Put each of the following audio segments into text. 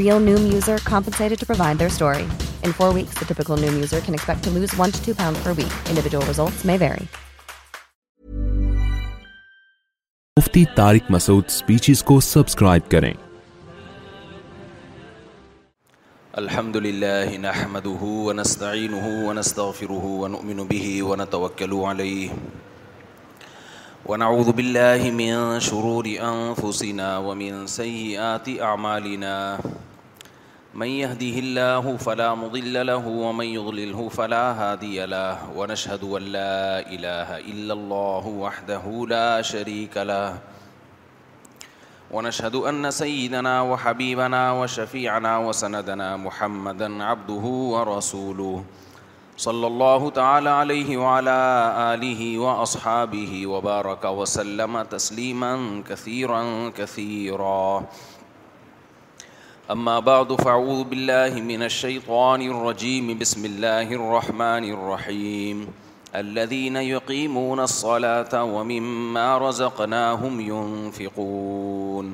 Real Noom user compensated to provide their story. In 4 weeks, the typical Noom user can expect to lose 1 to 2 pounds per week. Individual results may vary. Mufti Tariq Masood speeches کو subscribe کریں۔ الحمدللہ نحمدہ ونستعینہ ونستغفرہ ونؤمن بہ ونتوکل علیہ ونعوذ باللہ من شرور انفسنا ومن سیئات اعمالنا من یهدہ اللہ فلا مضل لہ ومن یضللہ فلا ہادی لہ ونشہد ان لا الہ الا اللہ وحدہ لا شریک لہ ونشهد أن سيدنا وحبيبنا وشفيعنا وسندنا محمدا عبده ورسوله صلى الله تعالى عليه وعلى آله وأصحابه وبارك وسلم تسليما كثيرا كثيرا أما بعد فأعوذ بالله من الشيطان الرجيم بسم الله الرحمن الرحيم الذين يقيمون الصلاة ومما رزقناهم ينفقون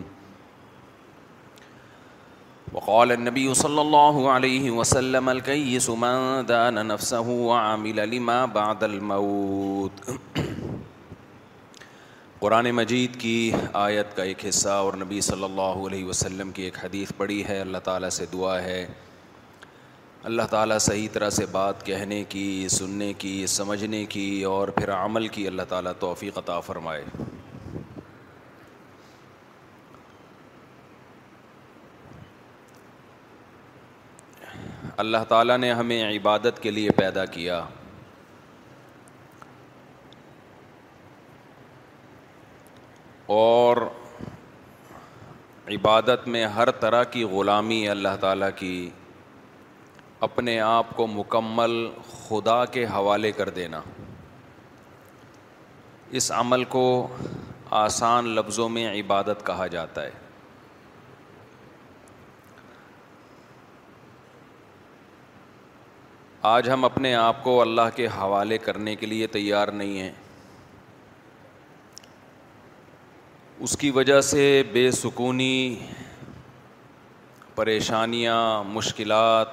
وقال النبي صلى الله عليه وسلم الكيس من دان نفسه وعمل لما بعد الموت۔ قرآن مجید کی آیت کا ایک حصہ اور نبی صلی اللہ علیہ وسلم کی ایک حدیث پڑھی ہے۔ اللہ تعالیٰ سے دعا ہے اللہ تعالیٰ صحیح طرح سے بات کہنے کی، سننے کی، سمجھنے کی اور پھر عمل کی اللہ تعالیٰ توفیق عطا فرمائے۔ اللہ تعالیٰ نے ہمیں عبادت کے لیے پیدا کیا، اور عبادت میں ہر طرح کی غلامی اللہ تعالیٰ کی، اپنے آپ کو مکمل خدا کے حوالے کر دینا۔ اس عمل کو آسان لفظوں میں عبادت کہا جاتا ہے۔ آج ہم اپنے آپ کو اللہ کے حوالے کرنے کے لیے تیار نہیں ہیں، اس کی وجہ سے بے سکونی، پریشانیاں، مشکلات۔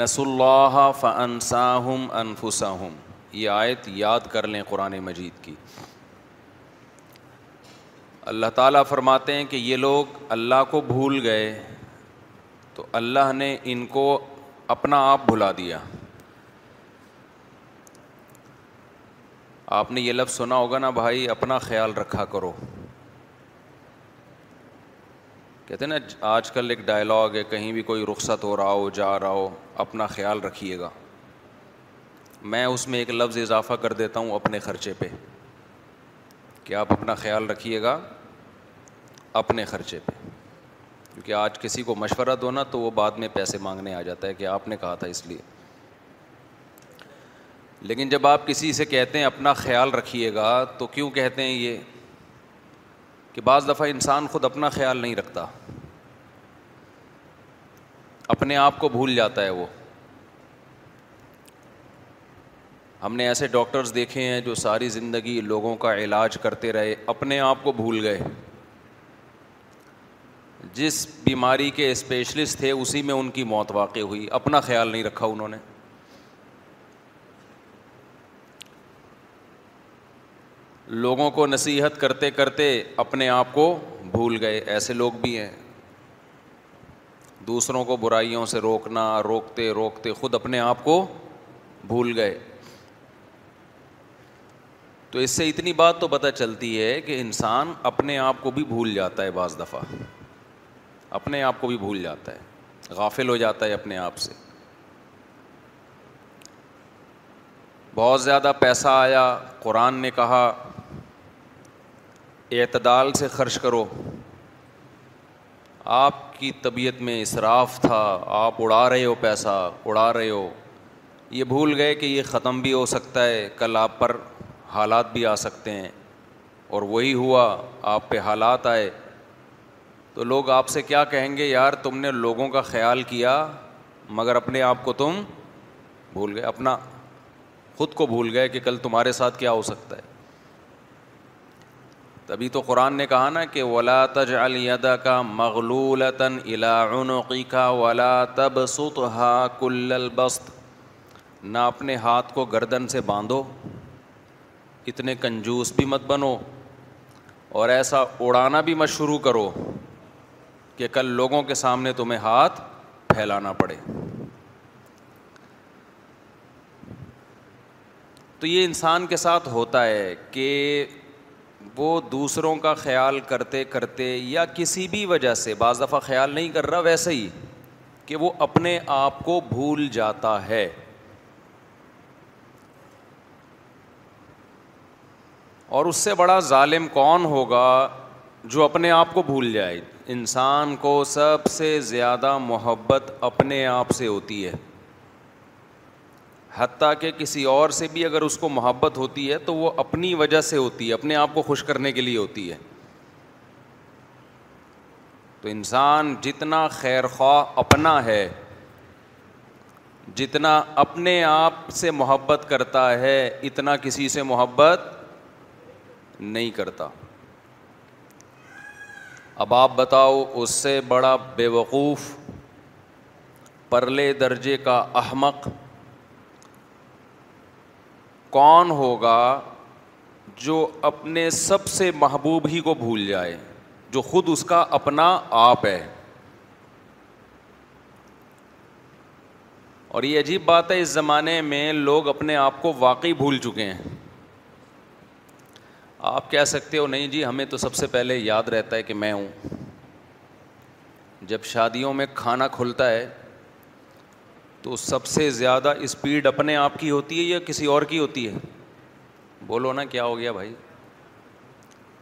نسوا اللہ فانساہم انفسہم، یہ آیت یاد کر لیں قرآن مجید کی۔ اللہ تعالیٰ فرماتے ہیں کہ یہ لوگ اللہ کو بھول گئے تو اللہ نے ان کو اپنا آپ بھلا دیا۔ آپ نے یہ لفظ سنا ہوگا نا بھائی، اپنا خیال رکھا کرو۔ کہتے ہیں نا آج کل ایک ڈائلاگ ہے، کہیں بھی کوئی رخصت ہو رہا ہو، جا رہا ہو، اپنا خیال رکھیے گا۔ میں اس میں ایک لفظ اضافہ کر دیتا ہوں، اپنے خرچے پہ، کہ آپ اپنا خیال رکھیے گا اپنے خرچے پہ، کیونکہ آج کسی کو مشورہ دو نا تو وہ بعد میں پیسے مانگنے آ جاتا ہے کہ آپ نے کہا تھا اس لیے۔ لیکن جب آپ کسی سے کہتے ہیں اپنا خیال رکھیے گا تو کیوں کہتے ہیں یہ؟ کہ بعض دفعہ انسان خود اپنا خیال نہیں رکھتا، اپنے آپ کو بھول جاتا ہے وہ، ہم نے ایسے ڈاکٹرز دیکھے ہیں جو ساری زندگی لوگوں کا علاج کرتے رہے, اپنے آپ کو بھول گئے. جس بیماری کے اسپیشلسٹ تھے اسی میں ان کی موت واقع ہوئی, اپنا خیال نہیں رکھا انہوں نے. لوگوں کو نصیحت کرتے کرتے اپنے آپ کو بھول گئے. ایسے لوگ بھی ہیں, دوسروں کو برائیوں سے روکنا, روکتے روکتے خود اپنے آپ کو بھول گئے. تو اس سے اتنی بات تو پتہ چلتی ہے کہ انسان اپنے آپ کو بھی بھول جاتا ہے, بعض دفعہ اپنے آپ کو بھی بھول جاتا ہے, غافل ہو جاتا ہے اپنے آپ سے. بہت زیادہ پیسہ آیا, قرآن نے کہا اعتدال سے خرچ کرو, آپ کی طبیعت میں اسراف تھا, آپ اڑا رہے ہو پیسہ, اڑا رہے ہو. یہ بھول گئے کہ یہ ختم بھی ہو سکتا ہے, کل آپ پر حالات بھی آ سکتے ہیں, اور وہی ہوا, آپ پہ حالات آئے. تو لوگ آپ سے کیا کہیں گے, یار تم نے لوگوں کا خیال کیا مگر اپنے آپ کو تم بھول گئے, اپنا خود کو بھول گئے کہ کل تمہارے ساتھ کیا ہو سکتا ہے. تبھی تو قرآن نے کہا نا کہ وَلَا تَجْعَلْ يَدَكَ مَغْلُولَةً إِلَىٰ عُنُقِكَ وَلَا تَبْسُطْهَا كُلَّ الْبَسْطِ, نہ اپنے ہاتھ کو گردن سے باندھو, اتنے کنجوس بھی مت بنو, اور ایسا اڑانا بھی مت شروع کرو کہ کل لوگوں کے سامنے تمہیں ہاتھ پھیلانا پڑے. تو یہ انسان کے ساتھ ہوتا ہے کہ وہ دوسروں کا خیال کرتے کرتے یا کسی بھی وجہ سے, بعض دفعہ خیال نہیں کر رہا ویسے ہی, کہ وہ اپنے آپ کو بھول جاتا ہے. اور اس سے بڑا ظالم کون ہوگا جو اپنے آپ کو بھول جائے. انسان کو سب سے زیادہ محبت اپنے آپ سے ہوتی ہے, حتیٰ کہ کسی اور سے بھی اگر اس کو محبت ہوتی ہے تو وہ اپنی وجہ سے ہوتی ہے, اپنے آپ کو خوش کرنے کے لیے ہوتی ہے. تو انسان جتنا خیر خواہ اپنا ہے, جتنا اپنے آپ سے محبت کرتا ہے, اتنا کسی سے محبت نہیں کرتا. اب آپ بتاؤ, اس سے بڑا بے وقوف, پرلے درجے کا احمق کون ہوگا جو اپنے سب سے محبوب ہی کو بھول جائے, جو خود اس کا اپنا آپ ہے. اور یہ عجیب بات ہے, اس زمانے میں لوگ اپنے آپ کو واقعی بھول چکے ہیں. آپ کہہ سکتے ہو نہیں جی ہمیں تو سب سے پہلے یاد رہتا ہے کہ میں ہوں. جب شادیوں میں کھانا کھلتا ہے تو سب سے زیادہ اسپیڈ اپنے آپ کی ہوتی ہے یا کسی اور کی ہوتی ہے؟ بولو نا کیا ہو گیا بھائی,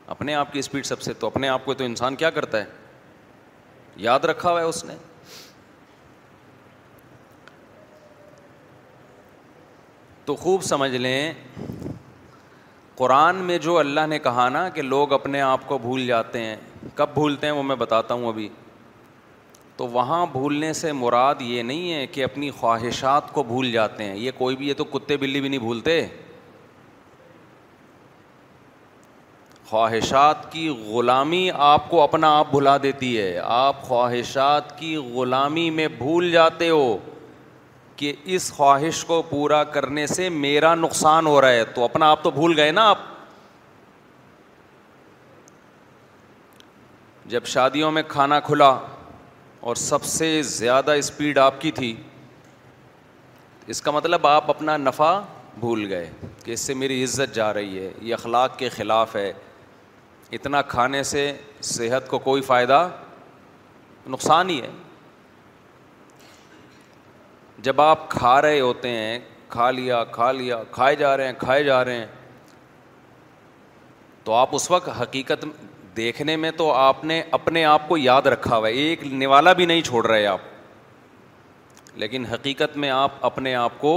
اپنے آپ کی اسپیڈ سب سے. تو اپنے آپ کو تو انسان کیا کرتا ہے, یاد رکھا ہوا ہے اس نے. تو خوب سمجھ لیں, قرآن میں جو اللہ نے کہا نا کہ لوگ اپنے آپ کو بھول جاتے ہیں, کب بھولتے ہیں وہ میں بتاتا ہوں ابھی. تو وہاں بھولنے سے مراد یہ نہیں ہے کہ اپنی خواہشات کو بھول جاتے ہیں, یہ کوئی بھی, یہ تو کتے بلی بھی نہیں بھولتے. خواہشات کی غلامی آپ کو اپنا آپ بھلا دیتی ہے. آپ خواہشات کی غلامی میں بھول جاتے ہو کہ اس خواہش کو پورا کرنے سے میرا نقصان ہو رہا ہے, تو اپنا آپ تو بھول گئے نا آپ. جب شادیوں میں کھانا کھلا اور سب سے زیادہ اسپیڈ آپ کی تھی, اس کا مطلب آپ اپنا نفع بھول گئے کہ اس سے میری عزت جا رہی ہے, یہ اخلاق کے خلاف ہے, اتنا کھانے سے صحت کو کوئی فائدہ, نقصان ہی ہے. جب آپ کھا رہے ہوتے ہیں, کھا لیا, کھائے جا رہے ہیں, تو آپ اس وقت حقیقت دیکھنے میں تو آپ نے اپنے آپ کو یاد رکھا ہوا ہے, ایک نوالا بھی نہیں چھوڑ رہے آپ, لیکن حقیقت میں آپ اپنے آپ کو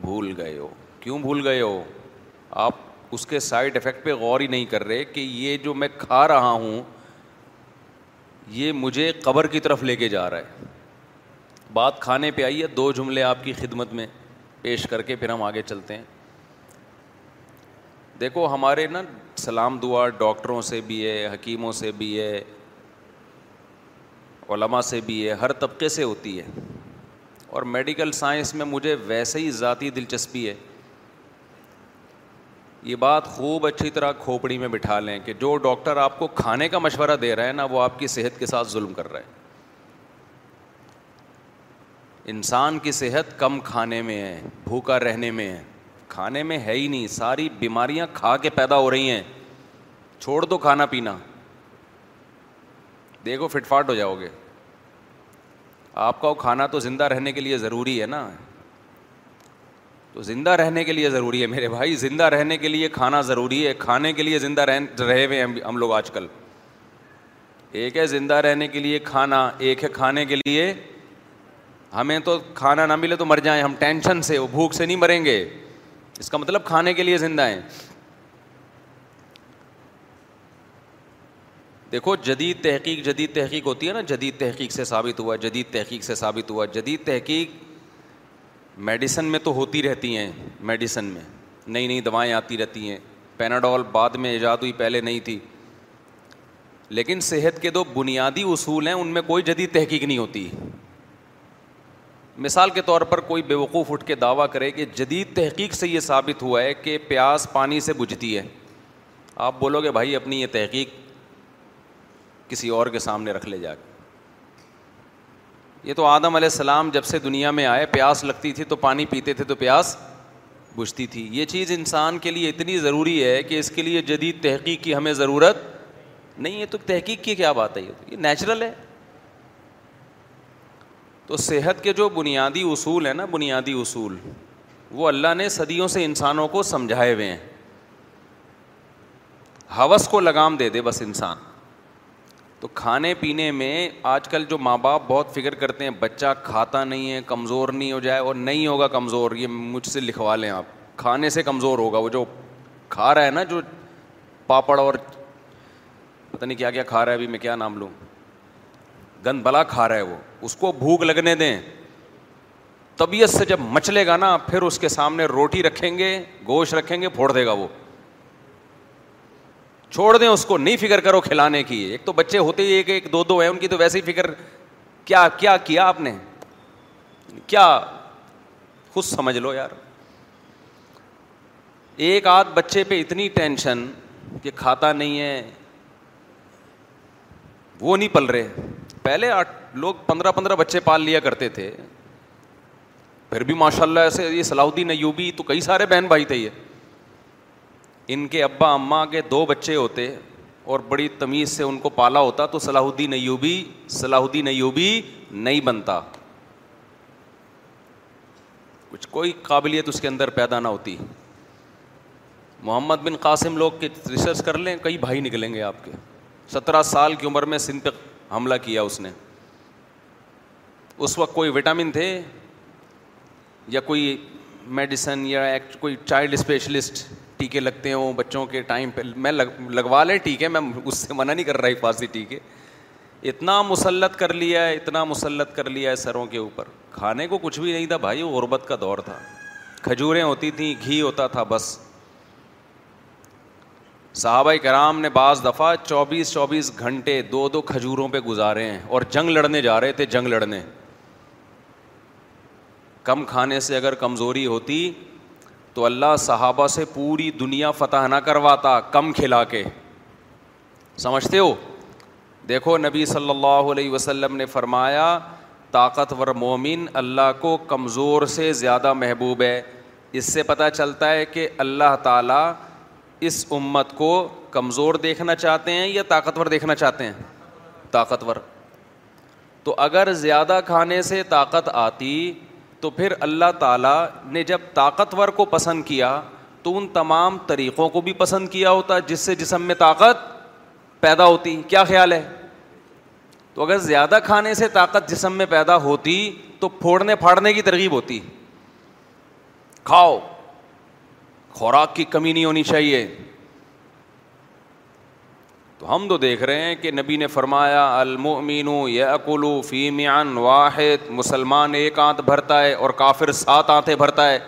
بھول گئے ہو. کیوں بھول گئے ہو؟ آپ اس کے سائڈ افیکٹ پہ غور ہی نہیں کر رہے کہ یہ جو میں کھا رہا ہوں یہ مجھے قبر کی طرف لے کے جا رہا ہے. بات کھانے پہ آئی ہے, دو جملے آپ کی خدمت میں پیش کر کے پھر ہم آگے چلتے ہیں. دیکھو ہمارے نا سلام دعا ڈاکٹروں سے بھی ہے, حکیموں سے بھی ہے, علماء سے بھی ہے, ہر طبقے سے ہوتی ہے. اور میڈیکل سائنس میں مجھے ویسے ہی ذاتی دلچسپی ہے. یہ بات خوب اچھی طرح کھوپڑی میں بٹھا لیں کہ جو ڈاکٹر آپ کو کھانے کا مشورہ دے رہا ہے نا, وہ آپ کی صحت کے ساتھ ظلم کر رہا ہے. انسان کی صحت کم کھانے میں ہے, بھوکا رہنے میں ہے, کھانے میں ہے ہی نہیں. ساری بیماریاں کھا کے پیدا ہو رہی ہیں. چھوڑ دو کھانا پینا, دیکھو فٹ فاٹ ہو جاؤ گے. آپ کا وہ کھانا تو زندہ رہنے کے لیے ضروری ہے نا, تو زندہ رہنے کے لیے ضروری ہے میرے بھائی. زندہ رہنے کے لیے کھانا ضروری ہے, کھانے کے لیے زندہ رہے ہوئے ہم لوگ آج کل. ایک ہے زندہ رہنے کے لیے کھانا, ایک ہے کھانے کے لیے. ہمیں تو کھانا نہ ملے تو مر جائیں ہم ٹینشن سے, وہ بھوک سے نہیں مریں گے. اس کا مطلب کھانے کے لیے زندہ ہیں. دیکھو جدید تحقیق ہوتی ہے نا, جدید تحقیق سے ثابت ہوا. جدید تحقیق میڈیسن میں تو ہوتی رہتی ہیں, میڈیسن میں نئی نئی دوائیں آتی رہتی ہیں. پیناڈول بعد میں ایجاد ہوئی, پہلے نہیں تھی. لیکن صحت کے دو بنیادی اصول ہیں, ان میں کوئی جدید تحقیق نہیں ہوتی. مثال کے طور پر کوئی بیوقوف اٹھ کے دعویٰ کرے کہ جدید تحقیق سے یہ ثابت ہوا ہے کہ پیاس پانی سے بجھتی ہے. آپ بولو گے بھائی اپنی یہ تحقیق کسی اور کے سامنے رکھ لے جا کے. یہ تو آدم علیہ السلام جب سے دنیا میں آئے, پیاس لگتی تھی تو پانی پیتے تھے تو پیاس بجھتی تھی. یہ چیز انسان کے لیے اتنی ضروری ہے کہ اس کے لیے جدید تحقیق کی ہمیں ضرورت نہیں ہے. تو تحقیق کی کیا بات ہے, یہ نیچرل ہے. تو صحت کے جو بنیادی اصول ہیں نا, بنیادی اصول, وہ اللہ نے صدیوں سے انسانوں کو سمجھائے ہوئے ہیں. ہوس کو لگام دے دے بس انسان. تو کھانے پینے میں آج کل جو ماں باپ بہت فکر کرتے ہیں, بچہ کھاتا نہیں ہے کمزور نہیں ہو جائے. اور نہیں ہوگا کمزور, یہ مجھ سے لکھوا لیں آپ, کھانے سے کمزور ہوگا. وہ جو کھا رہا ہے نا, جو پاپڑ اور پتہ نہیں کیا کیا کھا رہا ہے, ابھی میں کیا نام لوں, گند بلا کھا رہا ہے, وہ اس کو بھوک لگنے دیں. طبیعت سے جب مچلے گا نا, پھر اس کے سامنے روٹی رکھیں گے, گوشت رکھیں گے, پھوڑ دے گا. وہ چھوڑ دیں اس کو, نہیں فکر کرو کھلانے کی. ایک تو بچے ہوتے ہی ایک ایک دو ہیں, ان کی تو ویسے ہی فکر. کیا کیا کیا آپ نے, کیا خود سمجھ لو یار. ایک آدھ بچے پہ اتنی ٹینشن کہ کھاتا نہیں ہے, وہ نہیں پل رہے. پہلے لوگ 15 بچے پال لیا کرتے تھے, پھر بھی ماشاءاللہ ایسے. یہ صلاح الدین ایوبی تو کئی سارے بہن بھائی تھے. یہ ان کے ابا اماں کے 2 بچے ہوتے اور بڑی تمیز سے ان کو پالا ہوتا تو صلاح الدین ایوبی نہیں بنتا. کچھ کوئی قابلیت اس کے اندر پیدا نہ ہوتی. محمد بن قاسم لوگ کے ریسرچ کر لیں, کئی بھائی نکلیں گے آپ کے. 17 کی عمر میں سندھ پہ حملہ کیا اس نے. اس وقت کوئی وٹامن تھے یا کوئی میڈیسن یا کوئی چائلڈ اسپیشلسٹ ٹیکے لگتے ہوں بچوں کے ٹائم پہ, میں لگوا لیں ٹیکے, میں اس سے منع نہیں کر رہا حفاظتی ٹیکے. اتنا مسلط کر لیا ہے سروں کے اوپر. کھانے کو کچھ بھی نہیں تھا بھائی, غربت کا دور تھا. کھجوریں ہوتی تھیں, گھی ہوتا تھا بس. صحابہ کرام نے بعض دفعہ 24 گھنٹے 2 کھجوروں پہ گزارے ہیں اور جنگ لڑنے جا رہے تھے. جنگ لڑنے. کم کھانے سے اگر کمزوری ہوتی تو اللہ صحابہ سے پوری دنیا فتح نہ کرواتا کم کھلا کے. سمجھتے ہو؟ دیکھو نبی صلی اللہ علیہ وسلم نے فرمایا طاقتور مومن اللہ کو کمزور سے زیادہ محبوب ہے. اس سے پتہ چلتا ہے کہ اللہ تعالیٰ اس امت کو کمزور دیکھنا چاہتے ہیں یا طاقتور دیکھنا چاہتے ہیں؟ طاقتور. تو اگر زیادہ کھانے سے طاقت آتی تو پھر اللہ تعالیٰ نے جب طاقتور کو پسند کیا تو ان تمام طریقوں کو بھی پسند کیا ہوتا جس سے جسم میں طاقت پیدا ہوتی. کیا خیال ہے؟ تو اگر زیادہ کھانے سے طاقت جسم میں پیدا ہوتی تو پھوڑنے پھاڑنے کی ترغیب ہوتی. کھاؤ, خوراک کی کمی نہیں ہونی چاہیے. تو ہم تو دیکھ رہے ہیں کہ نبی نے فرمایا المؤمن یأکل فی معن واحد, مسلمان 1 آنت بھرتا ہے اور کافر 7 آنتیں بھرتا ہے.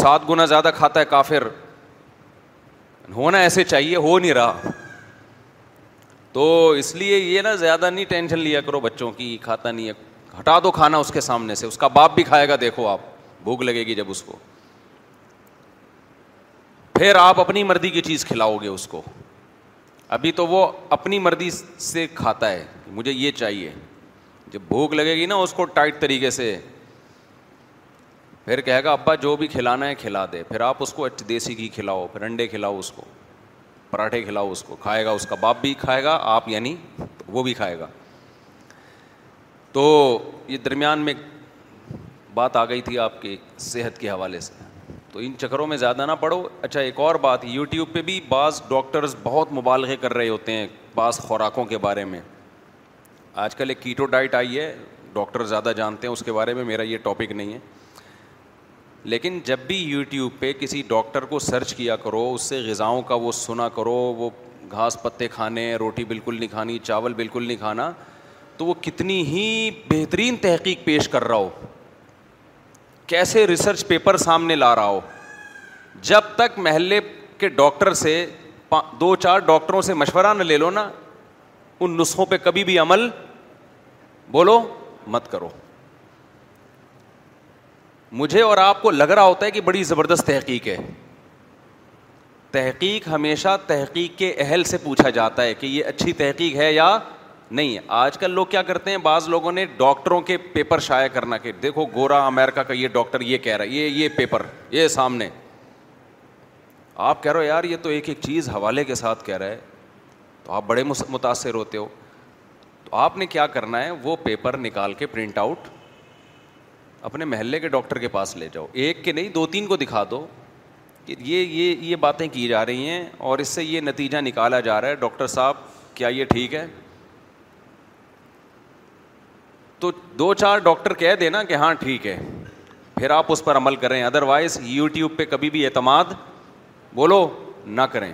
7 گنا زیادہ کھاتا ہے کافر. ہونا ایسے چاہیے, ہو نہیں رہا. تو اس لیے یہ نا زیادہ نہیں ٹینشن لیا کرو بچوں کی, کھاتا نہیں ہے, ہٹا دو کھانا اس کے سامنے سے, اس کا باپ بھی کھائے گا, دیکھو آپ بھوک لگے گی جب اس کو, پھر آپ اپنی مرضی کی چیز کھلاؤ گے اس کو. ابھی تو وہ اپنی مرضی سے کھاتا ہے, مجھے یہ چاہیے, جب بھوک لگے گی نا اس کو ٹائٹ طریقے سے پھر کہے گا ابا جو بھی کھلانا ہے کھلا دے. پھر آپ اس کو دیسی گھی کھلاؤ, پھر انڈے کھلاؤ اس کو, پراٹھے کھلاؤ اس کو, کھائے گا, اس کا باپ بھی کھائے گا, آپ یعنی وہ بھی کھائے گا. تو یہ درمیان میں بات آ گئی تھی آپ کی صحت کے حوالے سے, تو ان چکروں میں زیادہ نہ پڑو. اچھا ایک اور بات, یوٹیوب پہ بھی بعض ڈاکٹرز بہت مبالغے کر رہے ہوتے ہیں بعض خوراکوں کے بارے میں. آج کل ایک کیٹو ڈائٹ آئی ہے, ڈاکٹر زیادہ جانتے ہیں اس کے بارے میں, میرا یہ ٹاپک نہیں ہے, لیکن جب بھی یوٹیوب پہ کسی ڈاکٹر کو سرچ کیا کرو, اس سے غذاؤں کا وہ سنا کرو, وہ گھاس پتے کھانے, روٹی بالکل نہیں کھانی, چاول بالکل نہیں کھانا, تو وہ کتنی ہی بہترین تحقیق پیش کر رہا ہو, کیسے ریسرچ پیپر سامنے لا رہا ہو, جب تک محلے کے ڈاکٹر سے 2-4 ڈاکٹروں سے مشورہ نہ لے لو نا, ان نسخوں پہ کبھی بھی عمل بولو مت کرو. مجھے اور آپ کو لگ رہا ہوتا ہے کہ بڑی زبردست تحقیق ہے. تحقیق ہمیشہ تحقیق کے اہل سے پوچھا جاتا ہے کہ یہ اچھی تحقیق ہے یا نہیں. آج کل لوگ کیا کرتے ہیں, بعض لوگوں نے ڈاکٹروں کے پیپر شائع کرنا کہ دیکھو گورا امریکہ کا یہ ڈاکٹر یہ کہہ رہا ہے, یہ پیپر یہ سامنے. آپ کہہ رہے ہو یار یہ تو ایک ایک چیز حوالے کے ساتھ کہہ رہا ہے, تو آپ بڑے متاثر ہوتے ہو. تو آپ نے کیا کرنا ہے, وہ پیپر نکال کے پرنٹ آؤٹ اپنے محلے کے ڈاکٹر کے پاس لے جاؤ, ایک کے نہیں 2-3 کو دکھا دو کہ یہ باتیں کی جا رہی ہیں اور اس سے یہ نتیجہ نکالا جا رہا ہے, ڈاکٹر صاحب کیا یہ ٹھیک ہے. تو 2-4 ڈاکٹر کہہ دینا کہ ہاں ٹھیک ہے, پھر آپ اس پر عمل کریں. ادروائز یوٹیوب پہ کبھی بھی اعتماد بولو نہ کریں.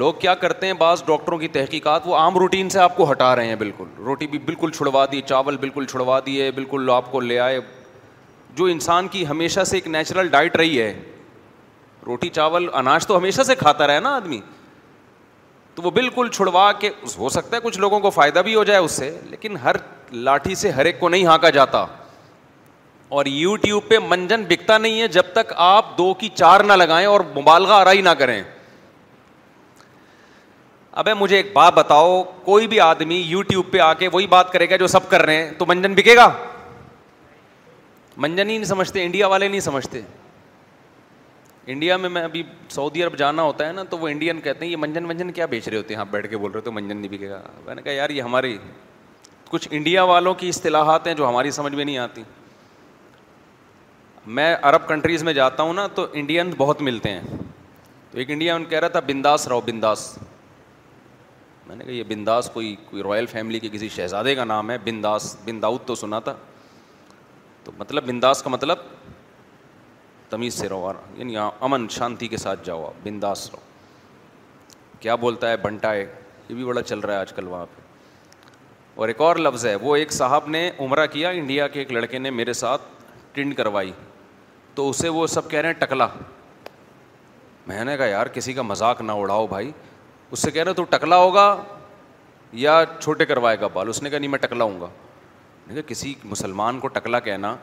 لوگ کیا کرتے ہیں, بعض ڈاکٹروں کی تحقیقات وہ عام روٹین سے آپ کو ہٹا رہے ہیں, بالکل روٹی بھی بالکل چھڑوا دی, چاول بالکل چھڑوا دیے, بالکل آپ کو لے آئے جو انسان کی ہمیشہ سے ایک نیچرل ڈائٹ رہی ہے, روٹی چاول اناج تو ہمیشہ سے کھاتا رہا ہے نا آدمی, تو وہ بالکل چھڑوا کے. ہو سکتا ہے کچھ لوگوں کو فائدہ بھی ہو جائے اس سے, لیکن ہر لاٹھی سے ہر ایک کو نہیں ہانکا جاتا. اور یوٹیوب پہ منجن بکتا نہیں ہے جب تک آپ 2 کی 4 نہ لگائیں اور مبالغہ آرائی نہ کریں. ابے مجھے ایک بات بتاؤ, کوئی بھی آدمی یوٹیوب پہ آ کے وہی بات کرے گا جو سب کر رہے ہیں تو منجن بکے گا؟ منجن ہی نہیں سمجھتے, انڈیا والے نہیں سمجھتے. انڈیا میں ابھی سعودی عرب جانا ہوتا ہے نا, تو وہ انڈین کہتے ہیں یہ منجن منجن کیا بیچ رہے ہوتے ہیں, آپ بیٹھ کے بول رہے ہو تو منجن نہیں بکے گا. میں نے کہا یار یہ ہماری کچھ انڈیا والوں کی اصطلاحات ہیں جو ہماری سمجھ میں نہیں آتی. میں عرب کنٹریز میں جاتا ہوں نا تو انڈین بہت ملتے ہیں, تو ایک انڈیا ان کہہ رہا تھا بنداس رہو بنداس. میں نے کہا یہ بنداس کوئی رائل فیملی کے کسی شہزادے کا نام ہے, بنداس بن داؤد تو سنا تھا, تو مطلب بنداس کا مطلب تمیز سے رہو, یعنی امن شانتی کے ساتھ جاؤ, آپ بنداس رہو. کیا بولتا ہے بنٹا ہے, یہ بھی بڑا چل رہا ہے آج کل وہاں پہ. اور ایک اور لفظ ہے, وہ ایک صاحب نے عمرہ کیا, انڈیا کے ایک لڑکے نے میرے ساتھ ٹنڈ کروائی, تو اسے وہ سب کہہ رہے ہیں ٹکلا. میں نے کہا یار کسی کا مذاق نہ اڑاؤ بھائی, اس سے کہہ رہے تو ٹکلا ہوگا یا چھوٹے کروائے گا بال. اس نے کہا نہیں میں ٹکلا ہوں گا. میں نے کہا کسی مسلمان کو ٹکلا کہنا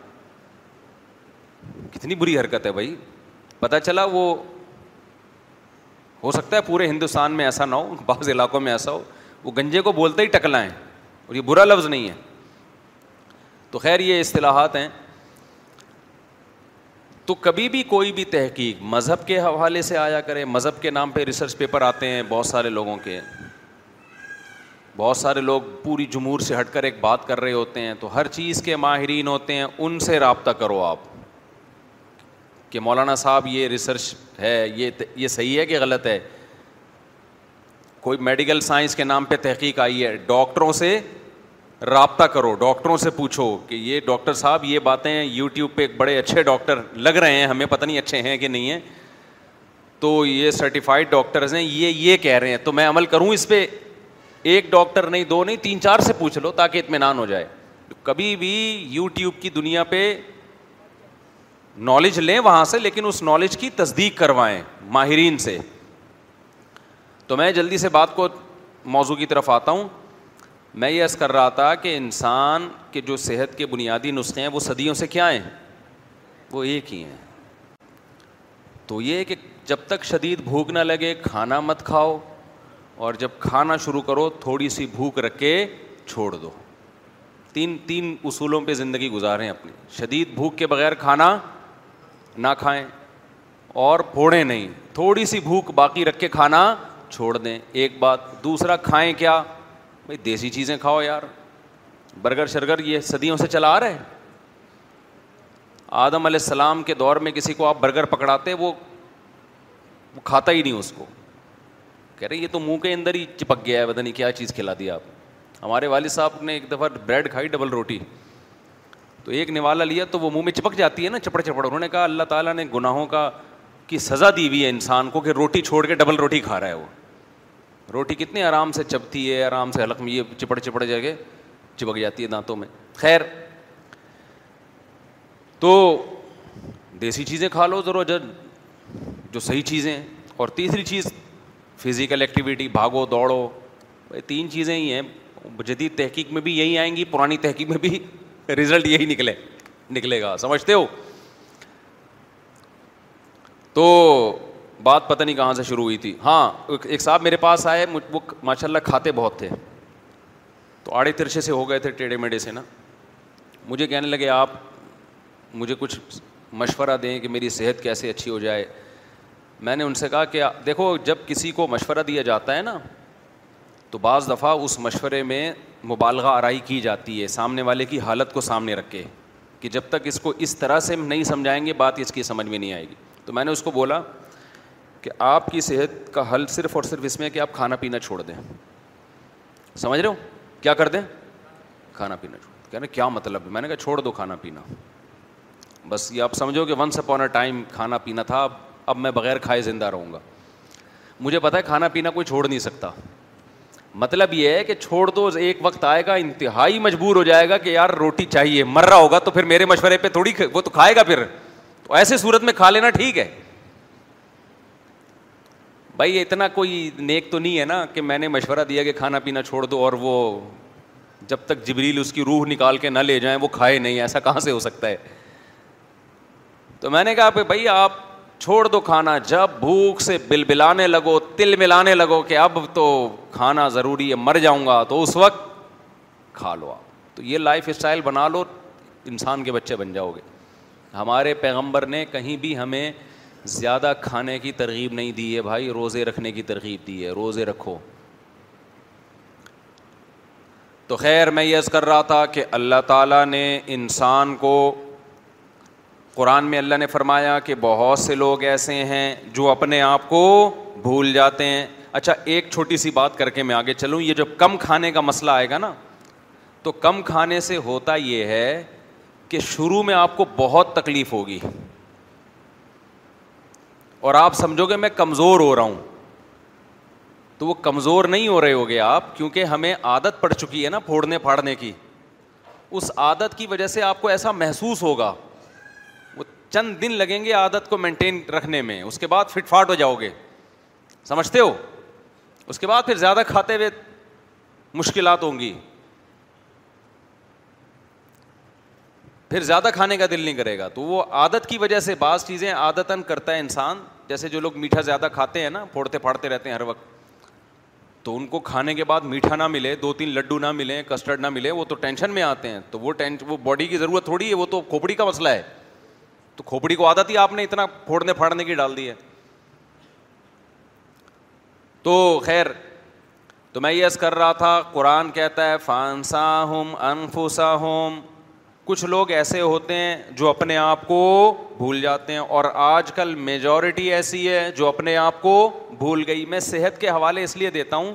کتنی بری حرکت ہے بھائی. پتہ چلا وہ ہو سکتا ہے پورے ہندوستان میں ایسا نہ ہو, بعض علاقوں میں ایسا ہو, وہ گنجے کو بولتے ہی ٹکلا ہیں, اور یہ برا لفظ نہیں ہے. تو خیر یہ اصطلاحات ہیں. تو کبھی بھی کوئی بھی تحقیق مذہب کے حوالے سے آیا کرے, مذہب کے نام پہ ریسرچ پیپر آتے ہیں بہت سارے لوگوں کے, بہت سارے لوگ پوری جمہور سے ہٹ کر ایک بات کر رہے ہوتے ہیں, تو ہر چیز کے ماہرین ہوتے ہیں, ان سے رابطہ کرو آپ کہ مولانا صاحب یہ ریسرچ ہے, یہ صحیح ہے کہ غلط ہے. کوئی میڈیکل سائنس کے نام پہ تحقیق آئی ہے, ڈاکٹروں سے رابطہ کرو, ڈاکٹروں سے پوچھو کہ یہ ڈاکٹر صاحب یہ باتیں یوٹیوب پہ ایک بڑے اچھے ڈاکٹر لگ رہے ہیں, ہمیں پتہ نہیں اچھے ہیں کہ نہیں ہیں, تو یہ سرٹیفائڈ ڈاکٹرز ہیں, یہ کہہ رہے ہیں تو میں عمل کروں اس پہ. ایک ڈاکٹر نہیں, 2 نہیں, 3-4 سے پوچھ لو تاکہ اطمینان ہو جائے. کبھی بھی یوٹیوب کی دنیا پہ نالج لیں وہاں سے, لیکن اس نالج کی تصدیق کروائیں ماہرین سے. تو میں جلدی سے بات کو موضوع کی طرف آتا ہوں. میں یہ عرض کر رہا تھا کہ انسان کے جو صحت کے بنیادی نسخے ہیں وہ صدیوں سے کیا ہیں, وہ ایک ہی ہیں. تو یہ کہ جب تک شدید بھوک نہ لگے کھانا مت کھاؤ, اور جب کھانا شروع کرو تھوڑی سی بھوک رکھ کے چھوڑ دو. تین اصولوں پہ زندگی گزاریں اپنی. شدید بھوک کے بغیر کھانا نہ کھائیں اور پھوڑیں نہیں, تھوڑی سی بھوک باقی رکھ کے کھانا چھوڑ دیں. ایک بات. دوسرا, کھائیں کیا بھائی, دیسی چیزیں کھاؤ یار, برگر شرگر یہ صدیوں سے چلا آ رہا ہے. آدم علیہ السلام کے دور میں کسی کو آپ برگر پکڑاتے وہ کھاتا ہی نہیں, اس کو کہہ رہے یہ تو منہ کے اندر ہی چپک گیا ہے, پتہ نہیں کیا چیز کھلا دی آپ. ہمارے والد صاحب نے ایک دفعہ بریڈ کھائی ڈبل روٹی, تو ایک نوالا لیا تو وہ منہ میں چپک جاتی ہے نا, چپڑ چپڑ. انہوں نے کہا اللہ تعالیٰ نے گناہوں کی سزا دی ہوئی ہے انسان کو کہ روٹی چھوڑ کے ڈبل روٹی کھا رہا ہے. وہ روٹی کتنے آرام سے چبتی ہے, آرام سے حلق میں یہ چپڑ چپڑ جا کے چپک جاتی ہے دانتوں میں. خیر, تو دیسی چیزیں کھا لو ضرور جو صحیح چیزیں ہیں. اور تیسری چیز فزیکل ایکٹیویٹی, بھاگو دوڑو. تین چیزیں ہی ہیں, جدید تحقیق میں بھی یہی آئیں گی, پرانی تحقیق میں بھی رزلٹ یہی نکلے گا, سمجھتے ہو. تو بات پتہ نہیں کہاں سے شروع ہوئی تھی. ہاں, ایک صاحب میرے پاس آئے, وہ ماشاء اللہ کھاتے بہت تھے, تو آڑے ترشے سے ہو گئے تھے, ٹیڑھے میڑھے سے نا. مجھے کہنے لگے آپ مجھے کچھ مشورہ دیں کہ میری صحت کیسے اچھی ہو جائے. میں نے ان سے کہا کہ دیکھو, جب کسی کو مشورہ دیا جاتا ہے نا, تو بعض دفعہ اس مشورے میں مبالغہ آرائی کی جاتی ہے, سامنے والے کی حالت کو سامنے رکھ کے, کہ جب تک اس کو اس طرح سے نہیں سمجھائیں گے بات اس کی سمجھ میں نہیں آئے گی. تو میں نے اس کو بولا کہ آپ کی صحت کا حل صرف اور صرف اس میں ہے کہ آپ کھانا پینا چھوڑ دیں. سمجھ رہے ہو, کیا کر دیں, کھانا پینا چھوڑ دیں. کہنا کیا مطلب ہے, میں نے کہا چھوڑ دو کھانا پینا. بس یہ آپ سمجھو کہ ونس اپون اے ٹائم کھانا پینا تھا, اب میں بغیر کھائے زندہ رہوں گا. مجھے پتہ ہے کھانا پینا کوئی چھوڑ نہیں سکتا, مطلب یہ ہے کہ چھوڑ دو, ایک وقت آئے گا انتہائی مجبور ہو جائے گا کہ یار روٹی چاہیے, مر رہا ہوگا تو پھر میرے مشورے پہ تھوڑی وہ تو کھائے گا, پھر تو ایسے صورت میں کھا لینا ٹھیک ہے. بھائی اتنا کوئی نیک تو نہیں ہے نا کہ میں نے مشورہ دیا کہ کھانا پینا چھوڑ دو اور وہ جب تک جبریل اس کی روح نکال کے نہ لے جائیں وہ کھائے نہیں, ایسا کہاں سے ہو سکتا ہے. تو میں نے کہا بھائی آپ چھوڑ دو کھانا, جب بھوک سے بلبلانے لگو, تل ملانے لگو کہ اب تو کھانا ضروری ہے, مر جاؤں گا, تو اس وقت کھا لو آپ. تو یہ لائف اسٹائل بنا لو, انسان کے بچے بن جاؤ گے. ہمارے پیغمبر نے کہیں بھی ہمیں زیادہ کھانے کی ترغیب نہیں دی ہے بھائی, روزے رکھنے کی ترغیب دی ہے, روزے رکھو. تو خیر, میں یہ عرض کر رہا تھا کہ اللہ تعالیٰ نے انسان کو, قرآن میں اللہ نے فرمایا کہ بہت سے لوگ ایسے ہیں جو اپنے آپ کو بھول جاتے ہیں. اچھا, ایک چھوٹی سی بات کر کے میں آگے چلوں. یہ جب کم کھانے کا مسئلہ آئے گا نا, تو کم کھانے سے ہوتا یہ ہے کہ شروع میں آپ کو بہت تکلیف ہوگی اور آپ سمجھو گے میں کمزور ہو رہا ہوں. تو وہ کمزور نہیں ہو رہے ہوگے آپ, کیونکہ ہمیں عادت پڑ چکی ہے نا پھوڑنے پھاڑنے کی. اس عادت کی وجہ سے آپ کو ایسا محسوس ہوگا. چند دن لگیں گے عادت کو مینٹین رکھنے میں, اس کے بعد فٹ فاٹ ہو جاؤ گے, سمجھتے ہو. اس کے بعد پھر زیادہ کھاتے ہوئے مشکلات ہوں گی, پھر زیادہ کھانے کا دل نہیں کرے گا. تو وہ عادت کی وجہ سے بعض چیزیں عادتاً کرتا ہے انسان, جیسے جو لوگ میٹھا زیادہ کھاتے ہیں نا, پھوڑتے پھاڑتے رہتے ہیں ہر وقت, تو ان کو کھانے کے بعد میٹھا نہ ملے, 2-3 لڈو نہ ملے, کسٹرڈ نہ ملے, وہ تو ٹینشن میں آتے ہیں. تو وہ باڈی کی ضرورت تھوڑی ہے, وہ تو کھوپڑی کا مسئلہ ہے. تو کھوپڑی کو عادت ہی آپ نے اتنا پھوڑنے پھاڑنے کی ڈال دی ہے. تو خیر, تو میں یہ عرض کر رہا تھا, قرآن کہتا ہے فانساہم انفساہم, کچھ لوگ ایسے ہوتے ہیں جو اپنے آپ کو بھول جاتے ہیں, اور آج کل میجورٹی ایسی ہے جو اپنے آپ کو بھول گئی. میں صحت کے حوالے اس لیے دیتا ہوں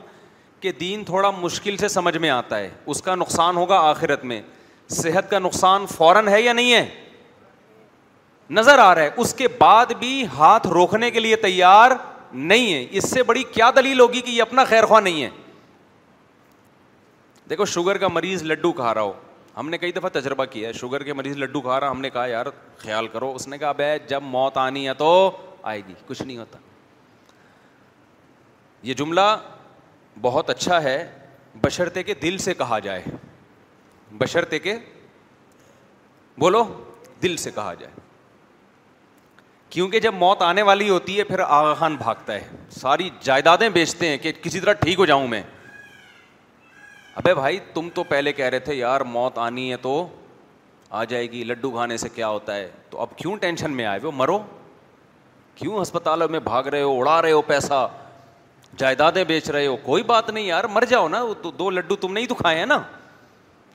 کہ دین تھوڑا مشکل سے سمجھ میں آتا ہے, اس کا نقصان ہوگا آخرت میں. صحت کا نقصان فوراً ہے یا نہیں ہے, نظر آ رہا ہے, اس کے بعد بھی ہاتھ روکنے کے لیے تیار نہیں ہے. اس سے بڑی کیا دلیل ہوگی کہ یہ اپنا خیر خواہ نہیں ہے. دیکھو شوگر کا مریض لڈو کھا رہا ہو, ہم نے کئی دفعہ تجربہ کیا ہے, شوگر کے مریض لڈو کھا رہا, ہم نے کہا یار خیال کرو, اس نے کہا بے جب موت آنی ہے تو آئے گی, کچھ نہیں ہوتا. یہ جملہ بہت اچھا ہے بشرطے کہ دل سے کہا جائے, بشرطے کہ بولو دل سے کہا جائے, کیونکہ جب موت آنے والی ہوتی ہے پھر آغا خان بھاگتا ہے, ساری جائیدادیں بیچتے ہیں کہ کسی طرح ٹھیک ہو جاؤں میں. ابے بھائی تم تو پہلے کہہ رہے تھے یار موت آنی ہے تو آ جائے گی, لڈو کھانے سے کیا ہوتا ہے, تو اب کیوں ٹینشن میں آئے ہو, مرو, کیوں ہسپتالوں میں بھاگ رہے ہو, اڑا رہے ہو پیسہ, جائیدادیں بیچ رہے ہو, کوئی بات نہیں یار مر جاؤ نا, تو 2 لڈو تم نے ہی تو کھائے ہیں نا,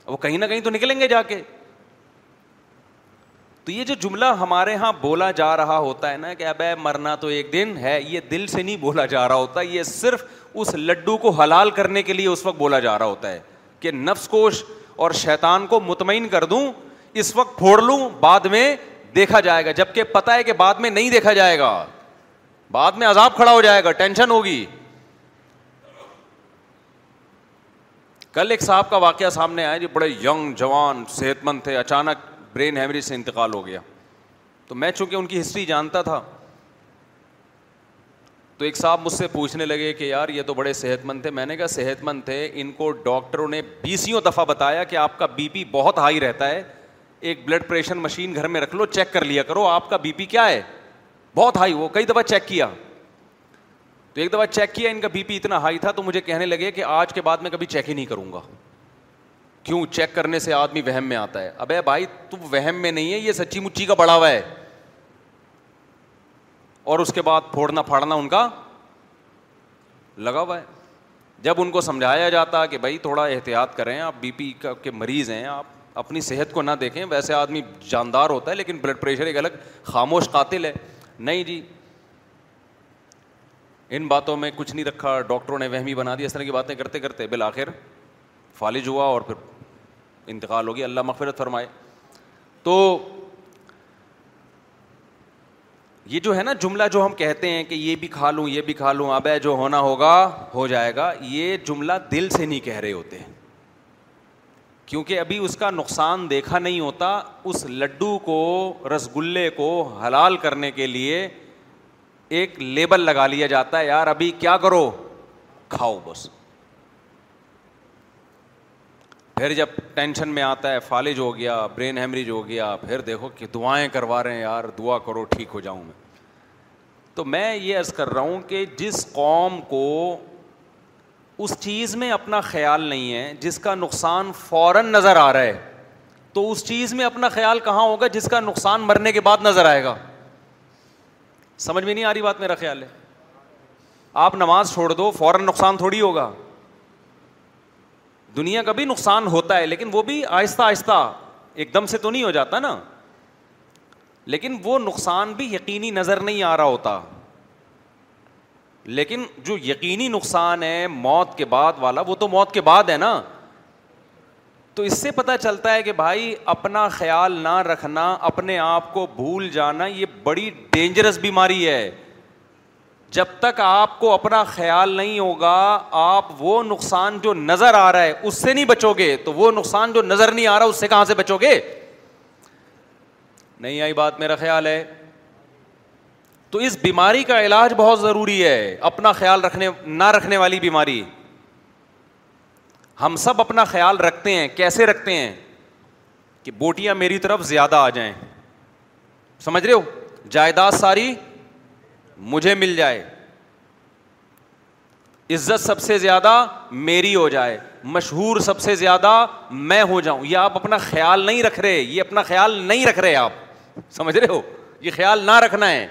وہ کہیں نہ کہیں تو نکلیں گے جا کے. تو یہ جو جملہ ہمارے ہاں بولا جا رہا ہوتا ہے نا کہ ابے مرنا تو ایک دن ہے, یہ دل سے نہیں بولا جا رہا ہوتا, یہ صرف اس لڈو کو حلال کرنے کے لیے اس وقت بولا جا رہا ہوتا ہے کہ نفس کو اور شیطان کو مطمئن کر دوں, اس وقت پھوڑ لوں, بعد میں دیکھا جائے گا, جبکہ پتہ ہے کہ بعد میں نہیں دیکھا جائے گا, بعد میں عذاب کھڑا ہو جائے گا, ٹینشن ہوگی. کل ایک صاحب کا واقعہ سامنے آیا جو بڑے ینگ جوان صحت مند تھے, اچانک برین ہیمریج سے انتقال ہو گیا. تو میں چونکہ ان کی ہسٹری جانتا تھا تو ایک صاحب مجھ سے پوچھنے لگے کہ یار یہ تو بڑے صحت مند تھے. میں نے کہا صحت مند تھے, ان کو ڈاکٹروں نے 20 دفعہ بتایا کہ آپ کا بی پی بہت ہائی رہتا ہے, ایک بلڈ پریشر مشین گھر میں رکھ لو, چیک کر لیا کرو آپ کا بی پی کیا ہے, بہت ہائی. وہ کئی دفعہ چیک کیا, تو ایک دفعہ چیک کیا ان کا بی پی اتنا ہائی تھا تو مجھے کہنے لگے کہ آج کے بعد میں کبھی چیک ہی نہیں کروں گا. کیوں, چیک کرنے سے آدمی وہم میں آتا ہے. ابے بھائی تم وہم میں نہیں ہے, یہ سچی مچی کا بڑھاوا ہے, اور اس کے بعد پھوڑنا پھاڑنا ان کا لگا ہوا ہے. جب ان کو سمجھایا جاتا کہ بھائی تھوڑا احتیاط کریں, آپ بی پی کے مریض ہیں, آپ اپنی صحت کو نہ دیکھیں, ویسے آدمی جاندار ہوتا ہے لیکن بلڈ پریشر ایک الگ خاموش قاتل ہے, نہیں جی ان باتوں میں کچھ نہیں رکھا, ڈاکٹروں نے وہمی بنا دی, اس طرح کی باتیں کرتے کرتے بالآخر فالج ہوا اور پھر انتقال ہو گیا, اللہ مغفرت فرمائے. تو یہ جو ہے نا جملہ جو ہم کہتے ہیں کہ یہ بھی کھا لوں, یہ بھی کھا لوں, اب جو ہونا ہوگا ہو جائے گا, یہ جملہ دل سے نہیں کہہ رہے ہوتے, کیونکہ ابھی اس کا نقصان دیکھا نہیں ہوتا. اس لڈو کو, رس گلے کو حلال کرنے کے لیے ایک لیبل لگا لیا جاتا ہے, یار ابھی کیا کرو, کھاؤ بس. پھر جب ٹینشن میں آتا ہے, فالج ہو گیا, برین ہیمریج ہو گیا, پھر دیکھو کہ دعائیں کروا رہے ہیں, یار دعا کرو ٹھیک ہو جاؤں میں. تو میں یہ عرض کر رہا ہوں کہ جس قوم کو اس چیز میں اپنا خیال نہیں ہے جس کا نقصان فوراً نظر آ رہا ہے, تو اس چیز میں اپنا خیال کہاں ہوگا جس کا نقصان مرنے کے بعد نظر آئے گا. سمجھ میں نہیں آ رہی بات, میرا خیال ہے. آپ نماز چھوڑ دو, فوراً نقصان تھوڑی ہوگا, دنیا کا بھی نقصان ہوتا ہے لیکن وہ بھی آہستہ آہستہ, ایک دم سے تو نہیں ہو جاتا نا, لیکن وہ نقصان بھی یقینی نظر نہیں آ رہا ہوتا. لیکن جو یقینی نقصان ہے موت کے بعد والا, وہ تو موت کے بعد ہے نا. تو اس سے پتہ چلتا ہے کہ بھائی اپنا خیال نہ رکھنا, اپنے آپ کو بھول جانا, یہ بڑی ڈینجرس بیماری ہے. جب تک آپ کو اپنا خیال نہیں ہوگا, آپ وہ نقصان جو نظر آ رہا ہے اس سے نہیں بچو گے, تو وہ نقصان جو نظر نہیں آ رہا اس سے کہاں سے بچو گے. نہیں آئی بات, میرا خیال ہے. تو اس بیماری کا علاج بہت ضروری ہے, اپنا خیال رکھنے نہ رکھنے والی بیماری. ہم سب اپنا خیال رکھتے ہیں, کیسے رکھتے ہیں کہ بوٹیاں میری طرف زیادہ آ جائیں, سمجھ رہے ہو, جائیداد ساری مجھے مل جائے, عزت سب سے زیادہ میری ہو جائے, مشہور سب سے زیادہ میں ہو جاؤں. یہ آپ اپنا خیال نہیں رکھ رہے, یہ اپنا خیال نہیں رکھ رہے آپ, سمجھ رہے ہو, یہ خیال نہ رکھنا ہے.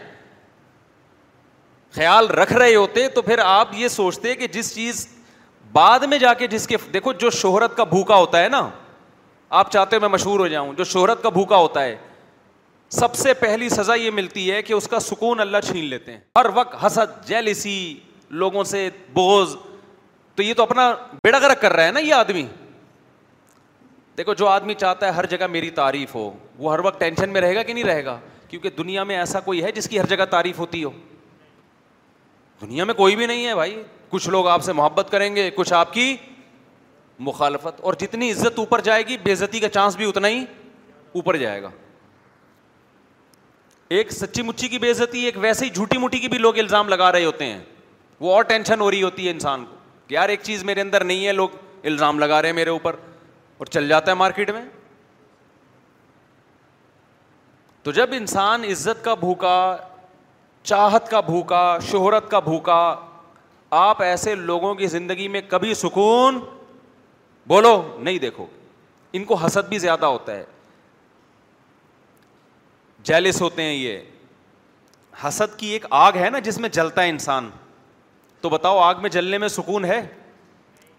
خیال رکھ رہے ہوتے تو پھر آپ یہ سوچتے کہ جس چیز بعد میں جا کے جس کے, دیکھو جو شہرت کا بھوکا ہوتا ہے نا, آپ چاہتے ہو میں مشہور ہو جاؤں, جو شہرت کا بھوکا ہوتا ہے سب سے پہلی سزا یہ ملتی ہے کہ اس کا سکون اللہ چھین لیتے ہیں. ہر وقت حسد, جیلسی, لوگوں سے بغض, تو یہ تو اپنا بیڑا غرق کر رہا ہے نا یہ آدمی. دیکھو جو آدمی چاہتا ہے ہر جگہ میری تعریف ہو, وہ ہر وقت ٹینشن میں رہے گا کہ نہیں رہے گا, کیونکہ دنیا میں ایسا کوئی ہے جس کی ہر جگہ تعریف ہوتی ہو؟ دنیا میں کوئی بھی نہیں ہے بھائی. کچھ لوگ آپ سے محبت کریں گے, کچھ آپ کی مخالفت, اور جتنی عزت اوپر جائے گی بے عزتی کا چانس بھی اتنا ہی اوپر جائے گا. ایک سچی مچی کی بے عزتی, ایک ویسے ہی جھوٹی موٹی کی بھی لوگ الزام لگا رہے ہوتے ہیں, وہ اور ٹینشن ہو رہی ہوتی ہے انسان کو کہ یار ایک چیز میرے اندر نہیں ہے, لوگ الزام لگا رہے ہیں میرے اوپر, اور چل جاتا ہے مارکیٹ میں. تو جب انسان عزت کا بھوکا, چاہت کا بھوکا, شہرت کا بھوکا, آپ ایسے لوگوں کی زندگی میں کبھی سکون بولو نہیں دیکھو. ان کو حسد بھی زیادہ ہوتا ہے, جیلس ہوتے ہیں. یہ حسد کی ایک آگ ہے نا جس میں جلتا ہے انسان, تو بتاؤ آگ میں جلنے میں سکون ہے؟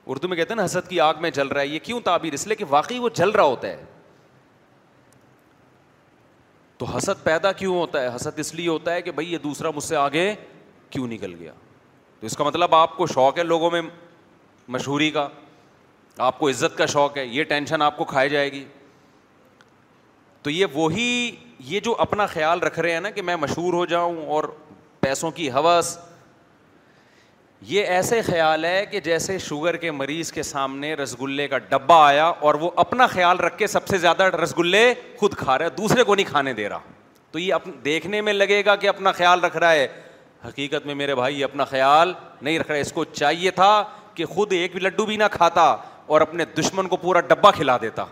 اردو میں کہتے ہیں نا حسد کی آگ میں جل رہا ہے. یہ کیوں تعبیر؟ اس لیے کہ واقعی وہ جل رہا ہوتا ہے. تو حسد پیدا کیوں ہوتا ہے؟ حسد اس لیے ہوتا ہے کہ بھائی یہ دوسرا مجھ سے آگے کیوں نکل گیا. تو اس کا مطلب آپ کو شوق ہے لوگوں میں مشہوری کا, آپ کو عزت کا شوق ہے, یہ ٹینشن آپ کو کھائے جائے گی. تو یہ وہی, یہ جو اپنا خیال رکھ رہے ہیں نا کہ میں مشہور ہو جاؤں, اور پیسوں کی ہوس, یہ ایسے خیال ہے کہ جیسے شوگر کے مریض کے سامنے رسگلے کا ڈبہ آیا اور وہ اپنا خیال رکھ کے سب سے زیادہ رسگلے خود کھا رہا ہے, دوسرے کو نہیں کھانے دے رہا. تو یہ دیکھنے میں لگے گا کہ اپنا خیال رکھ رہا ہے, حقیقت میں میرے بھائی یہ اپنا خیال نہیں رکھ رہا ہے. اس کو چاہیے تھا کہ خود ایک بھی لڈو بھی نہ کھاتا اور اپنے دشمن کو پورا ڈبہ کھلا دیتا.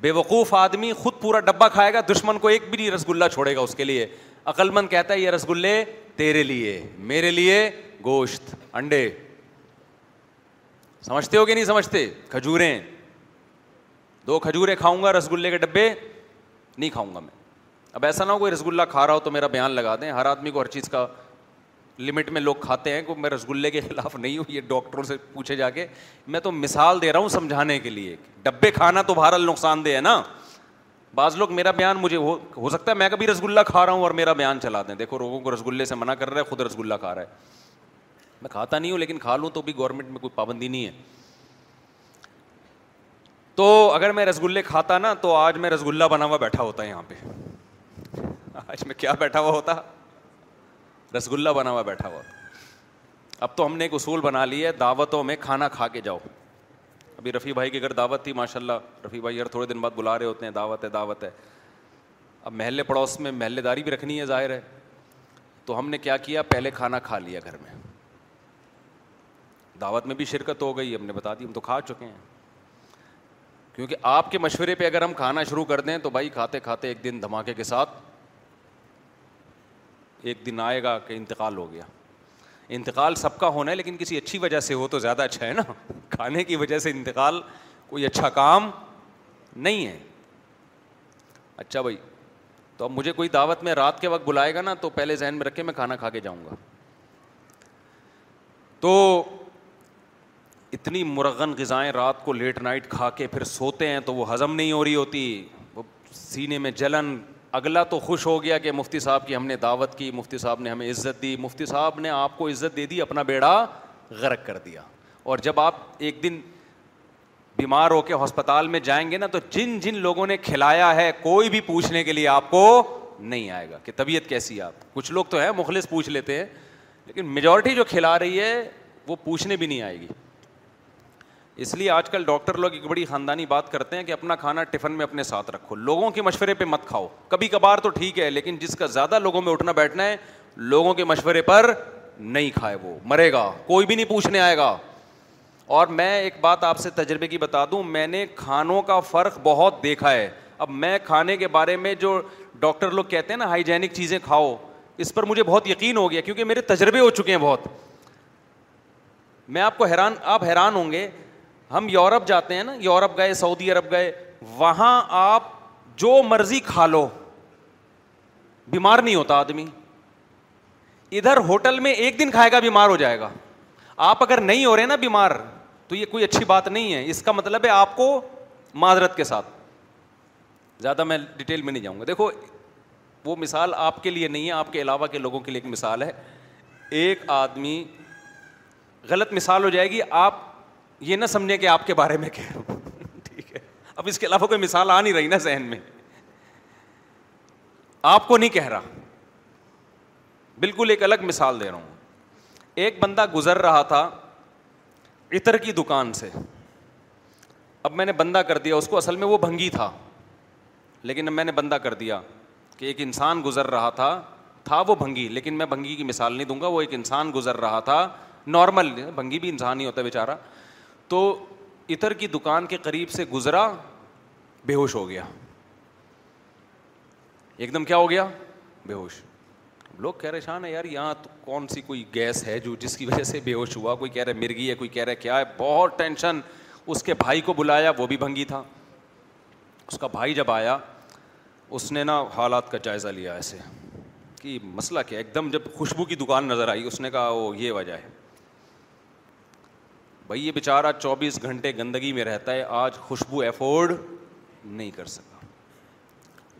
بے وقوف آدمی خود پورا ڈبہ کھائے گا, دشمن کو ایک بھی نہیں رسگلہ چھوڑے گا اس کے لیے. عقل مند کہتا ہے یہ رسگلے تیرے لیے, میرے لیے گوشت انڈے. سمجھتے ہو کہ نہیں سمجھتے؟ کھجوریں, 2 کھجوریں کھاؤں گا, رسگلے کے ڈبے نہیں کھاؤں گا میں. اب ایسا نہ ہو کوئی رسگلہ کھا رہا ہو تو میرا بیان لگا دیں. ہر آدمی کو ہر چیز کا لمٹ میں لوگ کھاتے ہیں, کوئی میں رسگلے کے خلاف نہیں ہوں, یہ ڈاکٹروں سے پوچھے جا کے, میں تو مثال دے رہا ہوں سمجھانے کے لیے. ڈبے کھانا تو بہرحال نقصان دہ ہے نا. بعض لوگ میرا بیان, مجھے ہو سکتا ہے میں کبھی رسگلہ کھا رہا ہوں اور میرا بیان چلا دیں, دیکھو لوگوں کو رسگلے سے منع کر رہا ہے, خود رسگلہ کھا رہا ہے. میں کھاتا نہیں ہوں لیکن کھا لوں تو بھی گورنمنٹ میں کوئی پابندی نہیں ہے. تو اگر میں رسگلے کھاتا نا تو آج میں رسگلہ بنا ہوا بیٹھا ہوتا یہاں پہ. آج میں کیا بیٹھا ہوا ہوتا؟ رسگلہ بنا ہوا بیٹھا ہوا. اب تو ہم نے ایک اصول بنا لیا ہے, دعوتوں میں کھانا کھا کے جاؤ. ابھی رفیع بھائی کے گھر دعوت تھی, ماشاء اللہ رفیع بھائی یار تھوڑے دن بعد بلا رہے ہوتے ہیں, دعوت ہے دعوت ہے. اب محلے پڑوس میں محلے داری بھی رکھنی ہے ظاہر ہے, تو ہم نے کیا کیا, پہلے کھانا کھا لیا گھر میں. دعوت میں بھی شرکت ہو گئی, ہم نے بتا دی ہم تو کھا چکے ہیں. کیونکہ آپ کے مشورے پہ اگر ہم کھانا شروع کر دیں تو بھائی کھاتے کھاتے ایک دن دھماکے کے ساتھ ایک دن آئے گا کہ انتقال ہو گیا. انتقال سب کا ہونا ہے لیکن کسی اچھی وجہ سے ہو تو زیادہ اچھا ہے نا. کھانے کی وجہ سے انتقال کوئی اچھا کام نہیں ہے. اچھا بھائی, تو اب مجھے کوئی دعوت میں رات کے وقت بلائے گا نا تو پہلے ذہن میں رکھے میں کھانا کھا کے جاؤں گا. تو اتنی مرغن غذائیں رات کو لیٹ نائٹ کھا کے پھر سوتے ہیں تو وہ ہضم نہیں ہو رہی ہوتی, وہ سینے میں جلن. اگلا تو خوش ہو گیا کہ مفتی صاحب کی ہم نے دعوت کی, مفتی صاحب نے ہمیں عزت دی, مفتی صاحب نے آپ کو عزت دے دی, اپنا بیڑا غرق کر دیا. اور جب آپ ایک دن بیمار ہو کے ہسپتال میں جائیں گے نا تو جن جن لوگوں نے کھلایا ہے کوئی بھی پوچھنے کے لیے آپ کو نہیں آئے گا کہ طبیعت کیسی ہے آپ. کچھ لوگ تو ہیں مخلص پوچھ لیتے ہیں, لیکن میجورٹی جو کھلا رہی ہے وہ پوچھنے بھی نہیں آئے گی. اس لیے آج کل ڈاکٹر لوگ ایک بڑی خاندانی بات کرتے ہیں کہ اپنا کھانا ٹفن میں اپنے ساتھ رکھو, لوگوں کے مشورے پہ مت کھاؤ. کبھی کبھار تو ٹھیک ہے لیکن جس کا زیادہ لوگوں میں اٹھنا بیٹھنا ہے لوگوں کے مشورے پر نہیں کھائے, وہ مرے گا, کوئی بھی نہیں پوچھنے آئے گا. اور میں ایک بات آپ سے تجربے کی بتا دوں, میں نے کھانوں کا فرق بہت دیکھا ہے. اب میں کھانے کے بارے میں جو ڈاکٹر لوگ کہتے ہیں نا ہائیجینک چیزیں کھاؤ, اس پر مجھے بہت یقین ہو گیا کیونکہ میرے تجربے ہو چکے ہیں بہت. میں آپ کو حیران, آپ حیران ہوں گے, ہم یورپ جاتے ہیں نا, یورپ گئے, سعودی عرب گئے, وہاں آپ جو مرضی کھا لو بیمار نہیں ہوتا آدمی. ادھر ہوٹل میں ایک دن کھائے گا بیمار ہو جائے گا. آپ اگر نہیں ہو رہے نا بیمار تو یہ کوئی اچھی بات نہیں ہے, اس کا مطلب ہے آپ کو معذرت کے ساتھ, زیادہ میں ڈیٹیل میں نہیں جاؤں گا. دیکھو وہ مثال آپ کے لیے نہیں ہے, آپ کے علاوہ کے لوگوں کے لیے ایک مثال ہے. ایک آدمی غلط مثال ہو جائے گی, آپ یہ نہ سمجھیں کہ آپ کے بارے میں کہہ رہا ہوں, ٹھیک ہے؟ اب اس کے علاوہ کوئی مثال آ نہیں رہی نا ذہن میں, آپ کو نہیں کہہ رہا, بالکل ایک الگ مثال دے رہا ہوں. ایک بندہ گزر رہا تھا, عطر کی دکان سے. اب میں نے بندہ کر دیا اس کو, اصل میں وہ بھنگی تھا لیکن میں نے بندہ کر دیا کہ ایک انسان گزر رہا تھا وہ بھنگی, لیکن میں بھنگی کی مثال نہیں دوں گا, وہ ایک انسان گزر رہا تھا نارمل, بھنگی بھی انسان ہی ہوتا ہے بیچارہ, تو عطر کی دکان کے قریب سے گزرا, بے ہوش ہو گیا ایک دم. کیا ہو گیا؟ بے ہوش. لوگ کہہ رہے شان ہے یار یہاں تو کون سی کوئی گیس ہے جو جس کی وجہ سے بے ہوش ہوا, کوئی کہہ رہا ہے مرغی ہے, کوئی کہہ رہا ہے کیا ہے, بہت ٹینشن. اس کے بھائی کو بلایا, وہ بھی بھنگی تھا. اس کا بھائی جب آیا اس نے نا حالات کا جائزہ لیا ایسے کہ مسئلہ کیا. ایک دم جب خوشبو کی دکان نظر آئی اس نے کہا وہ یہ وجہ ہے. بھائی یہ بیچارہ 24 گھنٹے گندگی میں رہتا ہے, آج خوشبو افورڈ نہیں کر سکتا.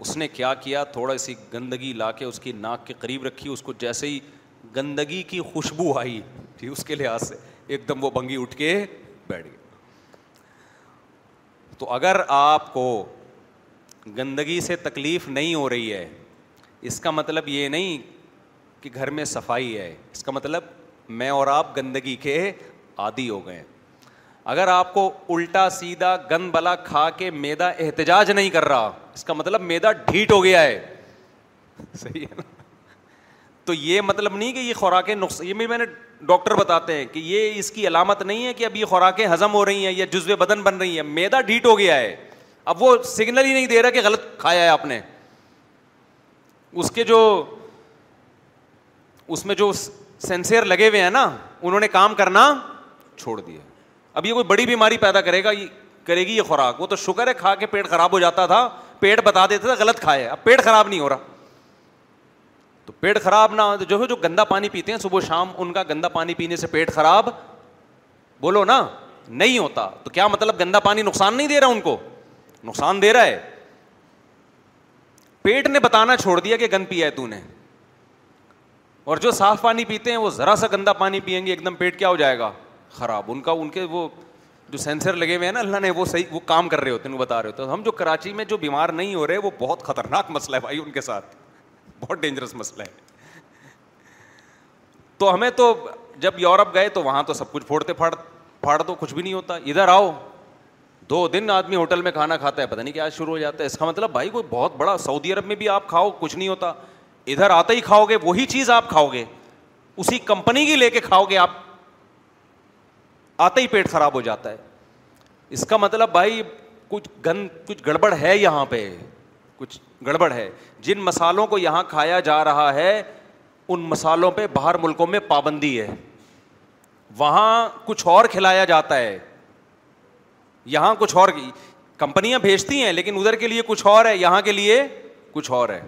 اس نے کیا تھوڑا سی گندگی لا کے اس کی ناک کے قریب رکھی. اس کو جیسے ہی گندگی کی خوشبو آئی تھی اس کے لحاظ سے ایک دم وہ بھنگی اٹھ کے بیٹھ گیا. تو اگر آپ کو گندگی سے تکلیف نہیں ہو رہی ہے, اس کا مطلب یہ نہیں کہ گھر میں صفائی ہے, اس کا مطلب میں اور آپ گندگی کے عادی ہو گئے ہیں. اگر آپ کو الٹا سیدھا گند بلا کھا کے میدا احتجاج نہیں کر رہا, اس کا مطلب میدا ڈھیٹ ہو گیا ہے. صحیح ہے نا؟ تو یہ مطلب نہیں کہ یہ خوراکیں نقص, یہ بھی میں نے ڈاکٹر بتاتے ہیں کہ یہ اس کی علامت نہیں ہے کہ اب یہ خوراکیں ہضم ہو رہی ہیں یا جزو بدن بن رہی ہیں, میدا ڈھیٹ ہو گیا ہے. اب وہ سگنل ہی نہیں دے رہا کہ غلط کھایا ہے آپ نے. اس کے جو اس میں جو سینسر لگے ہوئے ہیں نا, انہوں نے کام کرنا چھوڑ دیا. اب یہ کوئی بڑی بیماری پیدا کرے گی یہ خوراک. وہ تو شکر ہے کھا کے پیٹ خراب ہو جاتا تھا, پیٹ بتا دیتا تھا غلط کھایا, اب پیٹ خراب نہیں ہو رہا. تو پیٹ خراب نہ جو گندا پانی پیتے ہیں صبح شام, ان کا گندا پانی پینے سے پیٹ خراب بولو نا نہیں ہوتا. تو کیا مطلب گندا پانی نقصان نہیں دے رہا, ان کو نقصان دے رہا ہے. پیٹ نے بتانا چھوڑ دیا کہ گند پیا ہے تو نے. اور جو صاف پانی پیتے ہیں وہ ذرا سا گندا پانی پیئیں گے ایک دم پیٹ کیا ہو جائے گا خراب. ان کے وہ جو سینسر لگے ہوئے ہیں نا اللہ نے, وہ صحیح وہ کام کر رہے ہوتے ہیں, وہ بتا رہے ہوتے ہیں. ہم جو کراچی میں جو بیمار نہیں ہو رہے وہ بہت خطرناک مسئلہ ہے بھائی, ان کے ساتھ بہت ڈینجرس مسئلہ ہے. تو ہمیں تو جب یورپ گئے تو وہاں تو سب کچھ پھاڑ دو کچھ بھی نہیں ہوتا. ادھر آؤ 2 دن آدمی ہوٹل میں کھانا کھاتا ہے, پتہ نہیں کیا شروع ہو جاتا ہے. اس کا مطلب بھائی کوئی بہت بڑا, سعودی عرب میں بھی آپ کھاؤ کچھ نہیں ہوتا, ادھر آتے ہی کھاؤ گے وہی چیز آپ کھاؤ گے, اسی کمپنی کی لے کے کھاؤ گے, آپ آتا ہی پیٹ خراب ہو جاتا ہے. اس کا مطلب بھائی کچھ گڑبڑ ہے, یہاں پہ کچھ گڑبڑ ہے. جن مسالوں کو یہاں کھایا جا رہا ہے ان مسالوں پہ باہر ملکوں میں پابندی ہے, وہاں کچھ اور کھلایا جاتا ہے, یہاں کچھ اور. کمپنیاں بھیجتی ہیں لیکن ادھر کے لیے کچھ اور ہے, یہاں کے لیے کچھ اور ہے.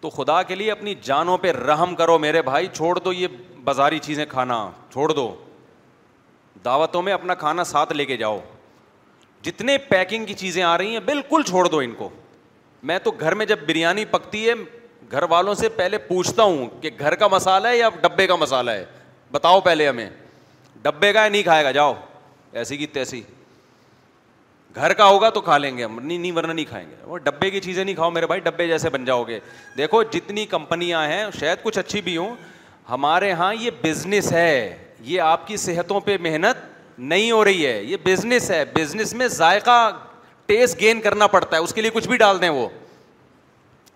تو خدا کے لیے اپنی جانوں پہ رحم کرو میرے بھائی, چھوڑ دو یہ بازاری چیزیں کھانا چھوڑ دو. دعوتوں میں اپنا کھانا ساتھ لے کے جاؤ. جتنے پیکنگ کی چیزیں آ رہی ہیں بالکل چھوڑ دو ان کو. میں تو گھر میں جب بریانی پکتی ہے گھر والوں سے پہلے پوچھتا ہوں کہ گھر کا مسالہ ہے یا ڈبے کا مسالہ ہے, بتاؤ پہلے ہمیں ڈبے کا ہے نہیں کھائے گا, جاؤ ایسی کی تیسی. گھر کا ہوگا تو کھا لیں گے ہم, نہیں ورنہ نہیں کھائیں گے. وہ ڈبے کی چیزیں نہیں کھاؤ میرے بھائی, ڈبے جیسے بن جاؤ گے. دیکھو جتنی کمپنیاں ہیں شاید کچھ اچھی بھی ہوں, ہمارے ہاں یہ بزنس ہے, یہ آپ کی صحتوں پہ محنت نہیں ہو رہی ہے, یہ بزنس ہے. بزنس میں ذائقہ ٹیسٹ گین کرنا پڑتا ہے, اس کے لیے کچھ بھی ڈال دیں وہ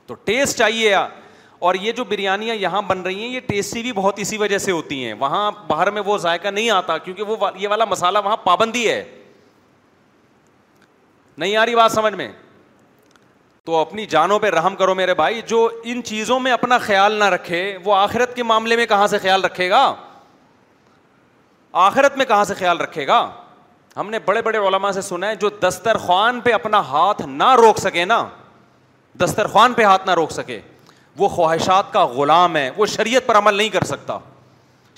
تو ٹیسٹ چاہیے. اور یہ جو بریانیاں یہاں بن رہی ہیں یہ ٹیسٹی بھی بہت اسی وجہ سے ہوتی ہیں, وہاں باہر میں وہ ذائقہ نہیں آتا کیونکہ وہ یہ والا مسالہ وہاں پابندی ہے. نہیں آ رہی بات سمجھ میں؟ تو اپنی جانوں پہ رحم کرو میرے بھائی. جو ان چیزوں میں اپنا خیال نہ رکھے وہ آخرت کے معاملے میں کہاں سے خیال رکھے گا, آخرت میں کہاں سے خیال رکھے گا. ہم نے بڑے بڑے علماء سے سنا ہے جو دسترخوان پہ اپنا ہاتھ نہ روک سکے نا, دسترخوان پہ ہاتھ نہ روک سکے, وہ خواہشات کا غلام ہے, وہ شریعت پر عمل نہیں کر سکتا.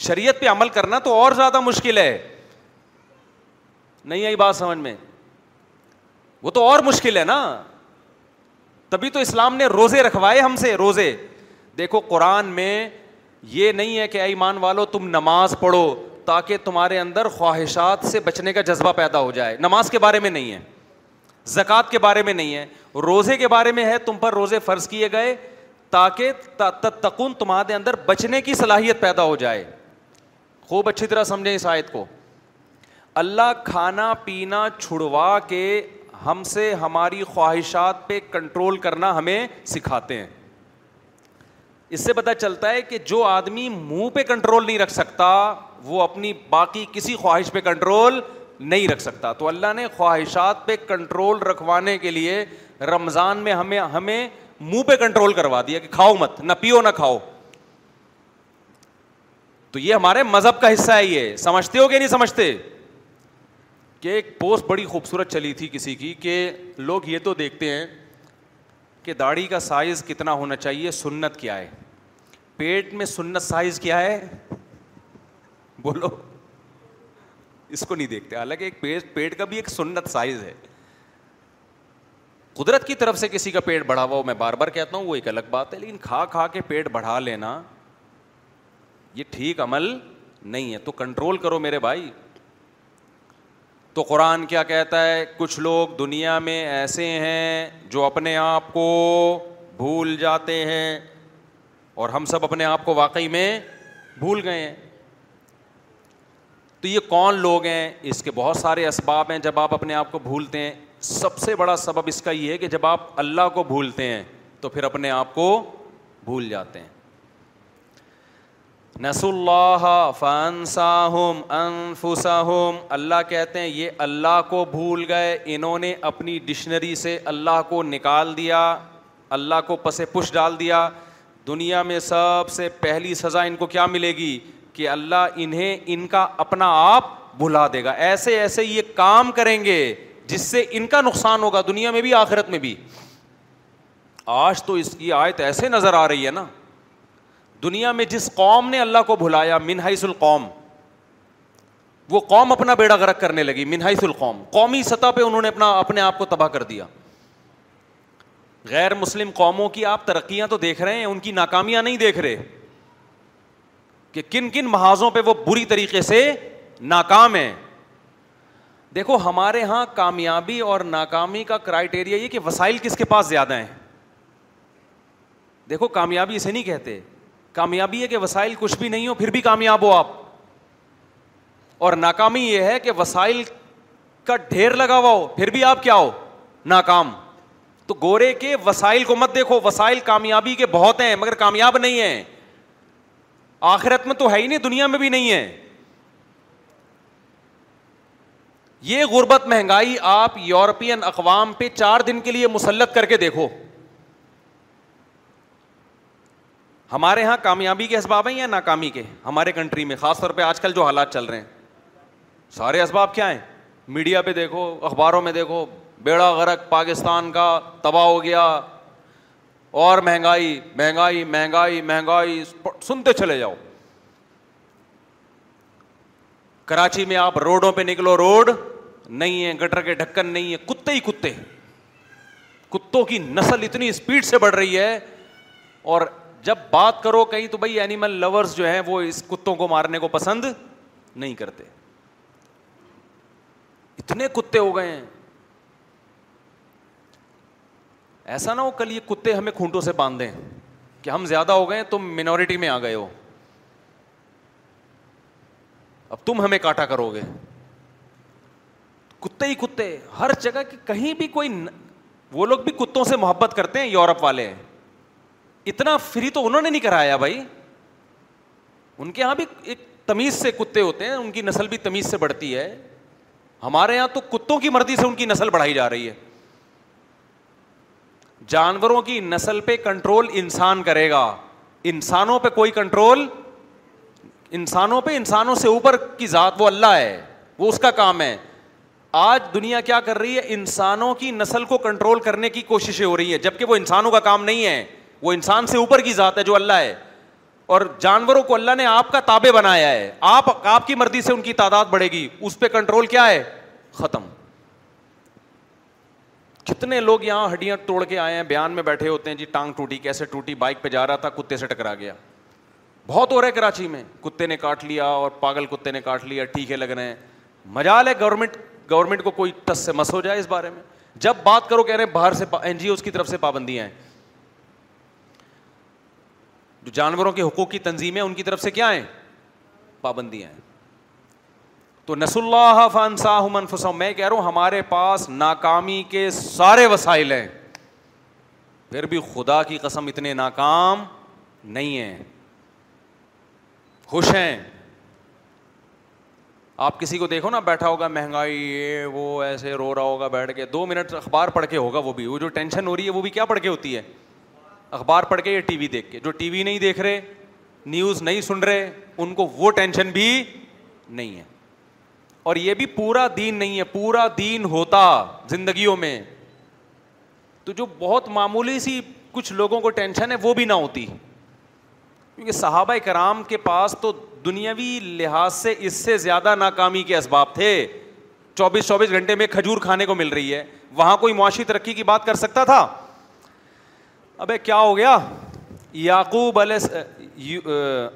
شریعت پہ عمل کرنا تو اور زیادہ مشکل ہے. نہیں آئی بات سمجھ میں؟ وہ تو اور مشکل ہے نا, تبھی تو اسلام نے روزے رکھوائے ہم سے. روزے دیکھو قرآن میں یہ نہیں ہے کہ اے ایمان والو تم نماز پڑھو تاکہ تمہارے اندر خواہشات سے بچنے کا جذبہ پیدا ہو جائے, نماز کے بارے میں نہیں ہے, زکوٰۃ کے بارے میں نہیں ہے, روزے کے بارے میں ہے. تم پر روزے فرض کیے گئے تاکہ تتقون, تمہارے اندر بچنے کی صلاحیت پیدا ہو جائے. خوب اچھی طرح سمجھیں اس آیت کو. اللہ کھانا پینا چھڑوا کے ہم سے ہماری خواہشات پہ کنٹرول کرنا ہمیں سکھاتے ہیں. اس سے پتہ چلتا ہے کہ جو آدمی منہ پہ کنٹرول نہیں رکھ سکتا وہ اپنی باقی کسی خواہش پہ کنٹرول نہیں رکھ سکتا. تو اللہ نے خواہشات پہ کنٹرول رکھوانے کے لیے رمضان میں ہمیں منہ پہ کنٹرول کروا دیا کہ کھاؤ مت, نہ پیو نہ کھاؤ. تو یہ ہمارے مذہب کا حصہ ہے. یہ سمجھتے ہو کہ نہیں سمجھتے؟ کہ ایک پوسٹ بڑی خوبصورت چلی تھی کسی کی کہ لوگ یہ تو دیکھتے ہیں کہ داڑھی کا سائز کتنا ہونا چاہیے, سنت کیا ہے, پیٹ میں سنت سائز کیا ہے, بولو. اس کو نہیں دیکھتے, حالانکہ ایک پیٹ کا بھی ایک سنت سائز ہے. قدرت کی طرف سے کسی کا پیٹ بڑھا ہوا, میں بار بار کہتا ہوں وہ ایک الگ بات ہے, لیکن کھا کھا کے پیٹ بڑھا لینا یہ ٹھیک عمل نہیں ہے. تو کنٹرول کرو میرے بھائی. تو قرآن کیا کہتا ہے, کچھ لوگ دنیا میں ایسے ہیں جو اپنے آپ کو بھول جاتے ہیں, اور ہم سب اپنے آپ کو واقعی میں بھول گئے ہیں. تو یہ کون لوگ ہیں؟ اس کے بہت سارے اسباب ہیں جب آپ اپنے آپ کو بھولتے ہیں. سب سے بڑا سبب اس کا یہ ہے کہ جب آپ اللہ کو بھولتے ہیں تو پھر اپنے آپ کو بھول جاتے ہیں. نسوا اللہ فانساہم انفسہم, اللہ کہتے ہیں یہ اللہ کو بھول گئے, انہوں نے اپنی ڈکشنری سے اللہ کو نکال دیا, اللہ کو پس پش ڈال دیا. دنیا میں سب سے پہلی سزا ان کو کیا ملے گی کہ اللہ انہیں ان کا اپنا آپ بھلا دے گا. ایسے ایسے یہ کام کریں گے جس سے ان کا نقصان ہوگا, دنیا میں بھی آخرت میں بھی. آج تو اس کی آیت ایسے نظر آ رہی ہے نا, دنیا میں جس قوم نے اللہ کو بھلایا من حیث القوم, وہ قوم اپنا بیڑا غرق کرنے لگی. من حیث القوم, قومی سطح پہ انہوں نے اپنے آپ کو تباہ کر دیا. غیر مسلم قوموں کی آپ ترقیاں تو دیکھ رہے ہیں, ان کی ناکامیاں نہیں دیکھ رہے کہ کن کن محاذوں پہ وہ بری طریقے سے ناکام ہیں. دیکھو ہمارے ہاں کامیابی اور ناکامی کا کرائیٹیریا یہ کہ وسائل کس کے پاس زیادہ ہیں. دیکھو کامیابی اسے نہیں کہتے, کامیابی ہے کہ وسائل کچھ بھی نہیں ہو پھر بھی کامیاب ہو آپ, اور ناکامی یہ ہے کہ وسائل کا ڈھیر لگا ہوا ہو پھر بھی آپ کیا ہو, ناکام. تو گورے کے وسائل کو مت دیکھو, وسائل کامیابی کے بہت ہیں مگر کامیاب نہیں ہیں, آخرت میں تو ہے ہی نہیں, دنیا میں بھی نہیں ہے. یہ غربت مہنگائی آپ یورپین اقوام پہ 4 دن کے لیے مسلط کر کے دیکھو. ہمارے ہاں کامیابی کے اسباب ہیں یا ناکامی کے؟ ہمارے کنٹری میں خاص طور پہ آج کل جو حالات چل رہے ہیں سارے اسباب کیا ہیں؟ میڈیا پہ دیکھو, اخباروں میں دیکھو, بیڑا غرق پاکستان کا تباہ ہو گیا, اور مہنگائی مہنگائی مہنگائی مہنگائی سنتے چلے جاؤ. کراچی میں آپ روڈوں پہ نکلو, روڈ نہیں ہے, گٹر کے ڈھکن نہیں ہے, کتے ہی کتے. کتوں کی نسل اتنی اسپیڈ سے بڑھ رہی ہے, اور جب بات کرو کہیں تو بھائی اینیمل لورز جو ہیں وہ اس کتوں کو مارنے کو پسند نہیں کرتے. اتنے کتے ہو گئے ہیں. ایسا نہ ہو کل یہ کتے ہمیں کھونٹوں سے باندھ دیں کہ ہم زیادہ ہو گئے ہیں, تم مینورٹی میں آ گئے ہو, اب تم ہمیں کاٹا کرو گے. کتے ہی کتے ہر جگہ کی, کہیں بھی کوئی وہ لوگ بھی کتوں سے محبت کرتے ہیں یورپ والے ہیں. اتنا فری تو انہوں نے نہیں کرایا بھائی, ان کے یہاں بھی ایک تمیز سے کتے ہوتے ہیں, ان کی نسل بھی تمیز سے بڑھتی ہے. ہمارے یہاں تو کتوں کی مرضی سے ان کی نسل بڑھائی جا رہی ہے. جانوروں کی نسل پہ کنٹرول انسان کرے گا, انسانوں پہ کوئی کنٹرول, انسانوں پہ انسانوں سے اوپر کی ذات وہ اللہ ہے, وہ اس کا کام ہے. آج دنیا کیا کر رہی ہے, انسانوں کی نسل کو کنٹرول کرنے کی کوششیں ہو رہی ہیں, جبکہ وہ انسانوں کا کام نہیں ہے, وہ انسان سے اوپر کی ذات ہے جو اللہ ہے. اور جانوروں کو اللہ نے آپ کا تابع بنایا ہے, آپ کی مرضی سے ان کی تعداد بڑھے گی, اس پہ کنٹرول کیا ہے, ختم. کتنے لوگ یہاں ہڈیاں توڑ کے آئے ہیں, بیان میں بیٹھے ہوتے ہیں جی ٹانگ ٹوٹی, کیسے ٹوٹی, بائک پہ جا رہا تھا کتے سے ٹکرا گیا. بہت ہو رہا ہے کراچی میں, کتے نے کاٹ لیا, اور پاگل کتے نے کاٹ لیا, ٹیکے لگ رہے ہیں. مجال ہے گورنمنٹ کو کوئی ٹس سے مس ہو جائے اس بارے میں. جب بات کرو کہہ رہے ہیں باہر سے این جی اوز کی طرف سے پابندیاں ہیں, جو جانوروں کے حقوق کی تنظیمیں ان کی طرف سے کیا ہیں, پابندیاں ہیں. تو نس اللہ فانساہم انفسہم, میں کہہ رہا ہوں ہمارے پاس ناکامی کے سارے وسائل ہیں, پھر بھی خدا کی قسم اتنے ناکام نہیں ہیں, خوش ہیں. آپ کسی کو دیکھو نا, بیٹھا ہوگا مہنگائی یہ وہ, ایسے رو رہا ہوگا بیٹھ کے, 2 منٹ اخبار پڑھ کے ہوگا, وہ بھی وہ جو ٹینشن ہو رہی ہے وہ بھی کیا پڑھ کے ہوتی ہے, اخبار پڑھ کے یا ٹی وی دیکھ کے. جو ٹی وی نہیں دیکھ رہے, نیوز نہیں سن رہے, ان کو وہ ٹینشن بھی نہیں ہے. اور یہ بھی پورا دین نہیں ہے, پورا دین ہوتا زندگیوں میں تو جو بہت معمولی سی کچھ لوگوں کو ٹینشن ہے وہ بھی نہ ہوتی, کیونکہ صحابہ کرام کے پاس تو دنیاوی لحاظ سے اس سے زیادہ ناکامی کے اسباب تھے. 24 گھنٹے میں کھجور کھانے کو مل رہی ہے, وہاں کوئی معاشی ترقی کی بات کر سکتا تھا؟ ابے کیا ہو گیا,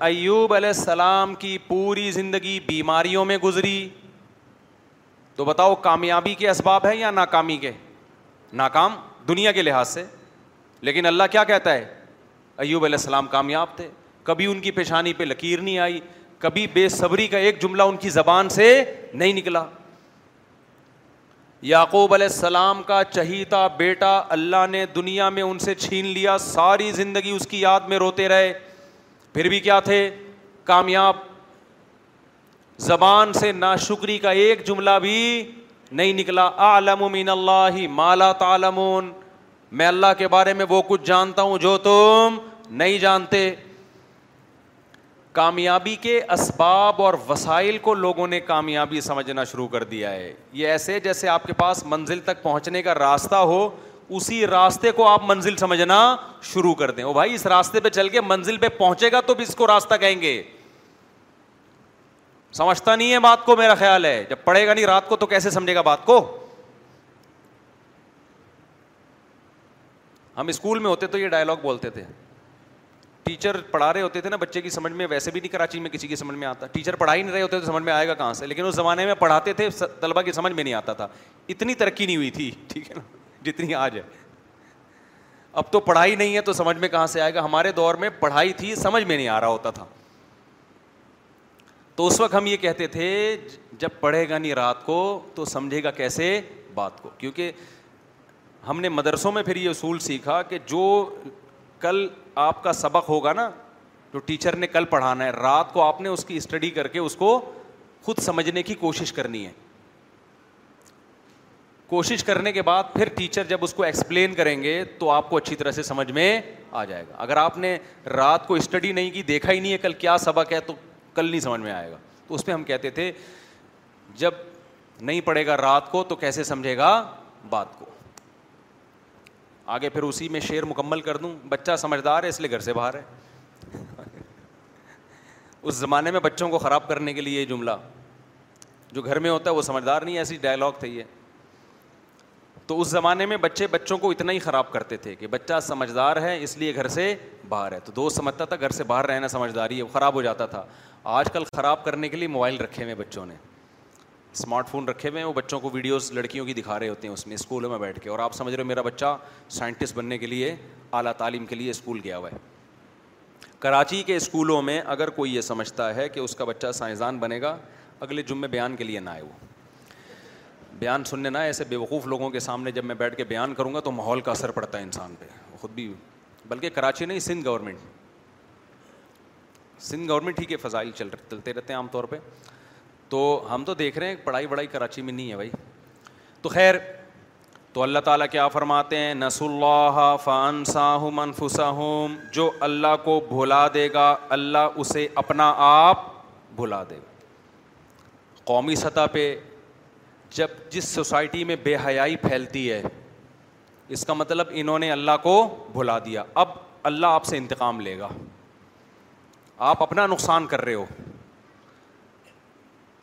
ایوب علیہ السلام کی پوری زندگی بیماریوں میں گزری. تو بتاؤ کامیابی کے اسباب ہیں یا ناکامی کے؟ ناکام دنیا کے لحاظ سے. لیکن اللہ کیا کہتا ہے, ایوب علیہ السلام کامیاب تھے, کبھی ان کی پیشانی پہ لکیر نہیں آئی, کبھی بے صبری کا ایک جملہ ان کی زبان سے نہیں نکلا. یعقوب علیہ السلام کا چہیتا بیٹا اللہ نے دنیا میں ان سے چھین لیا, ساری زندگی اس کی یاد میں روتے رہے, پھر بھی کیا تھے, کامیاب. زبان سے ناشکری کا ایک جملہ بھی نہیں نکلا. اعلم من اللہ ما لا تعلمون, میں اللہ کے بارے میں وہ کچھ جانتا ہوں جو تم نہیں جانتے. کامیابی کے اسباب اور وسائل کو لوگوں نے کامیابی سمجھنا شروع کر دیا ہے. یہ ایسے جیسے آپ کے پاس منزل تک پہنچنے کا راستہ ہو, اسی راستے کو آپ منزل سمجھنا شروع کر دیں. او بھائی اس راستے پہ چل کے منزل پہ پہنچے گا تو بھی اس کو راستہ کہیں گے. سمجھتا نہیں ہے بات کو, میرا خیال ہے جب پڑھے گا نہیں رات کو تو کیسے سمجھے گا بات کو. ہم اسکول میں ہوتے تو یہ ڈائلاگ بولتے تھے, ٹیچر پڑھا رہے ہوتے تھے نا, بچے کی سمجھ میں ویسے بھی نہیں کراچی میں کسی کی سمجھ میں آتا, ٹیچر پڑھا ہی نہیں رہے ہوتے تو سمجھ میں آئے گا کہاں سے. لیکن اس زمانے میں پڑھاتے تھے, طلبہ کی سمجھ میں نہیں آتا تھا, اتنی ترقی نہیں ہوئی تھی, ٹھیک ہے نا, جتنی آج ہے. اب تو پڑھائی نہیں ہے تو سمجھ میں کہاں سے آئے گا. ہمارے دور میں پڑھائی تھی, سمجھ میں نہیں آ رہا ہوتا تھا. تو اس وقت ہم یہ کہتے تھے جب پڑھے گا نہیں رات کو تو سمجھے گا کیسے بات کو. کیونکہ ہم نے مدرسوں میں پھر یہ اصول سیکھا کہ جو کل آپ کا سبق ہوگا نا, جو ٹیچر نے کل پڑھانا ہے, رات کو آپ نے اس کی اسٹڈی کر کے اس کو خود سمجھنے کی کوشش کرنی ہے. کوشش کرنے کے بعد پھر ٹیچر جب اس کو ایکسپلین کریں گے تو آپ کو اچھی طرح سے سمجھ میں آ جائے گا. اگر آپ نے رات کو اسٹڈی نہیں کی, دیکھا ہی نہیں ہے کل کیا سبق ہے, تو کل نہیں سمجھ میں آئے گا. تو اس پہ ہم کہتے تھے جب نہیں پڑھے گا رات کو تو کیسے سمجھے گا بات کو. آگے پھر اسی میں شعر مکمل کر دوں, بچہ سمجھدار ہے اس لیے گھر سے باہر ہے. اس زمانے میں بچوں کو خراب کرنے کے لیے یہ جملہ, جو گھر میں ہوتا ہے وہ سمجھدار نہیں, ایسی ڈائلاگ تھے یہ. تو اس زمانے میں بچے بچوں کو اتنا ہی خراب کرتے تھے کہ بچہ سمجھدار ہے اس لیے گھر سے باہر ہے. تو دوست سمجھتا تھا گھر سے باہر رہنا سمجھداری ہے, وہ خراب ہو جاتا تھا. آج کل خراب کرنے کے لیے موبائل رکھے ہوئے بچوں نے, اسمارٹ فون رکھے ہوئے ہیں, وہ بچوں کو ویڈیوز لڑکیوں کی دکھا رہے ہوتے ہیں اس میں اسکولوں میں بیٹھ کے. اور آپ سمجھ رہے ہو میرا بچہ سائنٹسٹ بننے کے لیے اعلیٰ تعلیم کے لیے اسکول گیا ہوا ہے. کراچی کے اسکولوں میں اگر کوئی یہ سمجھتا ہے کہ اس کا بچہ سائنسدان بنے گا, اگلے جمعے بیان کے لیے نہ آئے, وہ بیان سننے نہ آئے. ایسے بیوقوف لوگوں کے سامنے جب میں بیٹھ کے بیان کروں گا تو ماحول کا اثر پڑتا ہے انسان پہ خود بھی. بلکہ کراچی نہیں, سندھ گورنمنٹ ٹھیک ہے, فضائل چلتے رہتے ہیں عام طور پہ. تو ہم تو دیکھ رہے ہیں پڑھائی وڑھائی کراچی میں نہیں ہے بھائی. تو خیر, تو اللہ تعالیٰ کیا فرماتے ہیں, نس اللہ فانساہم انفسہم, جو اللہ کو بھلا دے گا اللہ اسے اپنا آپ بھلا دے گا. قومی سطح پہ جب جس سوسائٹی میں بے حیائی پھیلتی ہے, اس کا مطلب انہوں نے اللہ کو بھلا دیا. اب اللہ آپ سے انتقام لے گا. آپ اپنا نقصان کر رہے ہو,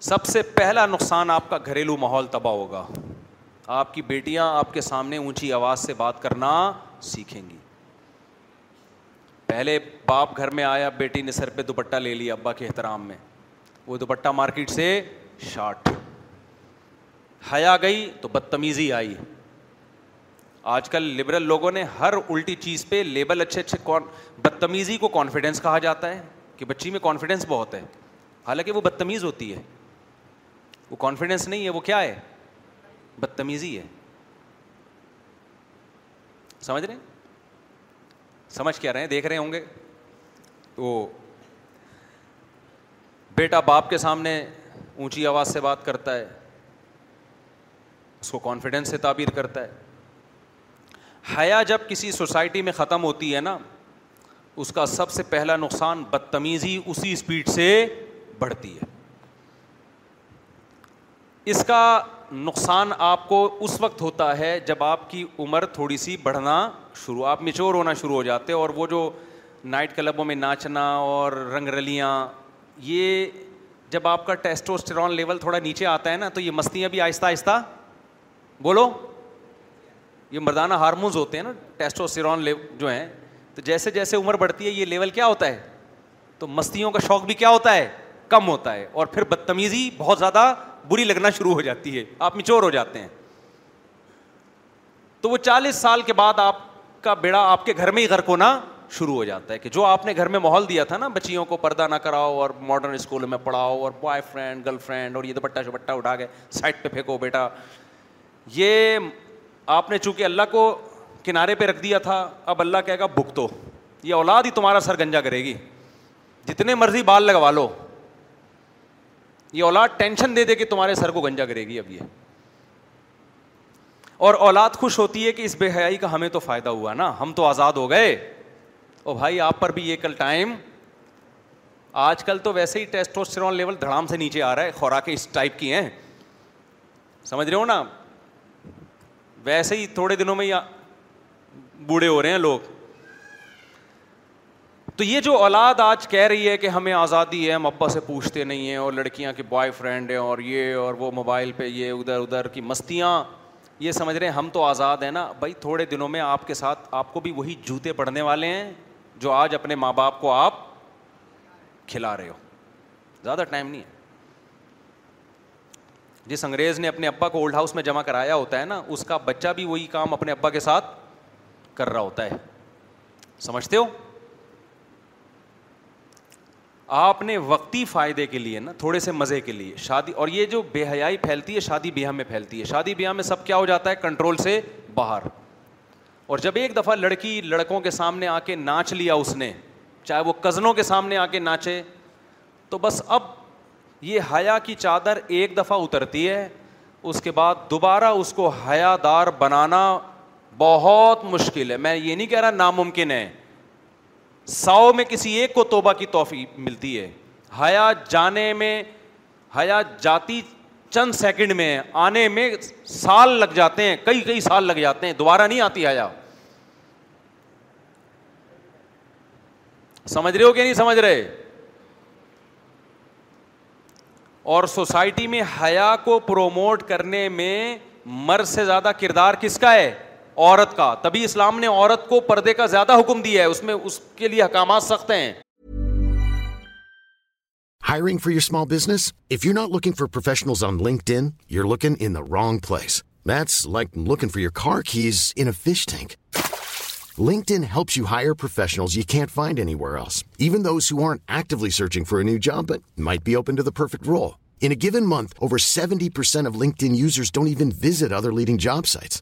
سب سے پہلا نقصان آپ کا گھریلو ماحول تباہ ہوگا. آپ کی بیٹیاں آپ کے سامنے اونچی آواز سے بات کرنا سیکھیں گی. پہلے باپ گھر میں آیا, بیٹی نے سر پہ دوپٹہ لے لیا ابا کے احترام میں, وہ دوپٹہ مارکیٹ سے شارٹ. حیا گئی تو بدتمیزی آئی. آج کل لبرل لوگوں نے ہر الٹی چیز پہ لیبل اچھے بدتمیزی کو کانفیڈنس کہا جاتا ہے کہ بچی میں کانفیڈنس بہت ہے, حالانکہ وہ بدتمیز ہوتی ہے. وہ کانفیڈنس نہیں ہے, وہ کیا ہے, بدتمیزی ہے. سمجھ رہے ہیں, سمجھ کیا رہے ہیں, دیکھ رہے ہوں گے. تو بیٹا باپ کے سامنے اونچی آواز سے بات کرتا ہے, اس کو کانفیڈنس سے تعبیر کرتا ہے. حیا جب کسی سوسائٹی میں ختم ہوتی ہے نا, اس کا سب سے پہلا نقصان بدتمیزی اسی اسپیڈ سے بڑھتی ہے. اس کا نقصان آپ کو اس وقت ہوتا ہے جب آپ کی عمر تھوڑی سی بڑھنا شروع, آپ میچور ہونا شروع ہو جاتے, اور وہ جو نائٹ کلبوں میں ناچنا اور رنگ رلیاں, یہ جب آپ کا ٹیسٹوسٹیرون لیول تھوڑا نیچے آتا ہے نا, تو یہ مستیاں بھی آہستہ آہستہ, بولو یہ مردانہ ہارمونز ہوتے ہیں نا ٹیسٹوسٹیرون لیول جو ہیں, تو جیسے جیسے عمر بڑھتی ہے یہ لیول کیا ہوتا ہے, تو مستیوں کا شوق بھی کیا ہوتا ہے, کم ہوتا ہے, اور پھر بدتمیزی بہت زیادہ بری لگنا شروع ہو جاتی ہے, آپ میچور ہو جاتے ہیں. تو وہ 40 سال کے بعد آپ کا بیڑا آپ کے گھر میں ہی غرق ہونا شروع ہو جاتا ہے, کہ جو آپ نے گھر میں ماحول دیا تھا نا, بچیوں کو پردہ نہ کراؤ اور ماڈرن اسکول میں پڑھاؤ اور بوائے فرینڈ گرل فرینڈ اور یہ دوپٹہ شپٹہ اٹھا کے سائڈ پہ پھینکو بیٹا, یہ آپ نے چونکہ اللہ کو کنارے پہ رکھ دیا تھا. اب اللہ کہے گا بھگتو, یہ اولاد ہی تمہارا سر گنجا کرے گی, جتنے مرضی بال لگوا لو, یہ اولاد ٹینشن دے دے کہ تمہارے سر کو گنجا کرے گی. اب یہ, اور اولاد خوش ہوتی ہے کہ اس بے حیائی کا ہمیں تو فائدہ ہوا نا, ہم تو آزاد ہو گئے. اور بھائی آپ پر بھی یہ کل ٹائم, آج کل تو ویسے ہی ٹیسٹوسٹیرون لیول دھڑام سے نیچے آ رہا ہے, خوراکیں اس ٹائپ کی ہیں, سمجھ رہے ہو نا, ویسے ہی تھوڑے دنوں میں بوڑھے ہو رہے ہیں لوگ. تو یہ جو اولاد آج کہہ رہی ہے کہ ہمیں آزادی ہے, ہم ابا سے پوچھتے نہیں ہیں, اور لڑکیاں کے بوائے فرینڈ ہیں اور یہ اور وہ, موبائل پہ یہ ادھر ادھر کی مستیاں, یہ سمجھ رہے ہیں ہم تو آزاد ہیں نا. بھائی تھوڑے دنوں میں آپ کے ساتھ آپ کو بھی وہی جوتے پڑنے والے ہیں جو آج اپنے ماں باپ کو آپ کھلا رہے ہو, زیادہ ٹائم نہیں ہے. جس انگریز نے اپنے ابا کو اولڈ ہاؤس میں جمع کرایا ہوتا ہے نا, اس کا بچہ بھی وہی کام اپنے ابا کے ساتھ کر رہا ہوتا ہے, سمجھتے ہو. آپ نے وقتی فائدے کے لیے نا, تھوڑے سے مزے کے لیے شادی, اور یہ جو بے حیائی پھیلتی ہے شادی بیاہ میں پھیلتی ہے, شادی بیاہ میں سب کیا ہو جاتا ہے, کنٹرول سے باہر. اور جب ایک دفعہ لڑکی لڑکوں کے سامنے آ کے ناچ لیا اس نے, چاہے وہ کزنوں کے سامنے آ کے ناچے, تو بس اب یہ حیا کی چادر ایک دفعہ اترتی ہے, اس کے بعد دوبارہ اس کو حیا دار بنانا بہت مشکل ہے. میں یہ نہیں کہہ رہا ناممکن ہے, 100 میں کسی ایک کو توبہ کی توفیق ملتی ہے. حیا جانے میں, حیا جاتی چند سیکنڈ میں, آنے میں سال لگ جاتے ہیں, کئی کئی سال لگ جاتے ہیں, دوبارہ نہیں آتی حیا. سمجھ رہے ہو کہ نہیں سمجھ رہے. اور سوسائٹی میں حیا کو پروموٹ کرنے میں مرد سے زیادہ کردار کس کا ہے, عورت کا. تبھی اسلام نے عورت کو پردے کا زیادہ حکم دیا ہے, اس میں اس کے لیے حکامات سخت ہیں. Hiring for your small business? If you're not looking for professionals on LinkedIn, you're looking in the wrong place. That's like looking for your car keys in a fish tank. LinkedIn helps you hire professionals you can't find anywhere else, even those who aren't actively searching for a new job but might be open to the perfect role. In a given month, over 70% of LinkedIn users don't even visit other leading job sites.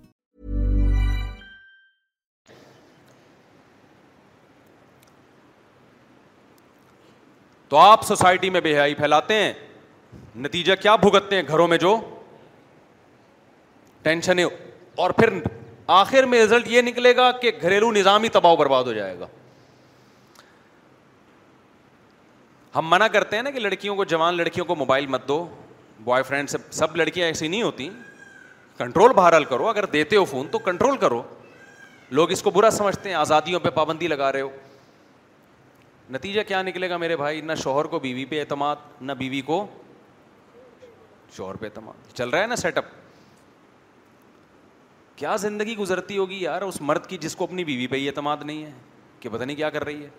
تو آپ society میں بے حیائی پھیلاتے ہیں, نتیجہ کیا بھگتتے ہیں, گھروں میں جو ٹینشن ہے, اور پھر آخر میں رزلٹ یہ نکلے گا کہ گھریلو نظام ہی تباہ و برباد ہو جائے گا. ہم منع کرتے ہیں نا کہ لڑکیوں کو, جوان لڑکیوں کو موبائل مت دو, بوائے فرینڈ سے, سب لڑکیاں ایسی نہیں ہوتی, کنٹرول بہرحال کرو, اگر دیتے ہو فون تو کنٹرول کرو. لوگ اس کو برا سمجھتے ہیں, آزادیوں پہ پابندی لگا رہے ہو. نتیجہ کیا نکلے گا میرے بھائی؟ نہ شوہر کو بیوی پہ اعتماد, نہ بیوی کو شوہر پہ اعتماد. چل رہا ہے نا سیٹ اپ. کیا زندگی گزرتی ہوگی یار اس مرد کی جس کو اپنی بیوی پہ ہی اعتماد نہیں ہے کہ پتہ نہیں کیا کر رہی ہے.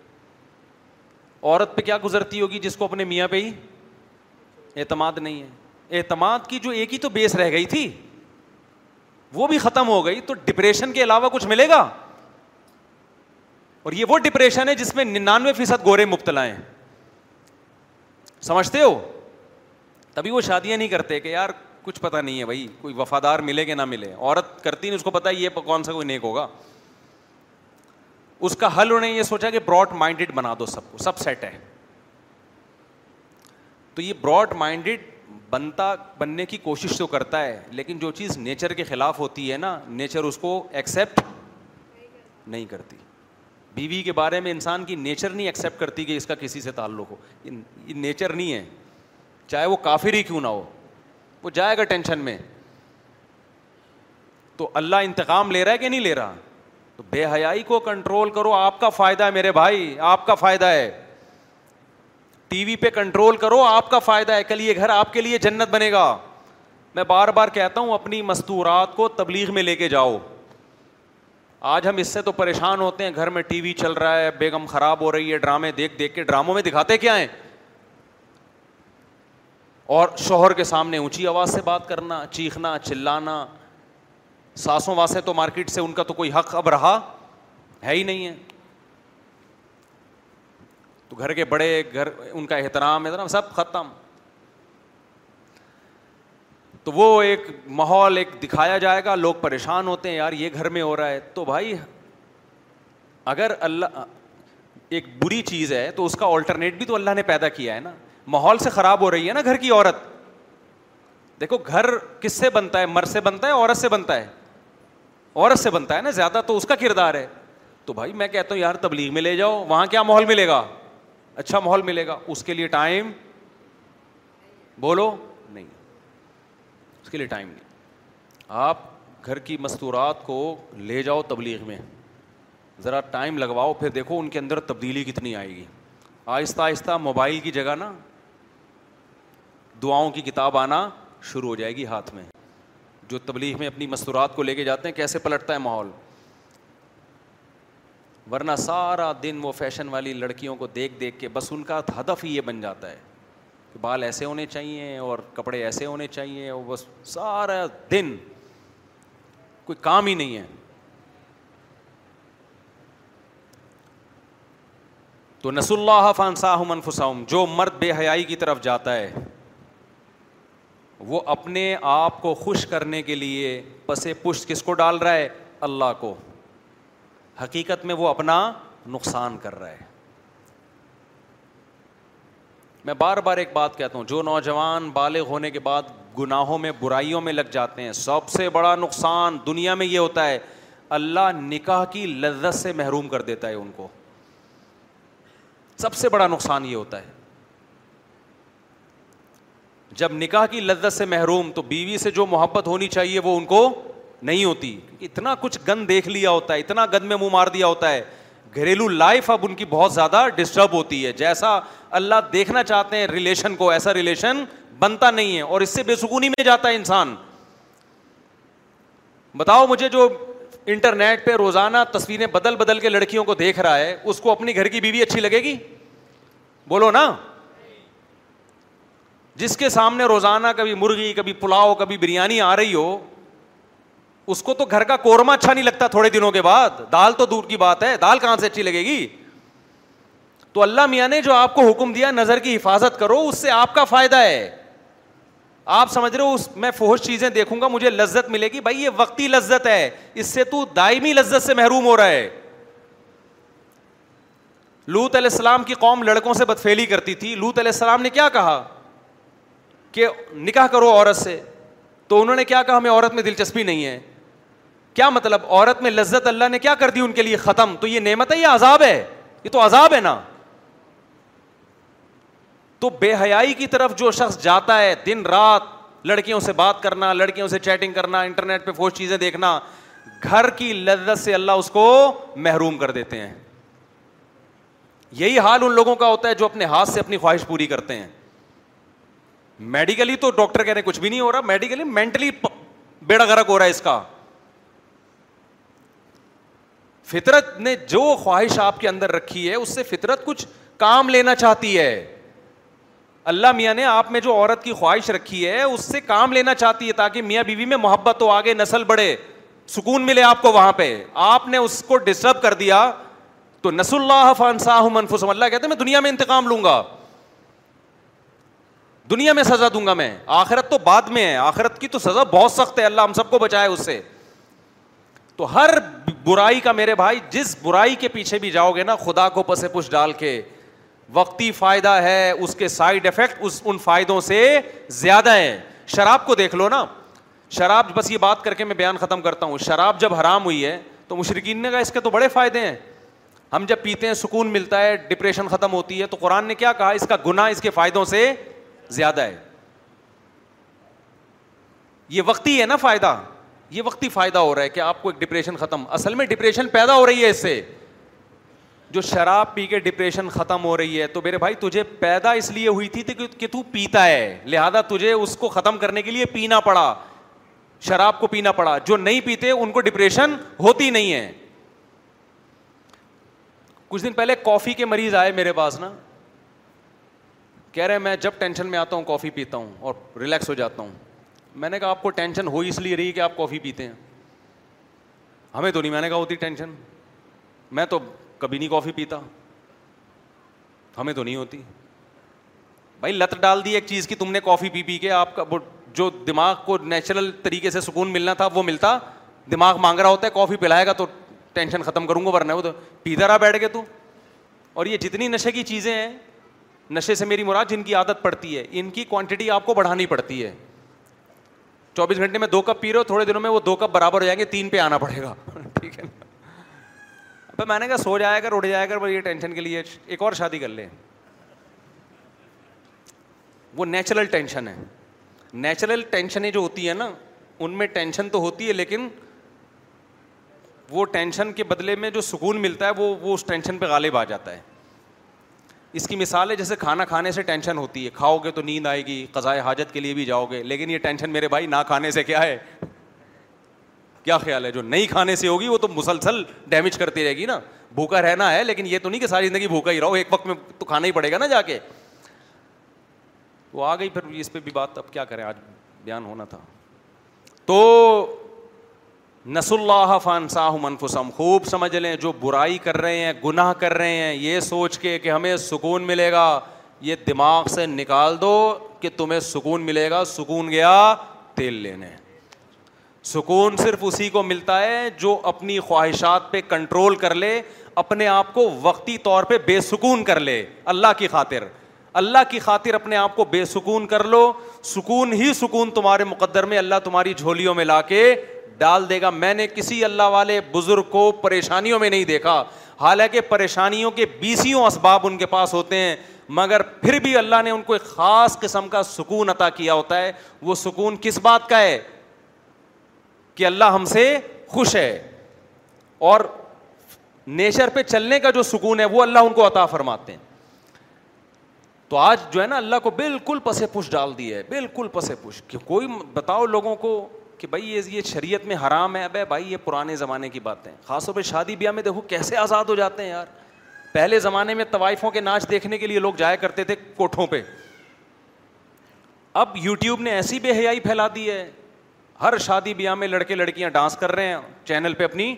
عورت پہ کیا گزرتی ہوگی جس کو اپنے میاں پہ ہی اعتماد نہیں ہے. اعتماد کی جو ایک ہی تو بیس رہ گئی تھی وہ بھی ختم ہو گئی, تو ڈپریشن کے علاوہ کچھ ملے گا. اور یہ وہ ڈپریشن ہے جس میں 99% گورے مبتلا ہیں, سمجھتے ہو؟ تبھی وہ شادیاں نہیں کرتے کہ یار کچھ پتہ نہیں ہے بھائی کوئی وفادار ملے کہ نہ ملے. عورت کرتی نہیں, اس کو پتہ ہے یہ کون سا کوئی نیک ہوگا. اس کا حل انہیں یہ سوچا کہ براڈ مائنڈیڈ بنا دو سب کو, سب سیٹ ہے. تو یہ براڈ مائنڈیڈ بننے کی کوشش تو کرتا ہے, لیکن جو چیز نیچر کے خلاف ہوتی ہے نا, نیچر اس کو ایکسیپٹ نہیں کرتی. بیوی کے بارے میں انسان کی نیچر نہیں ایکسیپٹ کرتی کہ اس کا کسی سے تعلق ہو. یہ نیچر نہیں ہے, چاہے وہ کافر ہی کیوں نہ ہو, وہ جائے گا ٹینشن میں. تو اللہ انتقام لے رہا ہے کہ نہیں لے رہا؟ تو بے حیائی کو کنٹرول کرو, آپ کا فائدہ ہے میرے بھائی, آپ کا فائدہ ہے. ٹی وی پہ کنٹرول کرو, آپ کا فائدہ ہے. کل یہ گھر آپ کے لیے جنت بنے گا. میں بار بار کہتا ہوں اپنی مستورات کو تبلیغ میں لے کے جاؤ. آج ہم اس سے تو پریشان ہوتے ہیں, گھر میں ٹی وی چل رہا ہے, بیگم خراب ہو رہی ہے, ڈرامے دیکھ دیکھ کے. ڈراموں میں دکھاتے کیا ہیں؟ اور شوہر کے سامنے اونچی آواز سے بات کرنا, چیخنا, چلانا. ساسوں واسے تو مارکیٹ سے ان کا تو کوئی حق اب رہا ہے ہی نہیں ہے. تو گھر کے بڑے, گھر ان کا احترام ہے سب ختم. تو وہ ایک ماحول ایک دکھایا جائے گا, لوگ پریشان ہوتے ہیں یار یہ گھر میں ہو رہا ہے. تو بھائی اگر اللہ ایک بری چیز ہے تو اس کا آلٹرنیٹ بھی تو اللہ نے پیدا کیا ہے نا. ماحول سے خراب ہو رہی ہے نا گھر کی عورت. دیکھو گھر کس سے بنتا ہے؟ مرد سے بنتا ہے, عورت سے بنتا ہے, عورت سے بنتا ہے نا زیادہ, تو اس کا کردار ہے. تو بھائی میں کہتا ہوں یار تبلیغ میں لے جاؤ, وہاں کیا ماحول ملے گا؟ اچھا ماحول ملے گا. اس کے لیے ٹائم بولو نہیں, اس کے لیے ٹائم نہیں. آپ گھر کی مستورات کو لے جاؤ تبلیغ میں, ذرا ٹائم لگواؤ, پھر دیکھو ان کے اندر تبدیلی کتنی آئے گی. آہستہ آہستہ موبائل کی جگہ نا دعاؤں کی کتاب آنا شروع ہو جائے گی ہاتھ میں. جو تبلیغ میں اپنی مستورات کو لے کے جاتے ہیں کیسے پلٹتا ہے ماحول. ورنہ سارا دن وہ فیشن والی لڑکیوں کو دیکھ دیکھ کے بس ان کا ہدف ہی یہ بن جاتا ہے کہ بال ایسے ہونے چاہیے اور کپڑے ایسے ہونے چاہیے, اور بس سارا دن کوئی کام ہی نہیں ہے. تو نسوا اللہ فانساہم انفسہم, جو مرد بے حیائی کی طرف جاتا ہے وہ اپنے آپ کو خوش کرنے کے لیے پس پشت کس کو ڈال رہا ہے؟ اللہ کو. حقیقت میں وہ اپنا نقصان کر رہا ہے. میں بار بار ایک بات کہتا ہوں, جو نوجوان بالغ ہونے کے بعد گناہوں میں برائیوں میں لگ جاتے ہیں, سب سے بڑا نقصان دنیا میں یہ ہوتا ہے اللہ نکاح کی لذت سے محروم کر دیتا ہے ان کو. سب سے بڑا نقصان یہ ہوتا ہے. جب نکاح کی لذت سے محروم تو بیوی سے جو محبت ہونی چاہیے وہ ان کو نہیں ہوتی. اتنا کچھ گند دیکھ لیا ہوتا ہے, اتنا گند میں منہ مار دیا ہوتا ہے, گھریلو لائف اب ان کی بہت زیادہ ڈسٹرب ہوتی ہے. جیسا اللہ دیکھنا چاہتے ہیں ریلیشن کو, ایسا ریلیشن بنتا نہیں ہے, اور اس سے بے سکونی میں جاتا ہے انسان. بتاؤ مجھے, جو انٹرنیٹ پہ روزانہ تصویریں بدل بدل کے لڑکیوں کو دیکھ رہا ہے, اس کو اپنی گھر کی بیوی اچھی لگے گی؟ بولو نا. جس کے سامنے روزانہ کبھی مرغی, کبھی پلاؤ, کبھی بریانی آ رہی ہو, اس کو تو گھر کا قورمہ اچھا نہیں لگتا تھوڑے دنوں کے بعد. دال تو دور کی بات ہے, دال کہاں سے اچھی لگے گی؟ تو اللہ میاں نے جو آپ کو حکم دیا نظر کی حفاظت کرو, اس سے آپ کا فائدہ ہے. آپ سمجھ رہے ہو اس میں فحش چیزیں دیکھوں گا مجھے لذت ملے گی؟ بھائی یہ وقتی لذت ہے, اس سے تو دائمی لذت سے محروم ہو رہا ہے. لوط علیہ السلام کی قوم لڑکوں سے بدفعلی کرتی تھی. لوط علیہ السلام نے کیا کہا کہ نکاح کرو عورت سے, تو انہوں نے کیا کہا ہمیں عورت میں دلچسپی نہیں ہے. کیا مطلب؟ عورت میں لذت اللہ نے کیا کر دی ان کے لیے؟ ختم. تو یہ نعمت ہے یا عذاب ہے؟ یہ تو عذاب ہے نا. تو بے حیائی کی طرف جو شخص جاتا ہے دن رات لڑکیوں سے بات کرنا, لڑکیوں سے چیٹنگ کرنا, انٹرنیٹ پہ فوج چیزیں دیکھنا, گھر کی لذت سے اللہ اس کو محروم کر دیتے ہیں. یہی حال ان لوگوں کا ہوتا ہے جو اپنے ہاتھ سے اپنی خواہش پوری کرتے ہیں. میڈیکلی تو ڈاکٹر کہہ رہے ہیں کچھ بھی نہیں ہو رہا, میڈیکلی مینٹلی بیڑا غرق ہو رہا ہے اس کا. فطرت نے جو خواہش آپ کے اندر رکھی ہے اس سے فطرت کچھ کام لینا چاہتی ہے. اللہ میاں نے آپ میں جو عورت کی خواہش رکھی ہے اس سے کام لینا چاہتی ہے تاکہ میاں بیوی میں محبت ہو, آگے نسل بڑھے, سکون ملے آپ کو. وہاں پہ آپ نے اس کو ڈسٹرب کر دیا تو نسوا اللہ فانساہم انفسہم. اللہ کہتے ہیں میں دنیا میں انتقام لوں گا, دنیا میں سزا دوں گا میں, آخرت تو بعد میں ہے, آخرت کی تو سزا بہت سخت ہے. اللہ ہم سب کو بچائے اس سے. تو ہر برائی کا میرے بھائی, جس برائی کے پیچھے بھی جاؤ گے نا, خدا کو پسے پش ڈال کے, وقتی فائدہ ہے, اس کے سائیڈ ایفیکٹ اس ان فائدوں سے زیادہ ہیں. شراب کو دیکھ لو نا, شراب, بس یہ بات کر کے میں بیان ختم کرتا ہوں. شراب جب حرام ہوئی ہے تو مشرکین نے کہا اس کے تو بڑے فائدے ہیں, ہم جب پیتے ہیں سکون ملتا ہے, ڈپریشن ختم ہوتی ہے. تو قرآن نے کیا کہا, اس کا گناہ اس کے فائدوں سے زیادہ ہے. یہ وقتی ہے نا فائدہ, یہ وقتی فائدہ ہو رہا ہے کہ آپ کو ایک ڈپریشن ختم, اصل میں ڈپریشن پیدا ہو رہی ہے اس سے. جو شراب پی کے ڈپریشن ختم ہو رہی ہے, تو میرے بھائی تجھے پیدا اس لیے ہوئی تھی کہ تو پیتا ہے, لہذا تجھے اس کو ختم کرنے کے لیے پینا پڑا, شراب کو پینا پڑا. جو نہیں پیتے ان کو ڈپریشن ہوتی نہیں ہے. کچھ دن پہلے کافی کے مریض آئے میرے پاس نا, کہہ رہے میں جب ٹینشن میں آتا ہوں کافی پیتا ہوں اور ریلیکس ہو جاتا ہوں. میں نے کہا آپ کو ٹینشن ہو اس لیے رہی کہ آپ کافی پیتے ہیں, ہمیں تو نہیں, میں نے کہا ہوتی ٹینشن, میں تو کبھی نہیں کافی پیتا, ہمیں تو نہیں ہوتی. بھائی لت ڈال دی ایک چیز کی تم نے, کافی پی پی کے آپ کا جو دماغ کو نیچرل طریقے سے سکون ملنا تھا وہ ملتا, دماغ مانگ رہا ہوتا ہے کافی پلائے گا تو ٹینشن ختم کروں گا, ورنہ وہ تو پیتا رہا بیٹھ کے تو. اور یہ جتنی نشے کی چیزیں ہیں, نشے سے میری مراد جن کی عادت پڑتی ہے, ان کی کوانٹٹی آپ کو بڑھانی پڑتی ہے. 24 گھنٹے میں 2 کپ پی رہے ہو, تھوڑے دنوں میں وہ 2 کپ برابر ہو جائیں گے, 3 پہ آنا پڑے گا, ٹھیک ہے نا. اب میں نے کہا سو جایا کر, اٹھ جایا کر, یہ ٹینشن کے لیے ایک اور شادی کر لیں. وہ نیچرل ٹینشن ہے. نیچرل ٹینشنیں جو ہوتی ہے نا, ان میں ٹینشن تو ہوتی ہے لیکن وہ ٹینشن کے بدلے میں جو سکون ملتا ہے وہ اس ٹینشن پہ غالب آ جاتا ہے. اس کی مثال ہے جیسے کھانا کھانے سے ٹینشن ہوتی ہے, کھاؤ گے تو نیند آئے گی, قضائے حاجت کے لیے بھی جاؤ گے, لیکن یہ ٹینشن میرے بھائی نہ کھانے سے کیا ہے, کیا خیال ہے, جو نہیں کھانے سے ہوگی وہ تو مسلسل ڈیمیج کرتی رہے گی نا. بھوکا رہنا ہے لیکن یہ تو نہیں کہ ساری زندگی بھوکا ہی رہو, ایک وقت میں تو کھانا ہی پڑے گا نا جا کے. وہ آ گئی پھر اس پہ بھی بات, اب کیا کریں, آج بیان ہونا تھا. تو نسوا اللہ فانساہم انفسہم, خوب سمجھ لیں, جو برائی کر رہے ہیں, گناہ کر رہے ہیں یہ سوچ کے کہ ہمیں سکون ملے گا, یہ دماغ سے نکال دو کہ تمہیں سکون ملے گا. سکون گیا تیل لینے. سکون صرف اسی کو ملتا ہے جو اپنی خواہشات پہ کنٹرول کر لے, اپنے آپ کو وقتی طور پہ بے سکون کر لے. اللہ کی خاطر, اللہ کی خاطر اپنے آپ کو بے سکون کر لو. سکون ہی سکون تمہارے مقدر میں اللہ تمہاری جھولیوں میں لا کے ڈال دے گا. میں نے کسی اللہ والے بزرگ کو پریشانیوں میں نہیں دیکھا, حالانکہ پریشانیوں کے بیسیوں اسباب ان کے پاس ہوتے ہیں, مگر پھر بھی اللہ نے ان کو ایک خاص قسم کا سکون عطا کیا ہوتا ہے. وہ سکون کس بات کا ہے کہ اللہ ہم سے خوش ہے, اور نیچر پہ چلنے کا جو سکون ہے وہ اللہ ان کو عطا فرماتے ہیں. تو آج جو ہے نا اللہ کو بالکل پسے پش ڈال دی ہے, بالکل پسے پش, کہ کوئی بتاؤ لوگوں کو کہ بھائی یہ شریعت میں حرام ہے. ابے بھائی یہ پرانے زمانے کی باتیں, خاص طور پہ شادی بیاہ میں دیکھو کیسے آزاد ہو جاتے ہیں یار. پہلے زمانے میں طوائفوں کے ناچ دیکھنے کے لیے لوگ جایا کرتے تھے کوٹھوں پہ, اب یوٹیوب نے ایسی بے حیائی پھیلا دی ہے, ہر شادی بیاہ میں لڑکے لڑکیاں ڈانس کر رہے ہیں, چینل پہ اپنی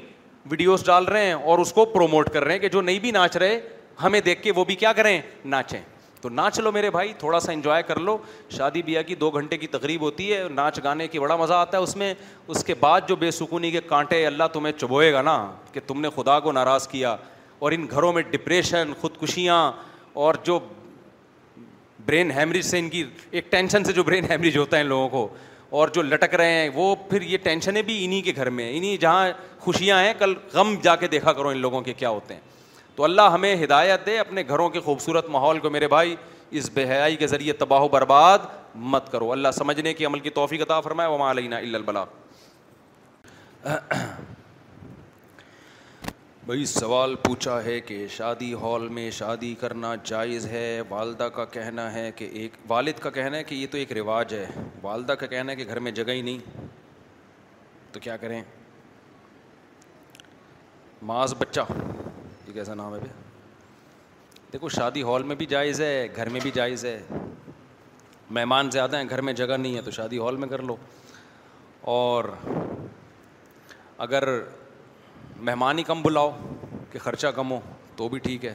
ویڈیوز ڈال رہے ہیں اور اس کو پروموٹ کر رہے ہیں کہ جو نہیں بھی ناچ رہے ہمیں دیکھ کے وہ بھی کیا کریں, ناچیں. تو ناچ لو میرے بھائی, تھوڑا سا انجوائے کر لو. شادی بیاہ کی 2 گھنٹے کی تقریب ہوتی ہے, ناچ گانے کی بڑا مزہ آتا ہے اس میں. اس کے بعد جو بے سکونی کے کانٹے اللہ تمہیں چبھوئے گا نا کہ تم نے خدا کو ناراض کیا, اور ان گھروں میں ڈپریشن, خودکشیاں, اور جو برین ہیمریج سے ان کی ایک ٹینشن سے جو برین ہیمریج ہوتا ہے ان لوگوں کو, اور جو لٹک رہے ہیں وہ پھر یہ ٹینشنیں بھی انہی کے گھر میں ہیں, انہی جہاں خوشیاں ہیں. کل غم جا کے دیکھا کرو ان لوگوں کے کیا ہوتے ہیں. تو اللہ ہمیں ہدایت دے, اپنے گھروں کے خوبصورت ماحول کو میرے بھائی اس بے حیائی کے ذریعے تباہ و برباد مت کرو. اللہ سمجھنے کی عمل کی توفیق عطا فرمائے. وما علینا الا البلاغ. بھائی سوال پوچھا ہے کہ شادی ہال میں شادی کرنا جائز ہے؟ والد کا کہنا ہے کہ یہ تو ایک رواج ہے, والدہ کا کہنا ہے کہ گھر میں جگہ ہی نہیں, تو کیا کریں؟ معاذ بچہ, یہ کیسا نام ہے بھائی؟ دیکھو شادی ہال میں بھی جائز ہے, گھر میں بھی جائز ہے. مہمان زیادہ ہیں, گھر میں جگہ نہیں ہے, تو شادی ہال میں کر لو. اور اگر مہمان ہی کم بلاؤ کہ خرچہ کم ہو تو بھی ٹھیک ہے.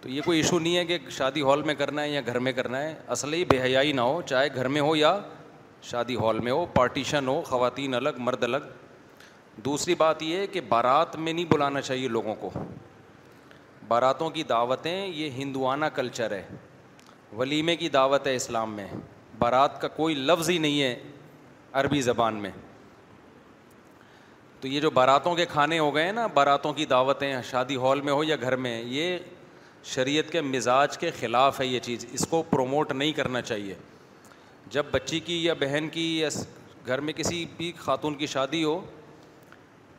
تو یہ کوئی ایشو نہیں ہے کہ شادی ہال میں کرنا ہے یا گھر میں کرنا ہے. اصل ہی بے حیائی نہ ہو, چاہے گھر میں ہو یا شادی ہال میں ہو, پارٹیشن ہو, خواتین الگ مرد الگ. دوسری بات یہ ہے کہ بارات میں نہیں بلانا چاہیے لوگوں کو. باراتوں کی دعوتیں یہ ہندوانہ کلچر ہے, ولیمے کی دعوت ہے اسلام میں. بارات کا کوئی لفظ ہی نہیں ہے عربی زبان میں. تو یہ جو باراتوں کے کھانے ہو گئے نا, باراتوں کی دعوتیں شادی ہال میں ہو یا گھر میں, یہ شریعت کے مزاج کے خلاف ہے. یہ چیز اس کو پروموٹ نہیں کرنا چاہیے. جب بچی کی یا بہن کی یا گھر میں کسی بھی خاتون کی شادی ہو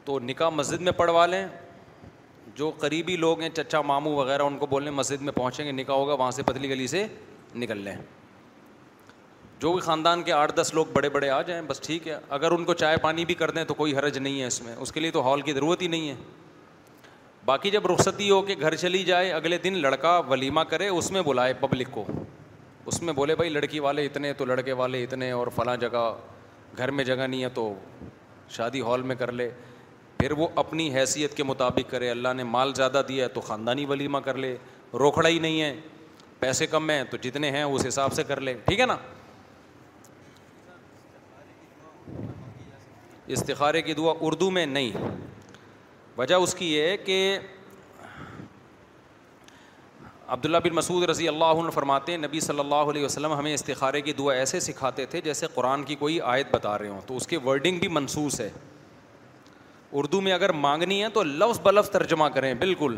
تو نکاح مسجد میں پڑھوا لیں. جو قریبی لوگ ہیں چچا ماموں وغیرہ ان کو بولیں مسجد میں پہنچیں گے, نکاح ہوگا, وہاں سے پتلی گلی سے نکل لیں. جو بھی خاندان کے 8-10 لوگ بڑے بڑے آ جائیں بس, ٹھیک ہے. اگر ان کو چائے پانی بھی کر دیں تو کوئی حرج نہیں ہے اس میں, اس کے لیے تو ہال کی ضرورت ہی نہیں ہے. باقی جب رخصتی ہو کہ گھر چلی جائے, اگلے دن لڑکا ولیمہ کرے, اس میں بلائے پبلک کو, اس میں بولے بھائی لڑکی والے اتنے تو لڑکے والے اتنے اور فلاں جگہ, گھر میں جگہ نہیں ہے تو شادی ہال میں کر لے. پھر وہ اپنی حیثیت کے مطابق کرے. اللہ نے مال زیادہ دیا ہے تو خاندانی ولیمہ کر لے, روکھڑا ہی نہیں ہے, پیسے کم ہیں تو جتنے ہیں اس حساب سے کر لے, ٹھیک ہے نا. استخارے کی دعا اردو میں نہیں, وجہ اس کی یہ ہے کہ عبداللہ بن مسعود رضی اللہ عنہ فرماتے ہیں نبی صلی اللہ علیہ وسلم ہمیں استخارے کی دعا ایسے سکھاتے تھے جیسے قرآن کی کوئی آیت بتا رہے ہوں, تو اس کے ورڈنگ بھی منسوس ہے. اردو میں اگر مانگنی ہے تو لفظ بلفظ ترجمہ کریں, بالکل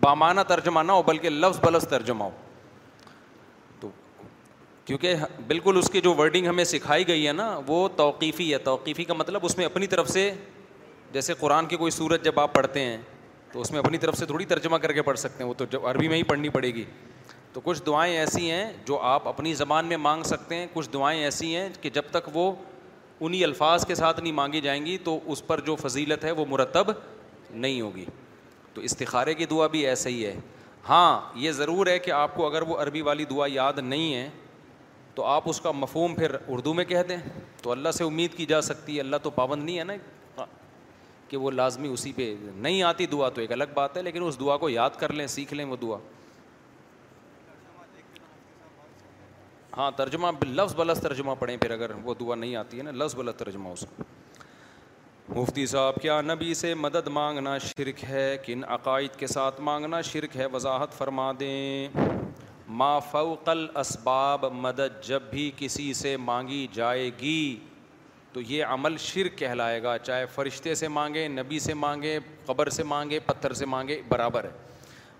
بامانہ ترجمہ نہ ہو بلکہ لفظ بلفظ ترجمہ ہو. تو کیونکہ بالکل اس کی جو ورڈنگ ہمیں سکھائی گئی ہے نا وہ توقیفی ہے. توقیفی کا مطلب اس میں اپنی طرف سے, جیسے قرآن کی کوئی سورت جب آپ پڑھتے ہیں تو اس میں اپنی طرف سے تھوڑی ترجمہ کر کے پڑھ سکتے ہیں, وہ تو جب عربی میں ہی پڑھنی پڑے گی. تو کچھ دعائیں ایسی ہیں جو آپ اپنی زبان میں مانگ سکتے ہیں, کچھ دعائیں ایسی ہیں کہ جب تک وہ انہی الفاظ کے ساتھ نہیں مانگی جائیں گی تو اس پر جو فضیلت ہے وہ مرتب نہیں ہوگی. تو استخارے کی دعا بھی ایسے ہی ہے. ہاں یہ ضرور ہے کہ آپ کو اگر وہ عربی والی دعا یاد نہیں ہے تو آپ اس کا مفہوم پھر اردو میں کہہ دیں تو اللہ سے امید کی جا سکتی ہے. اللہ تو پابند نہیں ہے نا کہ وہ لازمی اسی پہ نہیں آتی دعا تو ایک الگ بات ہے, لیکن اس دعا کو یاد کر لیں, سیکھ لیں وہ دعا. ہاں ترجمہ لفظ بلفظ ترجمہ پڑھیں پھر, اگر وہ دعا نہیں آتی ہے نا لفظ بلفظ ترجمہ اس کو. مفتی صاحب کیا نبی سے مدد مانگنا شرک ہے؟ کن عقائد کے ساتھ مانگنا شرک ہے وضاحت فرما دیں. ما فوق الاسباب مدد جب بھی کسی سے مانگی جائے گی تو یہ عمل شرک کہلائے گا, چاہے فرشتے سے مانگے, نبی سے مانگے, قبر سے مانگے, پتھر سے مانگے, برابر ہے.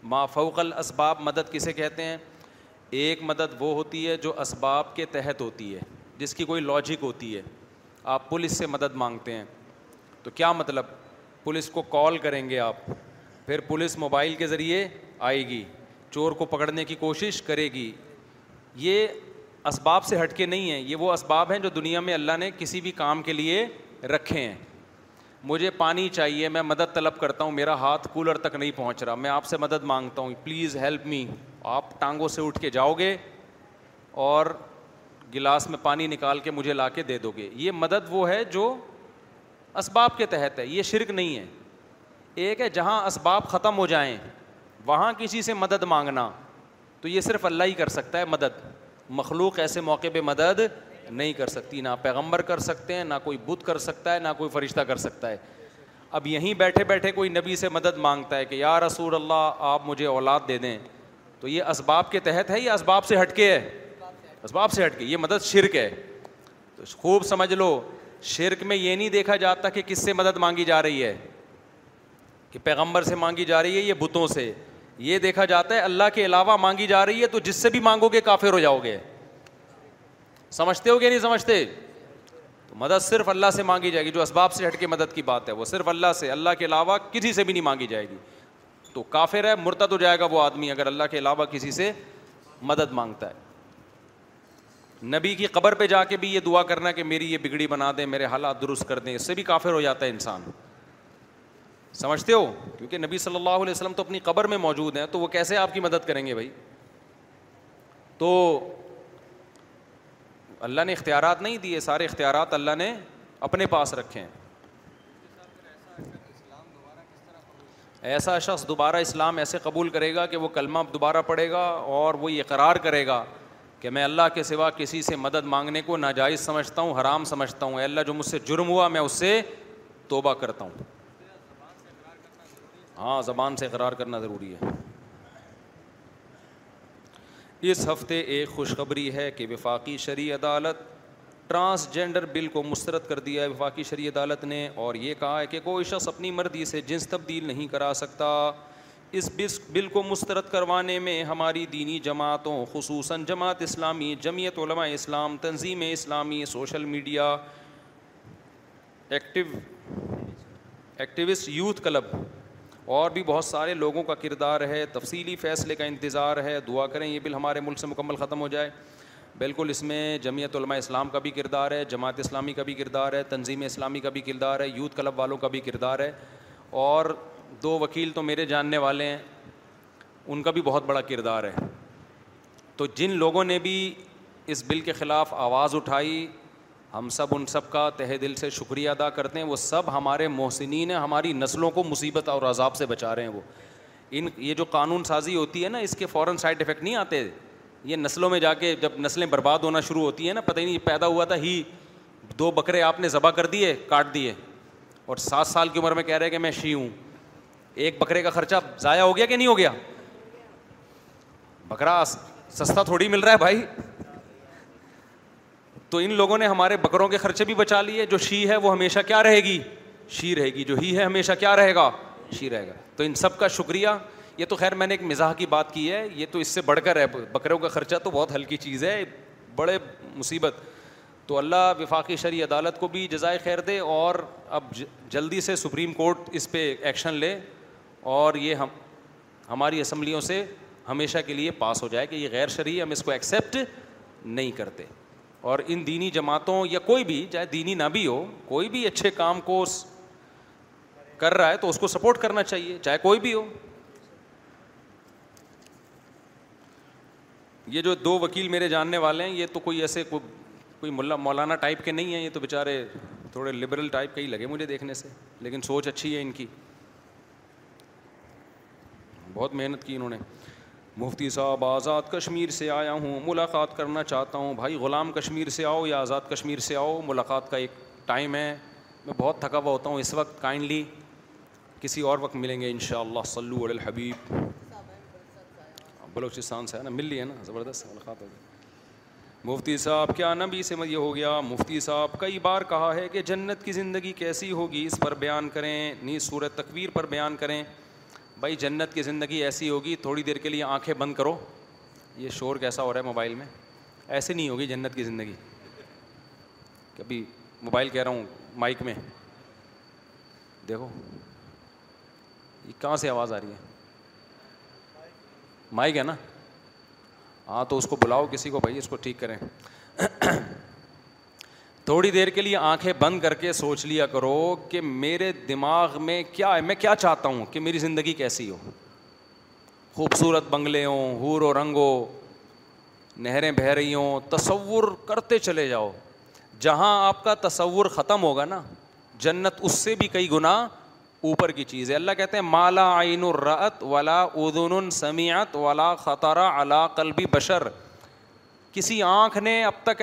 ما فوق الاسباب مدد کسے کہتے ہیں؟ ایک مدد وہ ہوتی ہے جو اسباب کے تحت ہوتی ہے, جس کی کوئی لاجک ہوتی ہے. آپ پولیس سے مدد مانگتے ہیں تو کیا مطلب, پولیس کو کال کریں گے آپ, پھر پولیس موبائل کے ذریعے آئے گی, چور کو پکڑنے کی کوشش کرے گی. یہ اسباب سے ہٹ کے نہیں ہیں, یہ وہ اسباب ہیں جو دنیا میں اللہ نے کسی بھی کام کے لیے رکھے ہیں. مجھے پانی چاہیے, میں مدد طلب کرتا ہوں, میرا ہاتھ کولر تک نہیں پہنچ رہا, میں آپ سے مدد مانگتا ہوں پلیز ہیلپ می. آپ ٹانگوں سے اٹھ کے جاؤ گے اور گلاس میں پانی نکال کے مجھے لا کے دے دو گے. یہ مدد وہ ہے جو اسباب کے تحت ہے, یہ شرک نہیں ہے. ایک ہے جہاں اسباب ختم ہو جائیں وہاں کسی سے مدد مانگنا, تو یہ صرف اللہ ہی کر سکتا ہے مدد, مخلوق ایسے موقع پہ مدد نہیں کر سکتی. نہ پیغمبر کر سکتے ہیں, نہ کوئی بت کر سکتا ہے, نہ کوئی فرشتہ کر سکتا ہے. اب یہیں بیٹھے بیٹھے کوئی نبی سے مدد مانگتا ہے کہ یا رسول اللہ آپ مجھے اولاد دے دیں, تو یہ اسباب کے تحت ہے یا اسباب سے ہٹ کے ہے؟ اسباب سے ہٹ کے, یہ مدد شرک ہے. تو خوب سمجھ لو, شرک میں یہ نہیں دیکھا جاتا کہ کس سے مدد مانگی جا رہی ہے, کہ پیغمبر سے مانگی جا رہی ہے یا بتوں سے, یہ دیکھا جاتا ہے اللہ کے علاوہ مانگی جا رہی ہے تو جس سے بھی مانگو گے کافر ہو جاؤ گے. سمجھتے ہو کہ نہیں سمجھتے؟ تو مدد صرف اللہ سے مانگی جائے گی, جو اسباب سے ہٹ کے مدد کی بات ہے وہ صرف اللہ سے, اللہ کے علاوہ کسی سے بھی نہیں مانگی جائے گی. تو کافر ہے, مرتد ہو جائے گا وہ آدمی اگر اللہ کے علاوہ کسی سے مدد مانگتا ہے. نبی کی قبر پہ جا کے بھی یہ دعا کرنا کہ میری یہ بگڑی بنا دیں, میرے حالات درست کر دیں, اس سے بھی کافر ہو جاتا ہے انسان. سمجھتے ہو؟ کیونکہ نبی صلی اللہ علیہ وسلم تو اپنی قبر میں موجود ہیں, تو وہ کیسے آپ کی مدد کریں گے بھائی؟ تو اللہ نے اختیارات نہیں دیے, سارے اختیارات اللہ نے اپنے پاس رکھے ہیں. ایسا شخص دوبارہ اسلام ایسے قبول کرے گا کہ وہ کلمہ دوبارہ پڑھے گا اور وہ یہ اقرار کرے گا کہ میں اللہ کے سوا کسی سے مدد مانگنے کو ناجائز سمجھتا ہوں, حرام سمجھتا ہوں, اے اللہ جو مجھ سے جرم ہوا میں اس سے توبہ کرتا ہوں. ہاں, زبان سے اقرار کرنا ضروری ہے. اس ہفتے ایک خوشخبری ہے کہ وفاقی شرعی عدالت ٹرانسجینڈر بل کو مسترد کر دیا ہے وفاقی شرعی عدالت نے, اور یہ کہا ہے کہ کوئی شخص اپنی مرضی سے جنس تبدیل نہیں کرا سکتا. اس بل کو مسترد کروانے میں ہماری دینی جماعتوں, خصوصاً جماعت اسلامی, جمعیت علماء اسلام, تنظیم اسلامی, social media activist, youth club اور بھی بہت سارے لوگوں کا کردار ہے. تفصیلی فیصلے کا انتظار ہے. دعا کریں یہ بل ہمارے ملک سے مکمل ختم ہو جائے. بالکل اس میں جمعیت علماء اسلام کا بھی کردار ہے, جماعت اسلامی کا بھی کردار ہے, تنظیم اسلامی کا بھی کردار ہے, یوتھ کلب والوں کا بھی کردار ہے, اور دو وکیل تو میرے جاننے والے ہیں, ان کا بھی بہت بڑا کردار ہے. تو جن لوگوں نے بھی اس بل کے خلاف آواز اٹھائی, ہم سب ان سب کا تہہ دل سے شکریہ ادا کرتے ہیں. وہ سب ہمارے محسنین ہیں, ہماری نسلوں کو مصیبت اور عذاب سے بچا رہے ہیں. وہ یہ جو قانون سازی ہوتی ہے نا, اس کے فوراً سائڈ افیکٹ نہیں آتے, یہ نسلوں میں جا کے جب نسلیں برباد ہونا شروع ہوتی ہیں نا, پتہ ہی نہیں پیدا ہوا تھا ہی, دو بکرے آپ نے ذبح کر دیے, کاٹ دیے, اور 7 سال کی عمر میں کہہ رہے کہ میں شیعہ ہوں. ایک بکرے کا خرچہ ضائع ہو گیا کہ نہیں ہو گیا؟ بکرا سستا تھوڑی مل رہا ہے بھائی. تو ان لوگوں نے ہمارے بکروں کے خرچے بھی بچا لیے. جو شی ہے وہ ہمیشہ کیا رہے گی؟ شی رہے گی. جو ہی ہے ہمیشہ کیا رہے گا؟ شی رہے گا. تو ان سب کا شکریہ. یہ تو خیر میں نے ایک مزاح کی بات کی ہے, یہ تو اس سے بڑھ کر ہے. بکروں کا خرچہ تو بہت ہلکی چیز ہے, بڑے مصیبت. تو اللہ وفاقی شرعی عدالت کو بھی جزائے خیر دے, اور اب جلدی سے سپریم کورٹ اس پہ ایکشن لے اور یہ ہماری اسمبلیوں سے ہمیشہ کے لیے پاس ہو جائے کہ یہ غیر شرعی, ہم اس کو ایکسیپٹ نہیں کرتے. اور ان دینی جماعتوں یا کوئی بھی, چاہے دینی نہ بھی ہو, کوئی بھی اچھے کام کو کر رہا ہے تو اس کو سپورٹ کرنا چاہیے, چاہے کوئی بھی ہو. یہ جو دو وکیل میرے جاننے والے ہیں, یہ تو کوئی ایسے کوئی مولانا ٹائپ کے نہیں ہیں, یہ تو بیچارے تھوڑے لبرل ٹائپ کے ہی لگے مجھے دیکھنے سے, لیکن سوچ اچھی ہے ان کی, بہت محنت کی انہوں نے. مفتی صاحب آزاد کشمیر سے آیا ہوں, ملاقات کرنا چاہتا ہوں. بھائی غلام کشمیر سے آؤ یا آزاد کشمیر سے آؤ, ملاقات کا ایک ٹائم ہے. میں بہت تھکا ہوا ہوتا ہوں اس وقت. کائنڈلی کسی اور وقت ملیں گے انشاءاللہ. صلو علی الحبیب. بلوچستان سے ہے نا, مل لی ہے نا, زبردست ملاقات ہوگی. مفتی صاحب کیا نبی سے یہ ہو گیا؟ مفتی صاحب کئی بار کہا ہے کہ جنت کی زندگی کیسی ہوگی, اس پر بیان کریں. نیز سورۃ تکویر پر بیان کریں. بھائی جنت کی زندگی ایسی ہوگی, تھوڑی دیر کے لیے آنکھیں بند کرو, یہ شور کیسا ہو رہا ہے موبائل میں, ایسے نہیں ہوگی جنت کی زندگی. کبھی موبائل کہہ رہا ہوں مائک میں, دیکھو یہ کہاں سے آواز آ رہی ہے, مائک ہے نا. ہاں تو اس کو بلاؤ کسی کو, بھائی اس کو ٹھیک کریں. تھوڑی دیر کے لیے آنکھیں بند کر کے سوچ لیا کرو کہ میرے دماغ میں کیا ہے, میں کیا چاہتا ہوں کہ میری زندگی کیسی ہو. خوبصورت بنگلے ہوں, حور و رنگ ہو, نہریں بہہ رہی ہوں, تصور کرتے چلے جاؤ. جہاں آپ کا تصور ختم ہوگا نا, جنت اس سے بھی کئی گنا اوپر کی چیز ہے. اللہ کہتے ہیں ما لا عین رأت ولا اذن سمعت ولا خطر علی قلب بشر, کسی آنکھ نے اب تک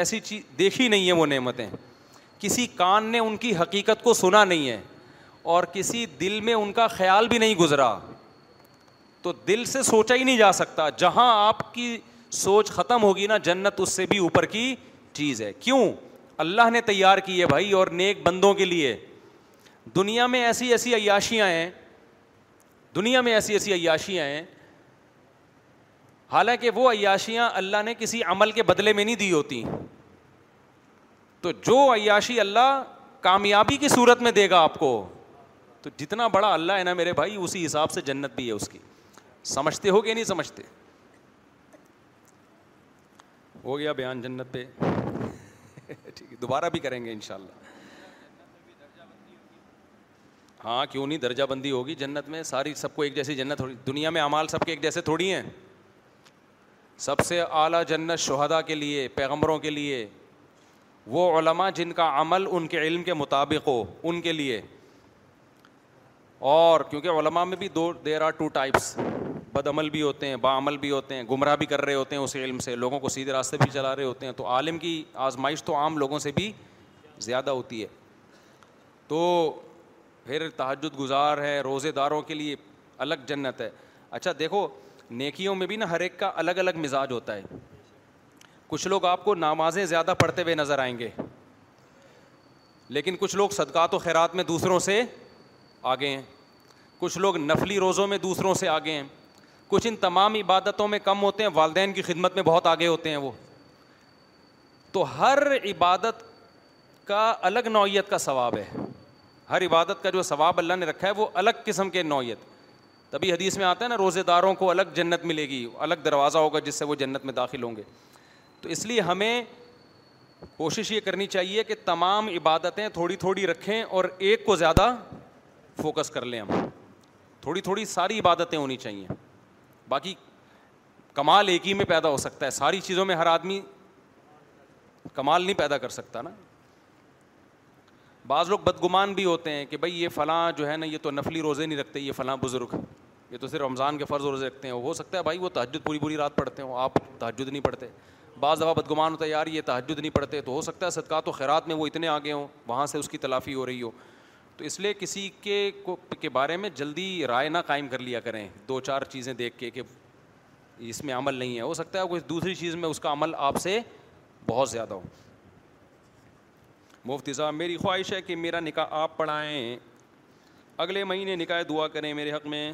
ایسی چیز دیکھی نہیں ہے وہ نعمتیں, کسی کان نے ان کی حقیقت کو سنا نہیں ہے, اور کسی دل میں ان کا خیال بھی نہیں گزرا. تو دل سے سوچا ہی نہیں جا سکتا. جہاں آپ کی سوچ ختم ہوگی نا, جنت اس سے بھی اوپر کی چیز ہے. کیوں؟ اللہ نے تیار کی ہے بھائی, اور نیک بندوں کے لیے. دنیا میں ایسی ایسی عیاشیاں ہیں, حالانکہ وہ عیاشیاں اللہ نے کسی عمل کے بدلے میں نہیں دی ہوتی. تو جو عیاشی اللہ کامیابی کی صورت میں دے گا آپ کو, تو جتنا بڑا اللہ ہے نا میرے بھائی, اسی حساب سے جنت بھی ہے اس کی. سمجھتے ہو کہ نہیں سمجھتے؟ ہو گیا بیان جنت پہ, ٹھیک ہے, دوبارہ بھی کریں گے انشاءاللہ. ہاں کیوں نہیں, درجہ بندی ہوگی جنت میں, ساری سب کو ایک جیسی جنت ہوگی. دنیا میں اعمال سب کے ایک جیسے تھوڑی ہیں. سب سے اعلیٰ جنت شہداء کے لیے, پیغمبروں کے لیے, وہ علماء جن کا عمل ان کے علم کے مطابق ہو ان کے لیے. اور کیونکہ علماء میں بھی دیر آر ٹو ٹائپس, بد عمل بھی ہوتے ہیں, با عمل بھی ہوتے ہیں, گمراہ بھی کر رہے ہوتے ہیں اس علم سے, لوگوں کو سیدھے راستے بھی چلا رہے ہوتے ہیں. تو عالم کی آزمائش تو عام لوگوں سے بھی زیادہ ہوتی ہے. تو پھر تہجد گزار ہے, روزے داروں کے لیے الگ جنت ہے. اچھا دیکھو, نیکیوں میں بھی نا ہر ایک کا الگ الگ مزاج ہوتا ہے. کچھ لوگ آپ کو نمازیں زیادہ پڑھتے ہوئے نظر آئیں گے, لیکن کچھ لوگ صدقات و خیرات میں دوسروں سے آگے ہیں, کچھ لوگ نفلی روزوں میں دوسروں سے آگے ہیں, کچھ ان تمام عبادتوں میں کم ہوتے ہیں, والدین کی خدمت میں بہت آگے ہوتے ہیں. وہ تو ہر عبادت کا الگ نوعیت کا ثواب ہے, ہر عبادت کا جو ثواب اللہ نے رکھا ہے وہ الگ قسم کے نوعیت. تبھی حدیث میں آتا ہے نا, روزے داروں کو الگ جنت ملے گی, الگ دروازہ ہوگا جس سے وہ جنت میں داخل ہوں گے. تو اس لیے ہمیں کوشش یہ کرنی چاہیے کہ تمام عبادتیں تھوڑی تھوڑی رکھیں اور ایک کو زیادہ فوکس کر لیں. ہم تھوڑی تھوڑی ساری عبادتیں ہونی چاہیے. باقی کمال ایک ہی میں پیدا ہو سکتا ہے, ساری چیزوں میں ہر آدمی کمال نہیں پیدا کر سکتا نا. بعض لوگ بدگمان بھی ہوتے ہیں کہ بھائی یہ فلاں جو ہے نا, یہ تو نفلی روزے نہیں رکھتے, یہ فلاں بزرگ, یہ تو صرف رمضان کے فرض روزے رکھتے ہیں. ہو سکتا ہے بھائی وہ تہجد پوری رات پڑھتے ہوں, آپ تہجد نہیں پڑھتے. بعض دفعہ بدگمان ہوتا ہے یار یہ تہجد نہیں پڑھتے, تو ہو سکتا ہے صدقات و خیرات میں وہ اتنے آگے ہوں, وہاں سے اس کی تلافی ہو رہی ہو. تو اس لیے کسی کے بارے میں جلدی رائے نہ قائم کر لیا کریں, دو چار چیزیں دیکھ کے کہ اس میں عمل نہیں ہے. ہو سکتا ہے کوئی دوسری چیز میں اس کا عمل آپ سے بہت زیادہ ہو. مفتی صاحب میری خواہش ہے کہ میرا نکاح آپ پڑھائیں, اگلے مہینے نکاح دعا کریں میرے حق میں,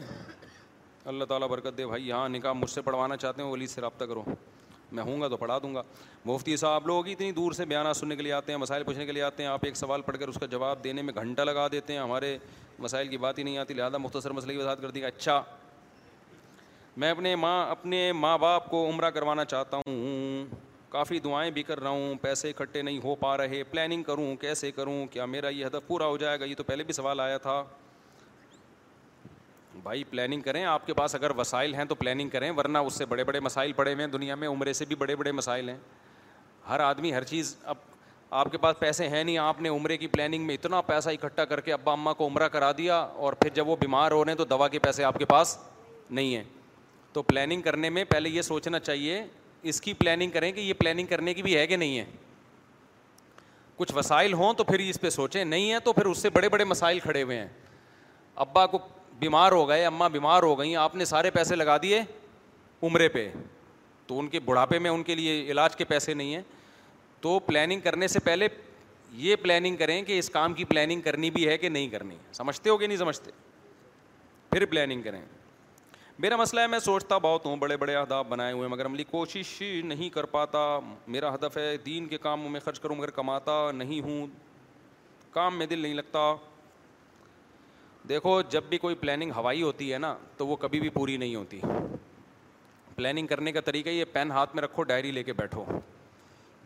اللہ تعالیٰ برکت دے. بھائی یہاں نکاح مجھ سے پڑھوانا چاہتے ہیں, ولی سے رابطہ کرو, میں ہوں گا تو پڑھا دوں گا. مفتی صاحب لوگ اتنی دور سے بیانات سننے کے لیے آتے ہیں, مسائل پوچھنے کے لیے آتے ہیں, آپ ایک سوال پڑھ کر اس کا جواب دینے میں گھنٹہ لگا دیتے ہیں, ہمارے مسائل کی بات ہی نہیں آتی, لہٰذا مختصر مسئلے کی وضاحت کر دی. اچھا, میں اپنے ماں باپ کو عمرہ کروانا چاہتا ہوں, کافی دعائیں بھی کر رہا ہوں, پیسے اکٹھے نہیں ہو پا رہے, پلاننگ کروں کیسے کروں, کیا میرا یہ ہدف پورا ہو جائے گا؟ یہ تو پہلے بھی سوال آیا تھا. بھائی پلاننگ کریں, آپ کے پاس اگر وسائل ہیں تو پلاننگ کریں, ورنہ اس سے بڑے بڑے مسائل پڑے ہوئے ہیں دنیا میں, عمرے سے بھی بڑے بڑے مسائل ہیں. ہر آدمی ہر چیز, اب آپ کے پاس پیسے ہیں نہیں, آپ نے عمرے کی پلاننگ میں اتنا پیسہ اکٹھا کر کے ابا اماں کو عمرہ کرا دیا, اور پھر جب وہ بیمار ہو رہے ہیں تو دوا کے پیسے آپ کے پاس نہیں ہیں. تو پلاننگ کرنے میں پہلے یہ سوچنا چاہیے, اس کی پلاننگ کریں کہ یہ پلاننگ کرنے کی بھی ہے کہ نہیں ہے. کچھ وسائل ہوں تو پھر اس پہ سوچیں, نہیں ہیں تو پھر اس سے بڑے بڑے مسائل کھڑے ہوئے ہیں. ابا کو بیمار ہو گئے, اماں بیمار ہو گئیں, آپ نے سارے پیسے لگا دیے عمرے پہ, تو ان کے بڑھاپے میں ان کے لیے علاج کے پیسے نہیں ہیں. تو پلاننگ کرنے سے پہلے یہ پلاننگ کریں کہ اس کام کی پلاننگ کرنی بھی ہے کہ نہیں کرنی. سمجھتے ہو کہ نہیں سمجھتے؟ پھر پلاننگ کریں. میرا مسئلہ ہے, میں سوچتا بہت ہوں, بڑے بڑے اہداف بنائے ہوئے ہیں مگر عملی کوشش نہیں کر پاتا. میرا ہدف ہے دین کے کاموں میں خرچ کروں مگر کماتا نہیں ہوں, کام میں دل نہیں لگتا. دیکھو جب بھی کوئی پلاننگ ہوائی ہوتی ہے نا تو وہ کبھی بھی پوری نہیں ہوتی. پلاننگ کرنے کا طریقہ یہ, پین ہاتھ میں رکھو, ڈائری لے کے بیٹھو,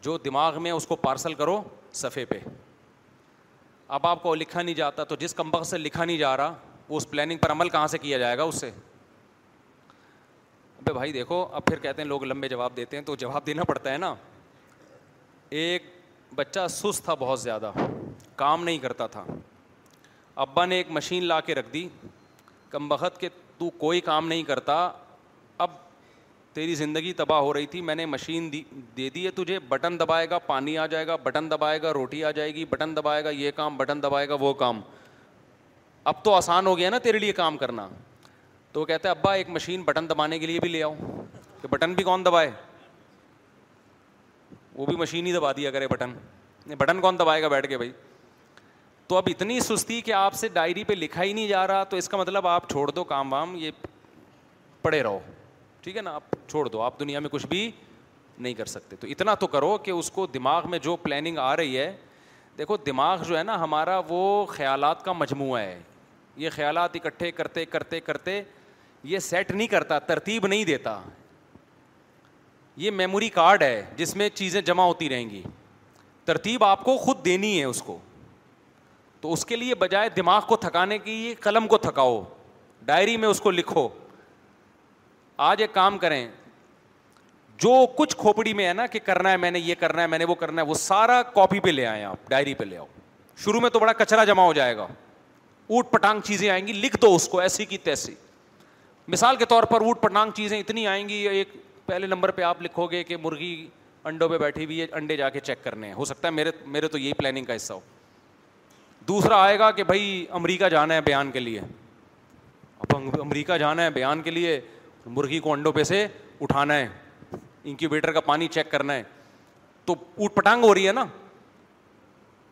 جو دماغ میں اس کو پارسل کرو صفحے پہ. اب آپ کو لکھا نہیں جاتا, تو جس کمبخت سے لکھا نہیں جا رہا اس پلاننگ پر عمل کہاں سے کیا جائے گا اس سے؟ ابے بھائی دیکھو, اب پھر کہتے ہیں لوگ لمبے جواب دیتے ہیں, تو جواب دینا پڑتا ہے نا. ایک بچہ سست تھا, بہت زیادہ کام نہیں کرتا تھا, ابا نے ایک مشین لا کے رکھ دی, کم بخت کہ تو کوئی کام نہیں کرتا, اب تیری زندگی تباہ ہو رہی تھی, میں نے مشین دے دی ہے تجھے, بٹن دبائے گا پانی آ جائے گا, بٹن دبائے گا روٹی آ جائے گی, بٹن دبائے گا یہ کام, بٹن دبائے گا وہ کام. اب تو آسان ہو گیا نا تیرے لیے کام کرنا. تو وہ کہتا ہے ابا ایک مشین بٹن دبانے کے لیے بھی لے آؤ, کہ بٹن بھی کون دبائے, وہ بھی مشین ہی دبا دیا کرے بٹن, بٹن کون دبائے گا بیٹھ کے. بھائی تو اب اتنی سستی کہ آپ سے ڈائری پہ لکھا ہی نہیں جا رہا, تو اس کا مطلب آپ چھوڑ دو کام وام, یہ پڑے رہو, ٹھیک ہے نا, آپ چھوڑ دو, آپ دنیا میں کچھ بھی نہیں کر سکتے. تو اتنا تو کرو کہ اس کو دماغ میں جو پلاننگ آ رہی ہے, دیکھو دماغ جو ہے نا ہمارا وہ خیالات کا مجموعہ ہے, یہ خیالات اکٹھے کرتے کرتے کرتے یہ سیٹ نہیں کرتا, ترتیب نہیں دیتا, یہ میموری کارڈ ہے جس میں چیزیں جمع ہوتی رہیں گی, ترتیب آپ کو خود دینی ہے اس کو. تو اس کے لیے بجائے دماغ کو تھکانے کی قلم کو تھکاؤ, ڈائری میں اس کو لکھو. آج ایک کام کریں, جو کچھ کھوپڑی میں ہے نا کہ کرنا ہے, میں نے یہ کرنا ہے, میں نے وہ کرنا ہے, وہ سارا کاپی پہ لے آئیں, آپ ڈائری پہ لے آؤ. شروع میں تو بڑا کچرا جمع ہو جائے گا, اوٹ پٹانگ چیزیں آئیں گی, لکھ دو اس کو ایسی کی تیسی. مثال کے طور پر اوٹ پٹانگ چیزیں اتنی آئیں گی, ایک پہلے نمبر پہ آپ لکھو گے کہ مرغی انڈوں پہ بیٹھی ہوئی ہے, انڈے جا کے چیک کرنے ہیں, ہو سکتا ہے میرے تو یہی پلاننگ کا حصہ ہو. دوسرا آئے گا کہ بھائی امریکہ جانا ہے بیان کے لیے, اب امریکہ جانا ہے بیان کے لیے, مرغی کو انڈوں پہ سے اٹھانا ہے, انکیوبیٹر کا پانی چیک کرنا ہے, تو اوٹ پٹانگ ہو رہی ہے نا.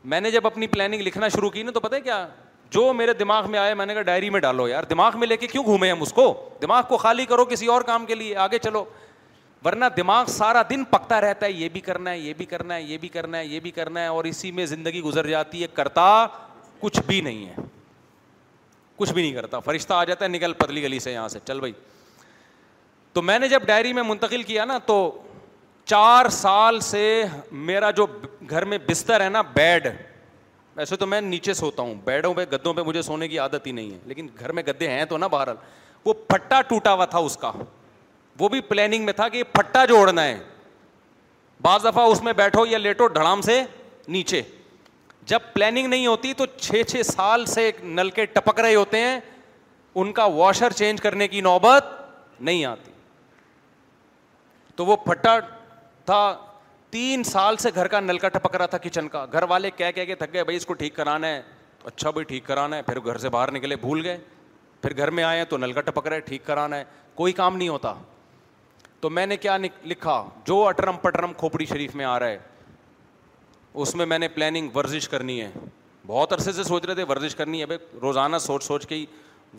میں نے جب اپنی پلاننگ لکھنا شروع کی نا تو پتہ ہے کیا, جو میرے دماغ میں آیا میں نے کہا ڈائری میں ڈالو یار, دماغ میں لے کے کیوں گھومے ہم اس کو, دماغ کو خالی کرو کسی اور کام کے لیے, آگے چلو, ورنہ دماغ سارا دن پکتا رہتا ہے, یہ بھی کرنا ہے, یہ بھی کرنا ہے, یہ بھی کرنا ہے, یہ بھی کرنا ہے, اور اسی میں زندگی گزر جاتی ہے, کرتا کچھ بھی نہیں ہے, کچھ بھی نہیں کرتا. فرشتہ آ جاتا ہے, نکل پتلی گلی سے یہاں سے, چل بھائی. تو میں نے جب ڈائری میں منتقل کیا نا تو 4 سال سے میرا جو گھر میں بستر ہے نا, بیڈ, ویسے تو میں نیچے سوتا ہوں, بیڈوں پہ گدوں پہ مجھے سونے کی عادت ہی نہیں ہے, لیکن گھر میں گدے ہیں تو نا, بہرحال وہ پھٹا ٹوٹا ہوا تھا, اس کا وہ بھی پلاننگ میں تھا کہ یہ پھٹا جوڑنا ہے, بعض دفعہ اس میں بیٹھو یا لیٹو ڈھڑام سے نیچے. جب پلاننگ نہیں ہوتی تو 6 سال سے نل کے ٹپک رہے ہوتے ہیں, ان کا واشر چینج کرنے کی نوبت نہیں آتی. تو وہ پھٹا تھا, 3 سال سے گھر کا نل کا ٹپک رہا تھا, کچن کا. گھر والے کہہ کے تھک گئے, بھائی اس کو ٹھیک کرانا ہے, تو اچھا بھائی ٹھیک کرانا ہے, پھر گھر سے باہر نکلے بھول گئے, پھر گھر میں آئے تو نل کا ٹپک رہا ہے, ٹھیک کرانا ہے, کوئی کام نہیں ہوتا. تو میں نے کیا لکھا, جو اٹرم پٹرم کھوپڑی شریف میں آ رہا ہے اس میں میں نے پلاننگ, ورزش کرنی ہے, بہت عرصے سے سوچ رہے تھے ورزش کرنی ہے, بھائی روزانہ سوچ سوچ کے ہی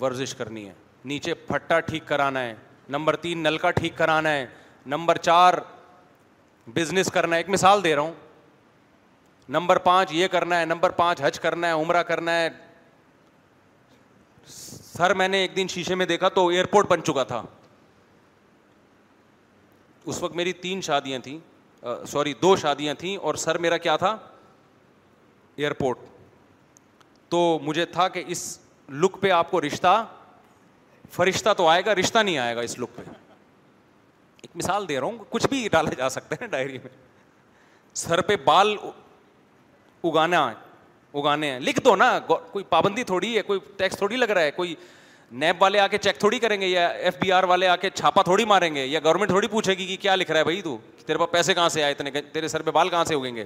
ورزش کرنی ہے. نیچے پھٹا ٹھیک کرانا ہے, نمبر 3 نل کا ٹھیک کرانا ہے, نمبر 4 بزنس کرنا ہے, ایک مثال دے رہا ہوں, نمبر 5 یہ کرنا ہے, نمبر 5 حج کرنا ہے, عمرہ کرنا ہے. سر میں نے ایک دن شیشے میں دیکھا تو ایئرپورٹ بن چکا تھا, اس وقت میری 3 شادیاں تھیں, 2 شادیاں تھیں, اور سر میرا کیا تھا, ایئرپورٹ. تو مجھے تھا کہ اس لک پہ آپ کو رشتہ, فرشتہ تو آئے گا, رشتہ نہیں آئے گا اس لک پہ. ایک مثال دے رہا ہوں, کچھ بھی ڈالا جا سکتا ہے ڈائری میں. سر پہ بال اگانے ہیں, لکھ دو نا, کوئی پابندی تھوڑی ہے, کوئی ٹیکس تھوڑی لگ رہا ہے, کوئی نیب والے آ کے چیک تھوڑی کریں گے, یا FBI والے آ کے چھاپا تھوڑی ماریں گے, یا گورنمنٹ تھوڑی پوچھے گی کہ کیا لکھ رہا ہے بھائی تو, تیرے پاس پیسے کہاں سے آئے اتنے, تیرے سر پہ بال کہاں سے اگیں گے.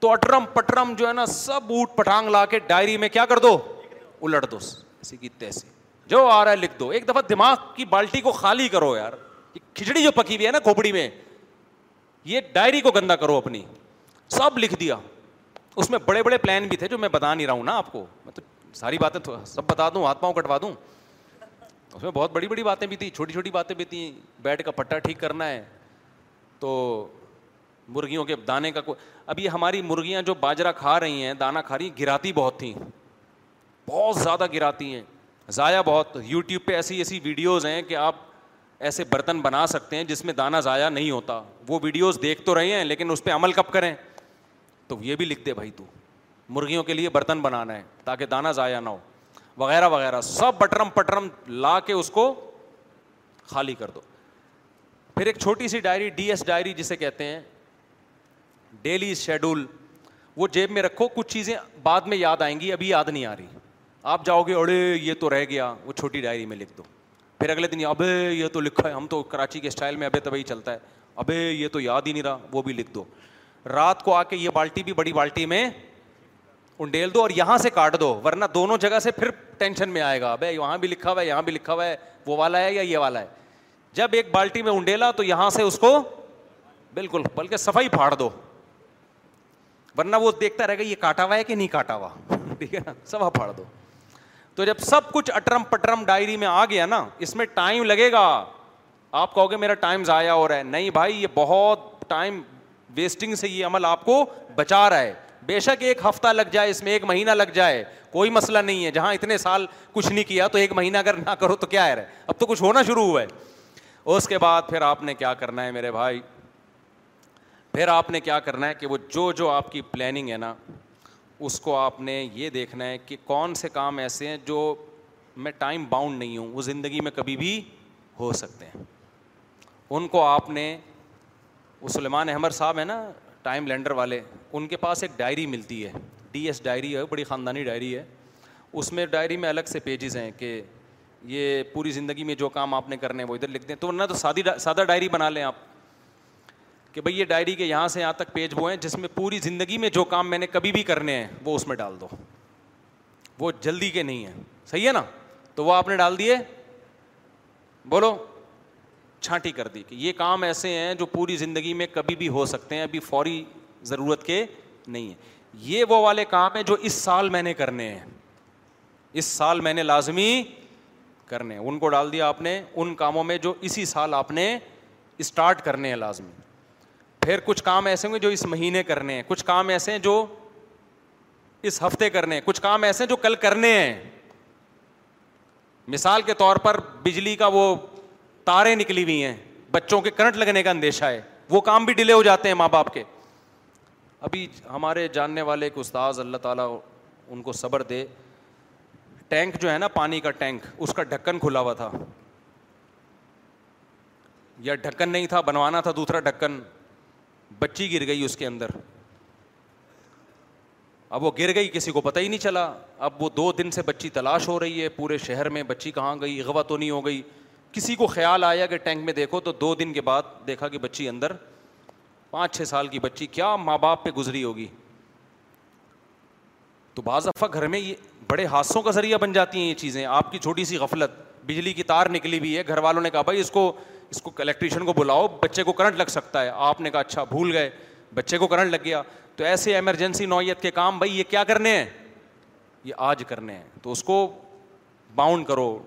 تو اٹرم پٹرم جو ہے نا سب اوٹ پٹانگ لا کے ڈائری میں کیا کر دو, الٹ دو, اسی کی تیسی جو آ رہا ہے لکھ دو. ایک دفعہ دماغ کی بالٹی کو خالی کرو یار, کھچڑی جو پکی ہوئی ہے نا کھوپڑی میں, یہ ڈائری کو گندا کرو اپنی, سب لکھ دیا. اس میں بڑے بڑے پلان بھی تھے جو میں بتا نہیں رہا ہوں نا آپ کو, ساری باتیں سب بتا دوں, ہاتھ پاؤں کٹوا دوں, اس میں بہت بڑی بڑی باتیں بھی تھیں, چھوٹی چھوٹی باتیں بھی تھیں. بیڈ کا پٹا ٹھیک کرنا ہے, تو مرغیوں کے دانے کا, اب یہ ہماری مرغیاں جو باجرہ کھا رہی ہیں, دانا کھا رہی ہیں, گراتی بہت تھیں, بہت زیادہ گراتی ہیں, ضائع بہت. یوٹیوب پہ ایسی ایسی ویڈیوز ہیں کہ آپ ایسے برتن بنا سکتے ہیں جس میں دانا ضائع نہیں ہوتا. وہ ویڈیوز دیکھ تو رہے ہیں لیکن اس پہ عمل کب کریں, تو یہ بھی لکھ دے بھائی, تو مرغیوں کے لیے برتن بنانا ہے تاکہ دانہ ضائع نہ ہو, وغیرہ وغیرہ, سب بٹرم پٹرم لا کے اس کو خالی کر دو. پھر ایک چھوٹی سی ڈائری, DS ڈائری جسے کہتے ہیں, ڈیلی شیڈول, وہ جیب میں رکھو, کچھ چیزیں بعد میں یاد آئیں گی, ابھی یاد نہیں آ رہی. آپ جاؤ گے اڑے یہ تو رہ گیا, وہ چھوٹی ڈائری میں لکھ دو. پھر اگلے دن ابے یہ تو لکھا ہے, ہم تو کراچی کے اسٹائل میں ابے تبھی چلتا ہے, ابے یہ تو یاد ہی نہیں رہا, وہ بھی لکھ دو. رات کو آ کے یہ بالٹی بھی بڑی بالٹی میں انڈیل دو اور یہاں سے کاٹ دو, ورنہ دونوں جگہ سے پھر ٹینشن میں آئے گا, بھائی وہاں بھی لکھا ہوا ہے, یہاں بھی لکھا ہوا ہے, وہ والا ہے یا یہ والا ہے. جب ایک بالٹی میں انڈیلا تو یہاں سے اس کو بالکل, بلکہ صفائی پھاڑ دو, ورنہ وہ دیکھتا رہے گا یہ کاٹا ہوا ہے کہ نہیں کاٹا ہوا. ٹھیک ہے نا, سوا پھاڑ دو. تو جب سب کچھ اٹرم پٹرم ڈائری میں آ گیا نا, اس میں ٹائم لگے گا. آپ کہو گے میرا ٹائم ضائع ہو رہا ہے, نہیں بھائی, یہ بہت ٹائم ویسٹنگ سے یہ عمل آپ کو بچا رہا ہے. بے شک ایک ہفتہ لگ جائے, اس میں ایک مہینہ لگ جائے, کوئی مسئلہ نہیں ہے. جہاں اتنے سال کچھ نہیں کیا تو ایک مہینہ اگر نہ کرو تو کیا ہے, اب تو کچھ ہونا شروع ہوا ہے. اس کے بعد پھر آپ نے کیا کرنا ہے میرے بھائی, پھر آپ نے کیا کرنا ہے کہ وہ جو آپ کی پلاننگ ہے نا, اس کو آپ نے یہ دیکھنا ہے کہ کون سے کام ایسے ہیں جو میں ٹائم باؤنڈ نہیں ہوں, وہ زندگی میں کبھی بھی ہو سکتے ہیں. ان کو آپ نے, وہ سلیمان احمد صاحب ہیں نا ٹائم لینڈر والے, ان کے پاس ایک ڈائری ملتی ہے, ڈی ایس ڈائری ہے, بڑی خاندانی ڈائری ہے. اس میں ڈائری میں الگ سے پیجز ہیں کہ یہ پوری زندگی میں جو کام آپ نے کرنے ہیں وہ ادھر لکھ دیں. تو ورنہ تو سادہ ڈائری بنا لیں آپ کہ بھئی یہ ڈائری کے یہاں سے یہاں تک پیج وہ ہیں جس میں پوری زندگی میں جو کام میں نے کبھی بھی کرنے ہیں وہ اس میں ڈال دو, وہ جلدی کے نہیں ہیں. صحیح ہے نا, تو وہ آپ نے ڈال دیے, بولو چھانٹی کر دی کہ یہ کام ایسے ہیں جو پوری زندگی میں کبھی بھی ہو سکتے ہیں, ابھی فوری ضرورت کے نہیں ہیں. یہ وہ والے کام ہیں جو اس سال میں نے کرنے ہیں, اس سال میں نے لازمی کرنے ہیں. ان کو ڈال دیا آپ نے ان کاموں میں جو اسی سال آپ نے اسٹارٹ کرنے ہیں لازمی. پھر کچھ کام ایسے ہوں گے جو اس مہینے کرنے ہیں, کچھ کام ایسے ہیں جو اس ہفتے کرنے ہیں, کچھ کام ایسے ہیں جو کل کرنے ہیں. مثال کے طور پر بجلی کا وہ تاریں نکلی ہوئی ہیں, بچوں کے کرنٹ لگنے کا اندیشہ ہے, وہ کام بھی ڈیلے ہو جاتے ہیں ماں باپ کے. ابھی ہمارے جاننے والے ایک استاذ, اللہ تعالیٰ ان کو صبر دے, ٹینک جو ہے نا پانی کا ٹینک, اس کا ڈھکن کھلا ہوا تھا, یا ڈھکن نہیں تھا, بنوانا تھا دوسرا ڈھکن, بچی گر گئی اس کے اندر. اب وہ گر گئی, کسی کو پتہ ہی نہیں چلا. اب وہ 2 دن سے بچی تلاش ہو رہی ہے پورے شہر میں, بچی کہاں گئی, اغوا تو نہیں ہو گئی. کسی کو خیال آیا کہ ٹینک میں دیکھو, تو 2 دن کے بعد دیکھا کہ بچی اندر, 5-6 سال کی بچی, کیا ماں باپ پہ گزری ہوگی. تو بعض دفعہ گھر میں یہ بڑے حادثوں کا ذریعہ بن جاتی ہیں یہ چیزیں, آپ کی چھوٹی سی غفلت. بجلی کی تار نکلی ہوئی ہے, گھر والوں نے کہا بھائی اس کو الیکٹریشن کو بلاؤ, بچے کو کرنٹ لگ سکتا ہے. آپ نے کہا اچھا, بھول گئے, بچے کو کرنٹ لگ گیا. تو ایسے ایمرجنسی نوعیت کے کام بھائی یہ کیا کرنے ہیں, یہ آج کرنے ہیں. تو اس کو باؤنڈ کرو,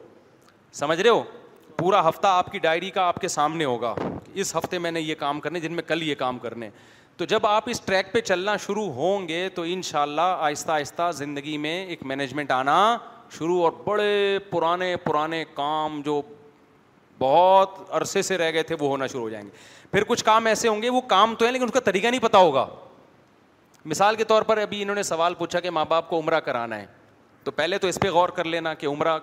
سمجھ رہے ہو. پورا ہفتہ آپ کی ڈائری کا آپ کے سامنے ہوگا, اس ہفتے میں نے یہ کام کرنے, جن میں کل یہ کام کرنے. تو جب آپ اس ٹریک پہ چلنا شروع ہوں گے تو انشاءاللہ آہستہ آہستہ زندگی میں ایک مینجمنٹ آنا شروع, اور بڑے پرانے پرانے کام جو بہت عرصے سے رہ گئے تھے وہ ہونا شروع ہو جائیں گے. پھر کچھ کام ایسے ہوں گے وہ کام تو ہیں لیکن ان کا طریقہ نہیں پتہ ہوگا. مثال کے طور پر ابھی انہوں نے سوال پوچھا کہ ماں باپ کو عمرہ کرانا ہے, تو پہلے تو اس پہ غور کر لینا کہ عمرہ.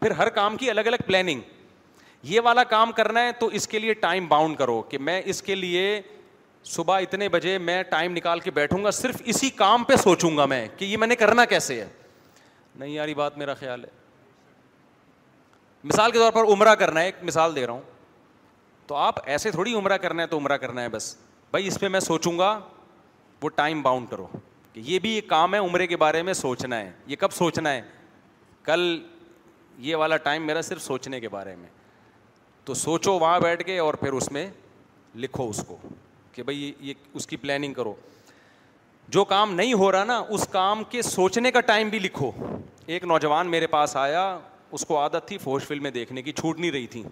پھر ہر کام کی الگ الگ پلاننگ, یہ والا کام کرنا ہے تو اس کے لیے ٹائم باؤنڈ کرو کہ میں اس کے لیے صبح اتنے بجے میں ٹائم نکال کے بیٹھوں گا, صرف اسی کام پہ سوچوں گا میں کہ یہ میں نے کرنا کیسے ہے. نہیں یار, یہ بات میرا خیال ہے. مثال کے طور پر عمرہ کرنا ہے, ایک مثال دے رہا ہوں, تو آپ ایسے تھوڑی عمرہ کرنا ہے تو عمرہ کرنا ہے بس. بھائی اس پہ میں سوچوں گا, وہ ٹائم باؤنڈ کرو کہ یہ بھی ایک کام ہے, عمرے کے بارے میں سوچنا ہے. یہ کب سوچنا ہے, کل. یہ والا ٹائم میرا صرف سوچنے کے بارے میں. تو سوچو وہاں بیٹھ کے اور پھر اس میں لکھو اس کو کہ بھئی یہ اس کی پلاننگ کرو. جو کام نہیں ہو رہا نا, اس کام کے سوچنے کا ٹائم بھی لکھو. ایک نوجوان میرے پاس آیا, اس کو عادت تھی فحش فلمیں دیکھنے کی, چھوٹ نہیں رہی تھی.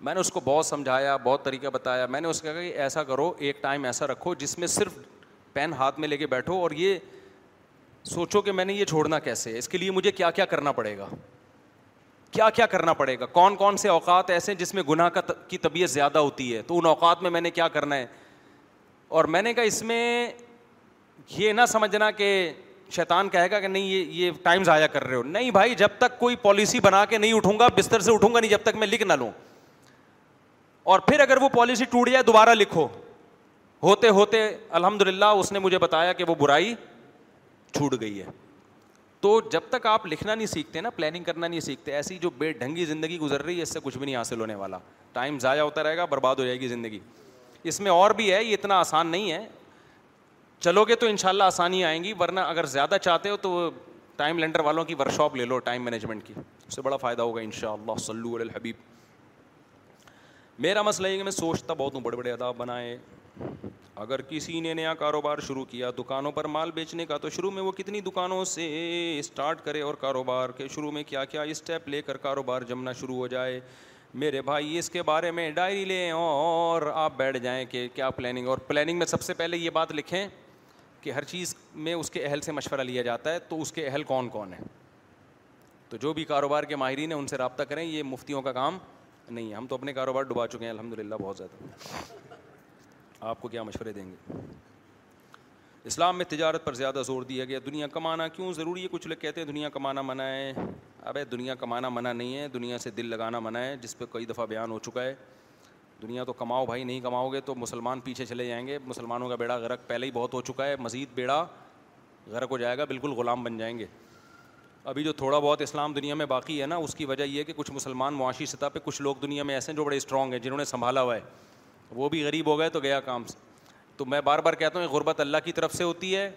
میں نے اس کو بہت سمجھایا, بہت طریقہ بتایا. میں نے اس کو کہا کہ ایسا کرو, ایک ٹائم ایسا رکھو جس میں صرف پین ہاتھ میں لے کے بیٹھو اور یہ سوچو کہ میں نے یہ چھوڑنا کیسے ہے, اس کے لیے مجھے کیا کیا کرنا پڑے گا, کیا کیا کرنا پڑے گا, کون کون سے اوقات ایسے ہیں جس میں گناہ کی طبیعت زیادہ ہوتی ہے, تو ان اوقات میں نے کیا کرنا ہے. اور میں نے کہا اس میں یہ نہ سمجھنا کہ شیطان کہے گا کہ نہیں یہ ٹائم ضائع کر رہے ہو. نہیں بھائی, جب تک کوئی پالیسی بنا کے نہیں اٹھوں گا, بستر سے اٹھوں گا نہیں جب تک میں لکھ نہ لوں. اور پھر اگر وہ پالیسی ٹوٹ جائے دوبارہ لکھو. ہوتے ہوتے الحمدللہ اس نے مجھے بتایا کہ وہ برائی چھوٹ گئی ہے. تو جب تک آپ لکھنا نہیں سیکھتے نا, پلاننگ کرنا نہیں سیکھتے, ایسی جو بے ڈھنگی زندگی گزر رہی ہے اس سے کچھ بھی نہیں حاصل ہونے والا. ٹائم ضائع ہوتا رہے گا, برباد ہو جائے گی زندگی. اس میں اور بھی ہے, یہ اتنا آسان نہیں ہے. چلو گے تو انشاءاللہ آسانی آئیں گی, ورنہ اگر زیادہ چاہتے ہو تو ٹائم لینڈر والوں کی ورک شاپ لے لو ٹائم مینجمنٹ کی, اس سے بڑا فائدہ ہوگا انشاءاللہ. صلو علی الحبیب. میرا مسئلہ یہ کہ میں سوچتا بہت ہوں, بڑے بڑے آداب بنائے, اگر کسی نے نیا کاروبار شروع کیا دکانوں پر مال بیچنے کا، تو شروع میں وہ کتنی دکانوں سے اسٹارٹ کرے اور کاروبار کے شروع میں کیا کیا اسٹیپ لے کر کاروبار جمنا شروع ہو جائے؟ میرے بھائی اس کے بارے میں ڈائری لیں اور آپ بیٹھ جائیں کہ کیا پلاننگ، اور پلاننگ میں سب سے پہلے یہ بات لکھیں کہ ہر چیز میں اس کے اہل سے مشورہ لیا جاتا ہے، تو اس کے اہل کون کون ہیں. تو جو بھی کاروبار کے ماہرین ہیں ان سے رابطہ کریں، یہ مفتیوں کا کام نہیں ہے. ہم تو اپنے کاروبار ڈبا چکے ہیں الحمدللہ بہت زیادہ، آپ کو کیا مشورے دیں گے. اسلام میں تجارت پر زیادہ زور دیا گیا، دنیا کمانا کیوں ضروری ہے؟ کچھ لوگ کہتے ہیں دنیا کمانا منع ہے. ابے دنیا کمانا منع نہیں ہے، دنیا سے دل لگانا منع ہے، جس پہ کئی دفعہ بیان ہو چکا ہے. دنیا تو کماؤ بھائی، نہیں کماؤ گے تو مسلمان پیچھے چلے جائیں گے، مسلمانوں کا بیڑا غرق پہلے ہی بہت ہو چکا ہے، مزید بیڑا غرق ہو جائے گا، بالکل غلام بن جائیں گے. ابھی جو تھوڑا بہت اسلام دنیا میں باقی ہے نا، اس کی وجہ یہ ہے کہ کچھ مسلمان معاشی سطح پہ کچھ لوگ دنیا میں ایسے ہیں جو بڑے اسٹرانگ ہیں، جنہوں نے سنبھالا ہوا ہے، وہ بھی غریب ہو گئے تو گیا کام سے. تو میں بار بار کہتا ہوں غربت اللہ کی طرف سے ہوتی ہے،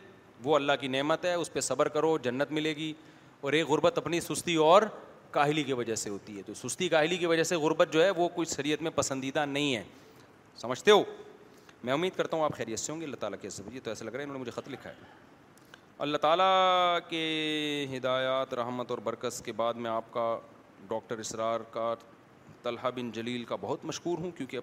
وہ اللہ کی نعمت ہے، اس پہ صبر کرو جنت ملے گی. اور ایک غربت اپنی سستی اور کاہلی کی وجہ سے ہوتی ہے. تو سستی کاہلی کی وجہ سے غربت جو ہے وہ کوئی شریعت میں پسندیدہ نہیں ہے، سمجھتے ہو. میں امید کرتا ہوں آپ خیریت سے ہوں گے، اللہ تعالیٰ کے ذریعے. تو ایسا لگ رہا ہے انہوں نے مجھے خط لکھا ہے. اللہ تعالیٰ کے ہدایات، رحمت اور برکت کے بعد میں آپ کا ڈاکٹر اسرار کا طلحہ بن جلیل کا بہت مشکور ہوں، کیونکہ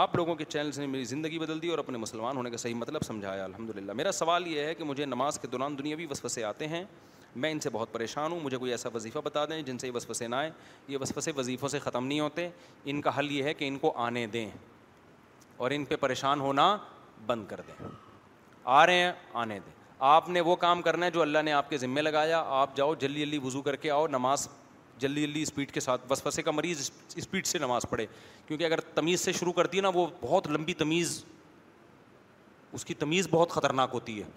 آپ لوگوں کے چینلز نے میری زندگی بدل دی اور اپنے مسلمان ہونے کا صحیح مطلب سمجھایا الحمدللہ. میرا سوال یہ ہے کہ مجھے نماز کے دوران دنیاوی وسوسے آتے ہیں، میں ان سے بہت پریشان ہوں. مجھے کوئی ایسا وظیفہ بتا دیں جن سے یہ وسوسے نہ آئیں. یہ وسوسے وظیفوں سے ختم نہیں ہوتے، ان کا حل یہ ہے کہ ان کو آنے دیں اور ان پہ پریشان ہونا بند کر دیں. آ رہے ہیں آنے دیں. آپ نے وہ کام کرنا ہے جو اللہ نے آپ کے ذمے لگایا. آپ جاؤ جلدی جلدی وضو کر کے آؤ، نماز جلدی جلدی اسپیڈ کے ساتھ. وسوسے کا مریض اسپیڈ سے نماز پڑھے، کیونکہ اگر تمیز سے شروع کرتی ہے نا، وہ بہت لمبی تمیز، اس کی تمیز بہت خطرناک ہوتی ہے.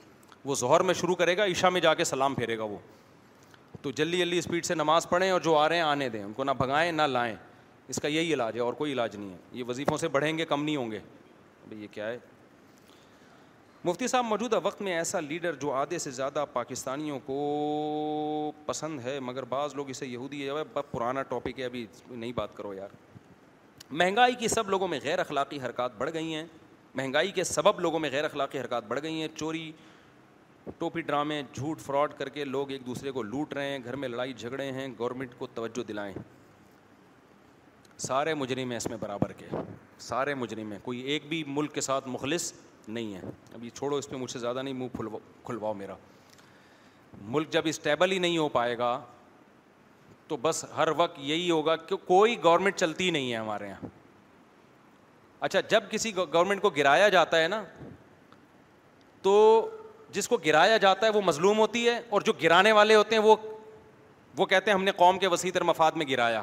وہ ظہر میں شروع کرے گا، عشاء میں جا کے سلام پھیرے گا وہ. تو جلدی جلدی اسپیڈ سے نماز پڑھیں اور جو آ رہے ہیں آنے دیں، ان کو نہ بھگائیں نہ لائیں. اس کا یہی علاج ہے اور کوئی علاج نہیں ہے. یہ وظیفوں سے بڑھیں گے، کم نہیں ہوں گے. بھئی یہ کیا ہے؟ مفتی صاحب، موجودہ وقت میں ایسا لیڈر جو آدھے سے زیادہ پاکستانیوں کو پسند ہے مگر بعض لوگ اسے یہودی ہے. پرانا ٹاپک ہے، ابھی نہیں بات کرو یار. مہنگائی کی سب لوگوں میں غیر اخلاقی حرکات بڑھ گئی ہیں. مہنگائی کے سبب لوگوں میں غیر اخلاقی حرکات بڑھ گئی ہیں. چوری، ٹوپی، ڈرامے، جھوٹ، فراڈ کر کے لوگ ایک دوسرے کو لوٹ رہے ہیں. گھر میں لڑائی جھگڑے ہیں. گورنمنٹ کو توجہ دلائیں. سارے مجرم ہیں اس میں برابر کے، سارے مجرم ہیں، کوئی ایک بھی ملک کے ساتھ مخلص نہیں ہے. ابھی چھوڑو اس میں، مجھ سے زیادہ نہیں منہ کھلواؤ میرا. ملک جب اسٹیبل ہی نہیں ہو پائے گا تو بس ہر وقت یہی ہوگا کہ کوئی گورنمنٹ چلتی نہیں ہے ہمارے یہاں. اچھا، جب کسی گورنمنٹ کو گرایا جاتا ہے نا، تو جس کو گرایا جاتا ہے وہ مظلوم ہوتی ہے، اور جو گرانے والے ہوتے ہیں وہ کہتے ہیں ہم نے قوم کے وسیع تر مفاد میں گرایا.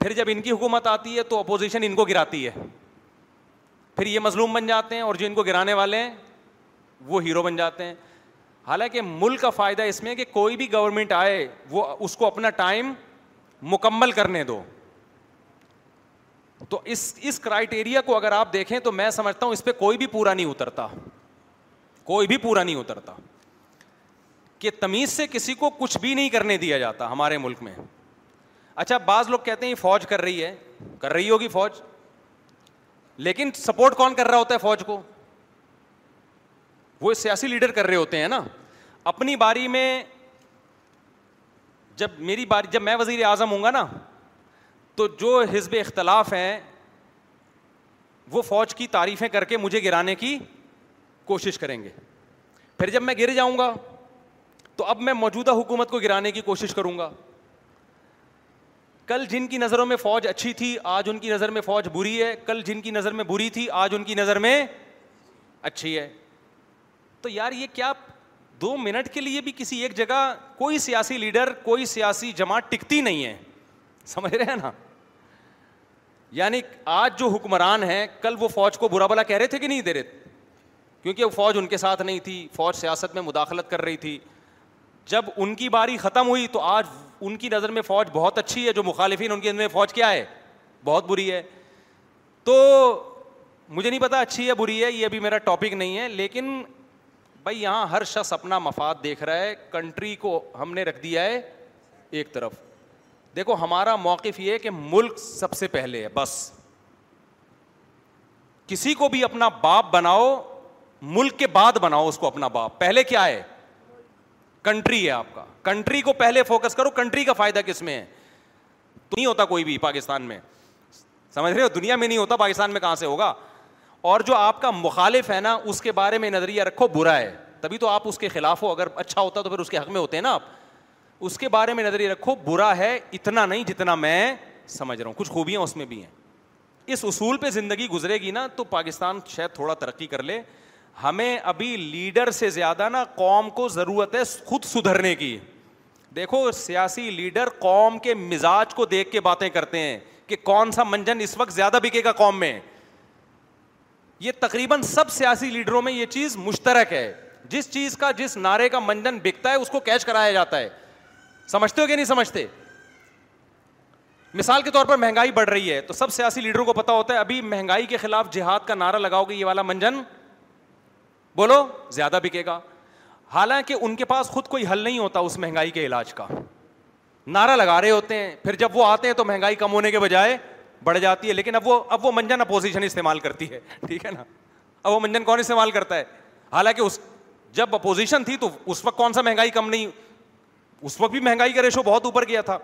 پھر جب ان کی حکومت آتی ہے تو اپوزیشن ان کو گراتی ہے، پھر یہ مظلوم بن جاتے ہیں، اور جو ان کو گرانے والے ہیں وہ ہیرو بن جاتے ہیں. حالانکہ ملک کا فائدہ اس میں کہ کوئی بھی گورنمنٹ آئے وہ اس کو اپنا ٹائم مکمل کرنے دو. تو اس کرائٹیریا کو اگر آپ دیکھیں تو میں سمجھتا ہوں اس پہ کوئی بھی پورا نہیں اترتا، کوئی بھی پورا نہیں اترتا کہ تمیز سے کسی کو کچھ بھی نہیں کرنے دیا جاتا ہمارے ملک میں. اچھا، بعض لوگ کہتے ہیں فوج کر رہی ہے، کر رہی ہوگی فوج، لیکن سپورٹ کون کر رہا ہوتا ہے فوج کو؟ وہ سیاسی لیڈر کر رہے ہوتے ہیں نا. اپنی باری میں جب میں وزیر اعظم ہوں گا نا، تو جو حزب اختلاف ہیں وہ فوج کی تعریفیں کر کے مجھے گرانے کی کوشش کریں گے. پھر جب میں گر جاؤں گا تو اب میں موجودہ حکومت کو گرانے کی کوشش کروں گا. کل جن کی نظروں میں فوج اچھی تھی آج ان کی نظر میں فوج بری ہے، کل جن کی نظر میں بری تھی آج ان کی نظر میں اچھی ہے. تو یار یہ کیا 2 منٹ کے لیے بھی کسی ایک جگہ کوئی سیاسی لیڈر، کوئی سیاسی جماعت ٹکتی نہیں ہے، سمجھ رہے ہیں نا. یعنی آج جو حکمران ہیں کل وہ فوج کو برا بھلا کہہ رہے تھے کہ نہیں دے رہے تھے، کیونکہ وہ فوج ان کے ساتھ نہیں تھی، فوج سیاست میں مداخلت کر رہی تھی. جب ان کی باری ختم ہوئی تو آج ان کی نظر میں فوج بہت اچھی ہے، جو مخالفین ان کی نظر میں فوج کیا ہے، بہت بری ہے. تو مجھے نہیں پتا اچھی ہے بری ہے، یہ ابھی میرا ٹاپک نہیں ہے، لیکن بھائی یہاں ہر شخص اپنا مفاد دیکھ رہا ہے. کنٹری کو ہم نے رکھ دیا ہے ایک طرف. دیکھو ہمارا موقف یہ ہے کہ ملک سب سے پہلے ہے، بس کسی کو بھی اپنا باپ بناؤ, ملک کے بعد بناؤ اس کو اپنا باپ. پہلے کیا ہے؟ کنٹری ہے آپ کا. کنٹری کو پہلے فوکس کرو, کنٹری کا فائدہ کس میں ہے؟ تو نہیں ہوتا کوئی بھی پاکستان میں, سمجھ رہے ہو, دنیا میں نہیں ہوتا, پاکستان میں کہاں سے ہوگا. اور جو آپ کا مخالف ہے نا, اس کے بارے میں نظریہ رکھو برا ہے, تبھی تو آپ اس کے خلاف ہو. اگر اچھا ہوتا تو پھر اس کے حق میں ہوتے ہیں نا آپ. اس کے بارے میں نظریہ رکھو برا ہے اتنا نہیں جتنا میں سمجھ رہا ہوں, کچھ خوبیاں اس میں بھی ہیں. اس اصول پہ زندگی گزرے گی نا تو پاکستان شاید تھوڑا ترقی کر لے. ہمیں ابھی لیڈر سے زیادہ نا قوم کو ضرورت ہے خود سدھرنے کی. دیکھو سیاسی لیڈر قوم کے مزاج کو دیکھ کے باتیں کرتے ہیں کہ کون سا منجن اس وقت زیادہ بکے گا قوم میں. یہ تقریباً سب سیاسی لیڈروں میں یہ چیز مشترک ہے, جس چیز کا, جس نعرے کا منجن بکتا ہے اس کو کیچ کرایا جاتا ہے. سمجھتے ہو کہ نہیں سمجھتے؟ مثال کے طور پر مہنگائی بڑھ رہی ہے تو سب سیاسی لیڈروں کو پتا ہوتا ہے ابھی مہنگائی کے خلاف جہاد کا نعرہ لگاؤ گے یہ والا منجن بولو زیادہ بکے گا, حالانکہ ان کے پاس خود کوئی حل نہیں ہوتا اس مہنگائی کے علاج کا. نعرہ لگا رہے ہوتے ہیں, پھر جب وہ آتے ہیں تو مہنگائی کم ہونے کے بجائے بڑھ جاتی ہے. لیکن اب وہ منجن اپوزیشن استعمال کرتی ہے, ٹھیک ہے نا. اب وہ منجن کون استعمال کرتا ہے؟ حالانکہ اس جب اپوزیشن تھی تو اس وقت کون سا مہنگائی کم نہیں, اس وقت بھی مہنگائی کا ریشو بہت اوپر گیا تھا.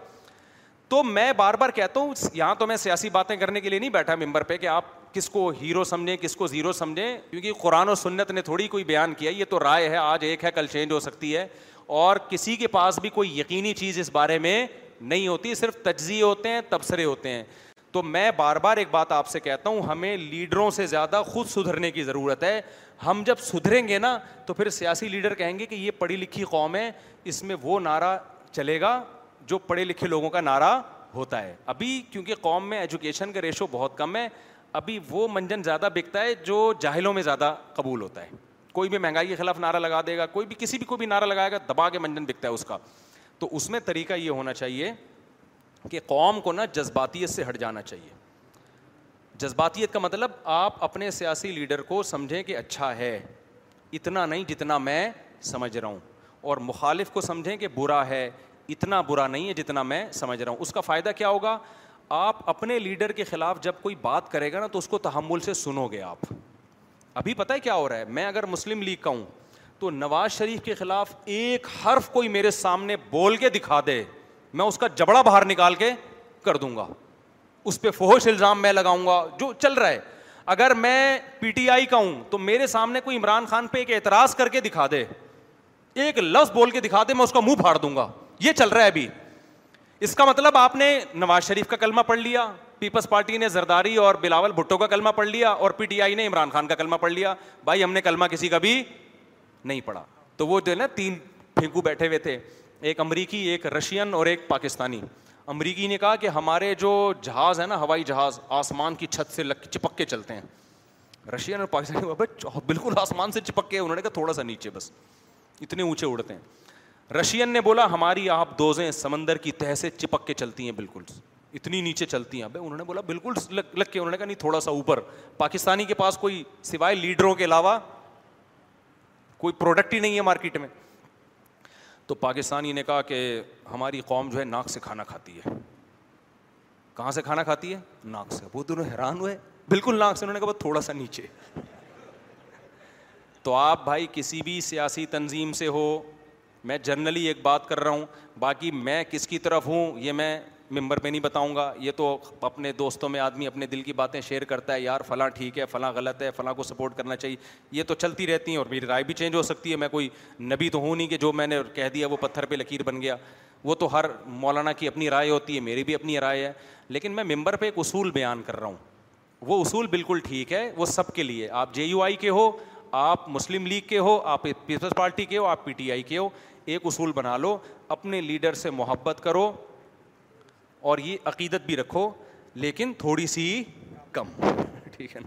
تو میں بار بار کہتا ہوں, یہاں تو میں سیاسی باتیں کرنے کے لیے نہیں بیٹھا ممبر پہ کہ آپ کس کو ہیرو سمجھیں کس کو زیرو سمجھیں, کیونکہ قرآن و سنت نے تھوڑی کوئی بیان کیا. یہ تو رائے ہے, آج ایک ہے کل چینج ہو سکتی ہے, اور کسی کے پاس بھی کوئی یقینی چیز اس بارے میں نہیں ہوتی, صرف تجزیے ہوتے ہیں, تبصرے ہوتے ہیں. تو میں بار بار ایک بات آپ سے کہتا ہوں, ہمیں لیڈروں سے زیادہ خود سدھرنے کی ضرورت ہے. ہم جب سدھریں گے نا تو پھر سیاسی لیڈر کہیں گے کہ یہ پڑھی لکھی قوم ہے, اس میں وہ نعرہ چلے گا جو پڑھے لکھے لوگوں کا نعرہ ہوتا ہے. ابھی کیونکہ قوم میں ایجوکیشن کا ریشو بہت کم ہے, ابھی وہ منجن زیادہ بکتا ہے جو جاہلوں میں زیادہ قبول ہوتا ہے. کوئی بھی مہنگائی کے خلاف نعرہ لگا دے گا, کوئی بھی کسی بھی کوئی بھی نعرہ لگائے گا, دبا کے منجن بکتا ہے اس کا. تو اس میں طریقہ یہ ہونا چاہیے کہ قوم کو نا جذباتیت سے ہٹ جانا چاہیے. جذباتیت کا مطلب آپ اپنے سیاسی لیڈر کو سمجھیں کہ اچھا ہے اتنا نہیں جتنا میں سمجھ رہا ہوں, اور مخالف کو سمجھیں کہ برا ہے اتنا برا نہیں ہے جتنا میں سمجھ رہا ہوں. اس کا فائدہ کیا ہوگا؟ آپ اپنے لیڈر کے خلاف جب کوئی بات کرے گا نا تو اس کو تحمل سے سنو گے آپ. ابھی پتہ ہے کیا ہو رہا ہے, میں اگر مسلم لیگ کا ہوں تو نواز شریف کے خلاف ایک حرف کوئی میرے سامنے بول کے دکھا دے, میں اس کا جبڑا باہر نکال کے کر دوں گا, اس پہ فحش الزام میں لگاؤں گا, جو چل رہا ہے. اگر میں پی ٹی آئی کا ہوں تو میرے سامنے کوئی عمران خان پہ ایک اعتراض کر کے دکھا دے, ایک لفظ بول کے دکھا دے, میں اس کا منہ پھاڑ دوں گا. یہ چل رہا ہے ابھی. اس کا مطلب آپ نے نواز شریف کا کلمہ پڑھ لیا, پیپلز پارٹی نے زرداری اور بلاول بھٹو کا کلمہ پڑھ لیا, اور پی ٹی آئی نے عمران خان کا کلمہ پڑھ لیا. بھائی ہم نے کلمہ کسی کا بھی نہیں پڑھا. تو وہ جو ہے نا تین پھینکو بیٹھے ہوئے تھے, ایک امریکی, ایک رشین اور ایک پاکستانی. امریکی نے کہا کہ ہمارے جو جہاز ہیں نا, ہوائی جہاز, آسمان کی چھت سے چپک کے چلتے ہیں. رشین اور پاکستانی بالکل آسمان سے چپک کے, انہوں نے کہا تھوڑا سا نیچے, بس اتنے اونچے اڑتے ہیں. رشین نے بولا ہماری آبدوزیں سمندر کی تہہ سے چپک کے چلتی ہیں, بالکل اتنی نیچے چلتی ہیں. اب انہوں نے بولا بالکل لگ کے, انہوں نے کہا نہیں تھوڑا سا اوپر. پاکستانی کے پاس کوئی سوائے لیڈروں کے علاوہ کوئی پروڈکٹ ہی نہیں ہے مارکیٹ میں. تو پاکستانی نے کہا کہ ہماری قوم جو ہے ناک سے کھانا کھاتی ہے. کہاں سے کھانا کھاتی ہے؟ ناک سے. وہ دونوں حیران ہوئے, بالکل ناک سے, انہوں نے کہا تھوڑا سا نیچے. تو آپ بھائی کسی بھی سیاسی تنظیم سے ہو, میں جنرلی ایک بات کر رہا ہوں, باقی میں کس کی طرف ہوں یہ میں ممبر پہ نہیں بتاؤں گا. یہ تو اپنے دوستوں میں آدمی اپنے دل کی باتیں شیئر کرتا ہے, یار فلاں ٹھیک ہے, فلاں غلط ہے, فلاں کو سپورٹ کرنا چاہیے, یہ تو چلتی رہتی ہیں, اور میری رائے بھی چینج ہو سکتی ہے. میں کوئی نبی تو ہوں نہیں کہ جو میں نے کہہ دیا وہ پتھر پہ لکیر بن گیا. وہ تو ہر مولانا کی اپنی رائے ہوتی ہے, میری بھی اپنی رائے ہے. لیکن میں ممبر پہ ایک اصول بیان کر رہا ہوں, وہ اصول بالکل ٹھیک ہے, وہ سب کے لیے. آپ جے یو آئی کے ہو, آپ مسلم لیگ کے ہو, آپ پیپلز پارٹی کے ہو, آپ پی ٹی آئی کے ہو, ایک اصول بنا لو, اپنے لیڈر سے محبت کرو, اور یہ عقیدت بھی رکھو لیکن تھوڑی سی کم, ٹھیک ہے نا.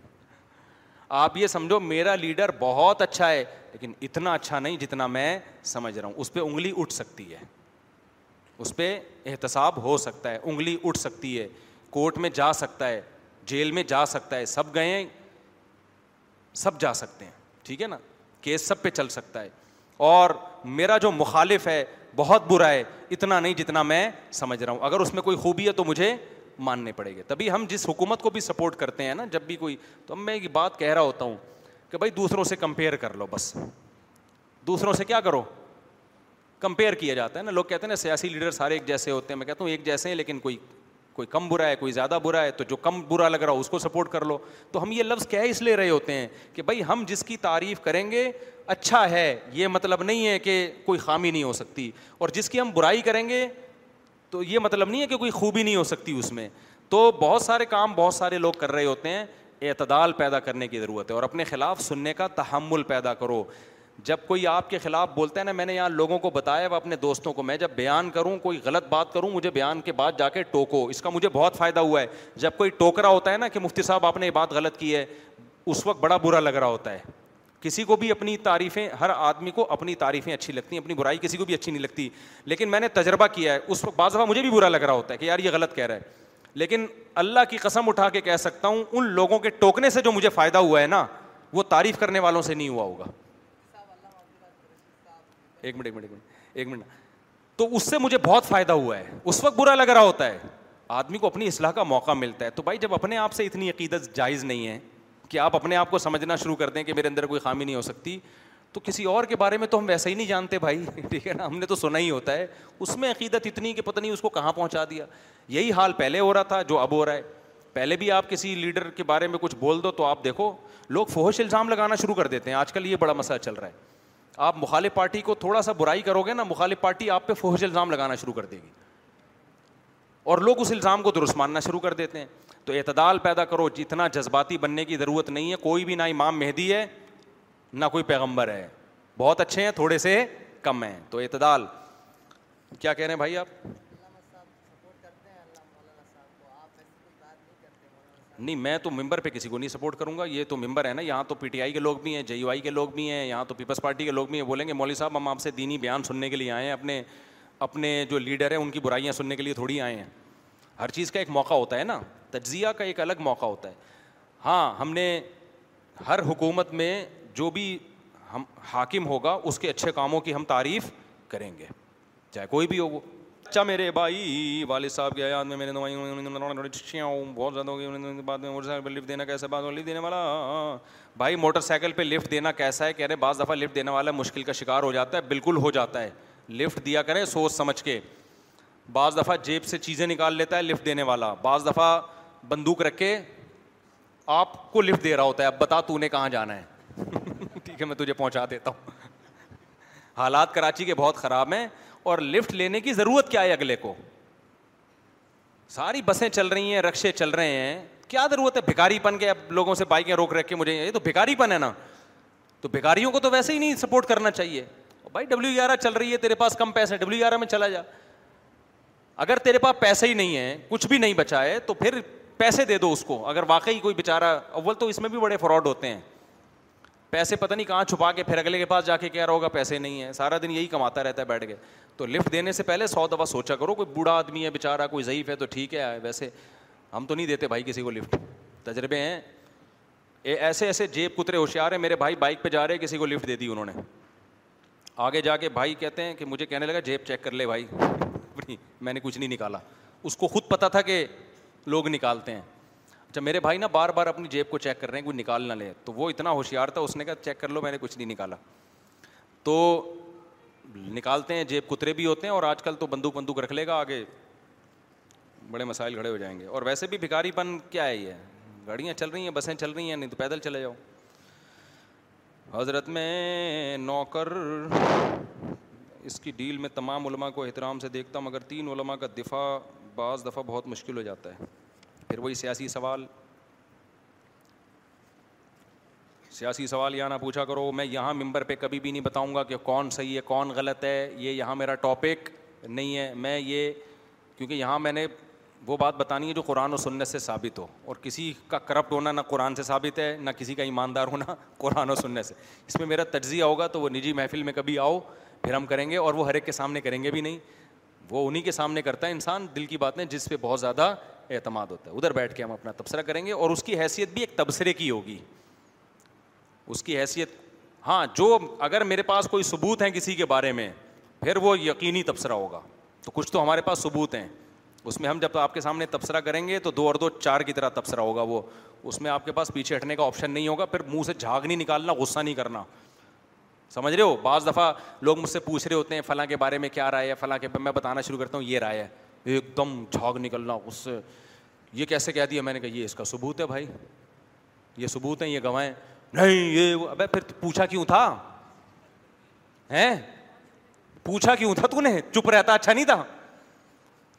آپ یہ سمجھو میرا لیڈر بہت اچھا ہے لیکن اتنا اچھا نہیں جتنا میں سمجھ رہا ہوں. اس پہ انگلی اٹھ سکتی ہے, اس پہ احتساب ہو سکتا ہے, انگلی اٹھ سکتی ہے, کورٹ میں جا سکتا ہے, جیل میں جا سکتا ہے, سب گئے ہیں, سب جا سکتے ہیں, ٹھیک ہے نا, کیس سب پہ چل سکتا ہے. اور میرا جو مخالف ہے بہت برا ہے اتنا نہیں جتنا میں سمجھ رہا ہوں, اگر اس میں کوئی خوبی ہے تو مجھے ماننے پڑیں گے. تبھی ہم جس حکومت کو بھی سپورٹ کرتے ہیں نا, جب بھی کوئی, تو میں یہ بات کہہ رہا ہوتا ہوں کہ بھائی دوسروں سے کمپیئر کر لو, بس دوسروں سے کیا کرو, کمپیئر کیا جاتا ہے نا. لوگ کہتے ہیں نا سیاسی لیڈر سارے ایک جیسے ہوتے ہیں, میں کہتا ہوں ایک جیسے ہیں لیکن کوئی کم برا ہے, کوئی زیادہ برا ہے, تو جو کم برا لگ رہا ہو اس کو سپورٹ کر لو. تو ہم یہ لفظ کیا اس لیے رہے ہوتے ہیں کہ بھائی ہم جس کی تعریف کریں گے اچھا ہے, یہ مطلب نہیں ہے کہ کوئی خامی نہیں ہو سکتی, اور جس کی ہم برائی کریں گے تو یہ مطلب نہیں ہے کہ کوئی خوبی نہیں ہو سکتی اس میں. تو بہت سارے کام بہت سارے لوگ کر رہے ہوتے ہیں, اعتدال پیدا کرنے کی ضرورت ہے, اور اپنے خلاف سننے کا تحمل پیدا کرو. جب کوئی آپ کے خلاف بولتا ہے نا, میں نے یہاں لوگوں کو بتایا وہ اپنے دوستوں کو, میں جب بیان کروں کوئی غلط بات کروں, مجھے بیان کے بعد جا کے ٹوکو, اس کا مجھے بہت فائدہ ہوا ہے. جب کوئی ٹوک رہا ہوتا ہے نا کہ مفتی صاحب آپ نے یہ بات غلط کی ہے, اس وقت بڑا برا لگ رہا ہوتا ہے. کسی کو بھی اپنی تعریفیں, ہر آدمی کو اپنی تعریفیں اچھی لگتی ہیں, اپنی برائی کسی کو بھی اچھی نہیں لگتی, لیکن میں نے تجربہ کیا ہے اس وقت بعض دفعہ مجھے بھی برا لگ رہا ہوتا ہے کہ یار یہ غلط کہہ رہا ہے, لیکن اللہ کی قسم اٹھا کے کہہ سکتا ہوں ان لوگوں کے ٹوکنے سے جو مجھے فائدہ ہوا ہے نا, وہ تعریف کرنے والوں سے نہیں ہوا ہوگا. ایک منٹ. تو اس سے مجھے بہت فائدہ ہوا ہے, اس وقت برا لگ رہا ہوتا ہے. آدمی کو اپنی اصلاح کا موقع ملتا ہے. تو بھائی جب اپنے آپ سے اتنی عقیدت جائز نہیں ہے کہ آپ اپنے آپ کو سمجھنا شروع کر دیں کہ میرے اندر کوئی خامی نہیں ہو سکتی, تو کسی اور کے بارے میں تو ہم ویسے ہی نہیں جانتے بھائی, ٹھیک ہے نا, ہم نے تو سنا ہی ہوتا ہے. اس میں عقیدت اتنی کہ پتہ نہیں اس کو کہاں پہنچا دیا. یہی حال پہلے ہو رہا تھا جو اب ہو رہا ہے. پہلے بھی آپ کسی لیڈر کے بارے میں کچھ بول دو تو آپ دیکھو لوگ فحش الزام لگانا شروع کر دیتے ہیں. آج کل یہ بڑا مسئلہ چل رہا ہے, آپ مخالف پارٹی کو تھوڑا سا برائی کرو گے نا, مخالف پارٹی آپ پہ فحش الزام لگانا شروع کر دے گی, اور لوگ اس الزام کو درست ماننا شروع کر دیتے ہیں. تو اعتدال پیدا کرو, جتنا جذباتی بننے کی ضرورت نہیں ہے. کوئی بھی نہ امام مہدی ہے نہ کوئی پیغمبر ہے, بہت اچھے ہیں تھوڑے سے کم ہیں. تو اعتدال. کیا کہہ رہے ہیں بھائی آپ؟ نہیں, میں تو ممبر پہ کسی کو نہیں سپورٹ کروں گا. یہ تو ممبر ہے نا, یہاں تو پی ٹی آئی کے لوگ بھی ہیں, جے یو آئی کے لوگ بھی ہیں, یہاں تو پیپلز پارٹی کے لوگ بھی ہیں. بولیں گے مولوی صاحب ہم آپ سے دینی بیان سننے کے لیے آئے ہیں, اپنے جو لیڈر ہیں ان کی برائیاں سننے کے لیے تھوڑی آئے ہیں. ہر چیز کا ایک موقع ہوتا ہے نا, تجزیہ کا ایک الگ موقع ہوتا ہے. ہاں, ہم نے ہر حکومت میں جو بھی ہم حاکم ہوگا اس کے اچھے کاموں کی ہم تعریف کریں گے, چاہے کوئی بھی ہو وہ. اچھا میرے بھائی, والد صاحب کے حیات میں میرے بہت زیادہ ہو گئی, بعد میں موٹر سائیکل پہ لفٹ دینا کیسا ہے, بعد میں لفٹ دینے والا بھائی موٹر سائیکل پہ لفٹ دینا کیسا ہے, کہہ رہے بعض دفعہ لفٹ دینے والا مشکل کا شکار ہو جاتا ہے. بالکل ہو جاتا ہے, لفٹ دیا کریں سوچ سمجھ کے. بعض دفعہ جیب سے چیزیں نکال لیتا ہے لفٹ دینے والا, بعض دفعہ بندوق رکھ کے آپ کو لفٹ دے رہا ہوتا ہے, اب بتا تو نے کہاں جانا ہے, ٹھیک ہے میں تجھے پہنچا دیتا ہوں. حالات کراچی کے بہت خراب ہیں, اور لفٹ لینے کی ضرورت کیا ہے اگلے کو؟ ساری بسیں چل رہی ہیں, رکشے چل رہے ہیں, کیا ضرورت ہے بھکاری پن کے اب لوگوں سے بائکیں روک رکھ کے؟ مجھے یہ تو بھکاری پن ہے نا, تو بھکاریوں کو تو ویسے ہی نہیں سپورٹ کرنا چاہیے. بھائی W11 چل رہی ہے, تیرے پاس کم پیسے ہیں, W11 میں چلا جا. اگر تیرے پاس پیسے ہی نہیں ہیں, کچھ بھی نہیں بچا ہے, تو پھر پیسے دے دو اس کو. اگر واقعی کوئی بیچارہ, اول تو اس میں بھی بڑے فراڈ ہوتے ہیں, پیسے پتہ نہیں کہاں چھپا کے پھر اگلے کے پاس جا کے کہہ رہا ہوگا پیسے نہیں ہیں, سارا دن یہی کماتا رہتا ہے بیٹھ کے. تو لفٹ دینے سے پہلے 100 دفعہ سوچا کرو, کوئی بوڑھا آدمی ہے بیچارہ, کوئی ضعیف ہے تو ٹھیک ہے, ویسے ہم تو نہیں دیتے بھائی کسی کو لفٹ, تجربے ہیں. ایسے جیب کترے ہوشیار ہیں. میرے بھائی بائک پہ جا رہے, کسی کو لفٹ دے دی انہوں نے, آگے جا کے بھائی کہتے ہیں کہ مجھے کہنے لگا جیب چیک کر لے بھائی, میں نے کچھ نہیں نکالا. اس کو خود پتہ تھا کہ لوگ نکالتے ہیں. اچھا میرے بھائی نا بار بار اپنی جیب کو چیک کر رہے ہیں کوئی نکال نہ لے, تو وہ اتنا ہوشیار تھا اس نے کہا چیک کر لو میں نے کچھ نہیں نکالا. تو نکالتے ہیں, جیب کترے بھی ہوتے ہیں, اور آج کل تو بندوق رکھ لے گا, آگے بڑے مسائل کھڑے ہو جائیں گے. اور ویسے بھی بھکاری پن کیا ہے یہ, گاڑیاں چل رہی ہیں, بسیں چل رہی ہیں, نہیں تو پیدل چلے جاؤ. حضرت میں نوکر اس کی ڈیل میں تمام علماء کو احترام سے دیکھتا ہوں, مگر 3 علماء کا دفاع بعض دفعہ بہت مشکل ہو جاتا ہے. پھر وہی سیاسی سوال یہاں نہ پوچھا کرو. میں یہاں ممبر پہ کبھی بھی نہیں بتاؤں گا کہ کون صحیح ہے کون غلط ہے, یہ یہاں میرا ٹاپک نہیں ہے. میں یہ کیونکہ یہاں میں نے وہ بات بتانی ہے جو قرآن و سنت سے ثابت ہو, اور کسی کا کرپٹ ہونا نہ قرآن سے ثابت ہے, نہ کسی کا ایماندار ہونا قرآن و سنت سے. اس میں میرا تجزیہ ہوگا تو وہ نجی محفل میں کبھی آؤ, پھر ہم کریں گے, اور وہ ہر ایک کے سامنے کریں گے بھی نہیں, وہ انہی کے سامنے کرتا ہے انسان دل کی باتیں جس پہ بہت زیادہ اعتماد ہوتا ہے. ادھر بیٹھ کے ہم اپنا تبصرہ کریں گے, اور اس کی حیثیت بھی ایک تبصرے کی ہوگی, اس کی حیثیت. ہاں, جو اگر میرے پاس کوئی ثبوت ہیں کسی کے بارے میں, پھر وہ یقینی تبصرہ ہوگا. تو کچھ تو ہمارے پاس ثبوت ہیں, اس میں ہم جب آپ کے سامنے تبصرہ کریں گے تو 2 اور 2 4 کی طرح تبصرہ ہوگا. وہ اس میں آپ کے پاس پیچھے ہٹنے کا آپشن نہیں ہوگا. پھر منہ سے جھاگ نہیں نکالنا, غصہ نہیں کرنا, سمجھ رہے ہو. بعض دفعہ لوگ مجھ سے پوچھ رہے ہوتے ہیں فلاں کے بارے میں کیا رائے ہے, فلاں کے میں بتانا شروع کرتا ہوں یہ رائے ہے, ایک دم جھاگ نکلنا غصے, یہ کیسے کہہ دیا, میں نے کہا یہ اس کا ثبوت ہے بھائی, یہ ثبوت ہیں, یہ گواہیں نہیں یہ. ابے پھر پوچھا کیوں تھا, ہیں پوچھا کیوں تھا تو نے, چپ رہتا اچھا نہیں تھا.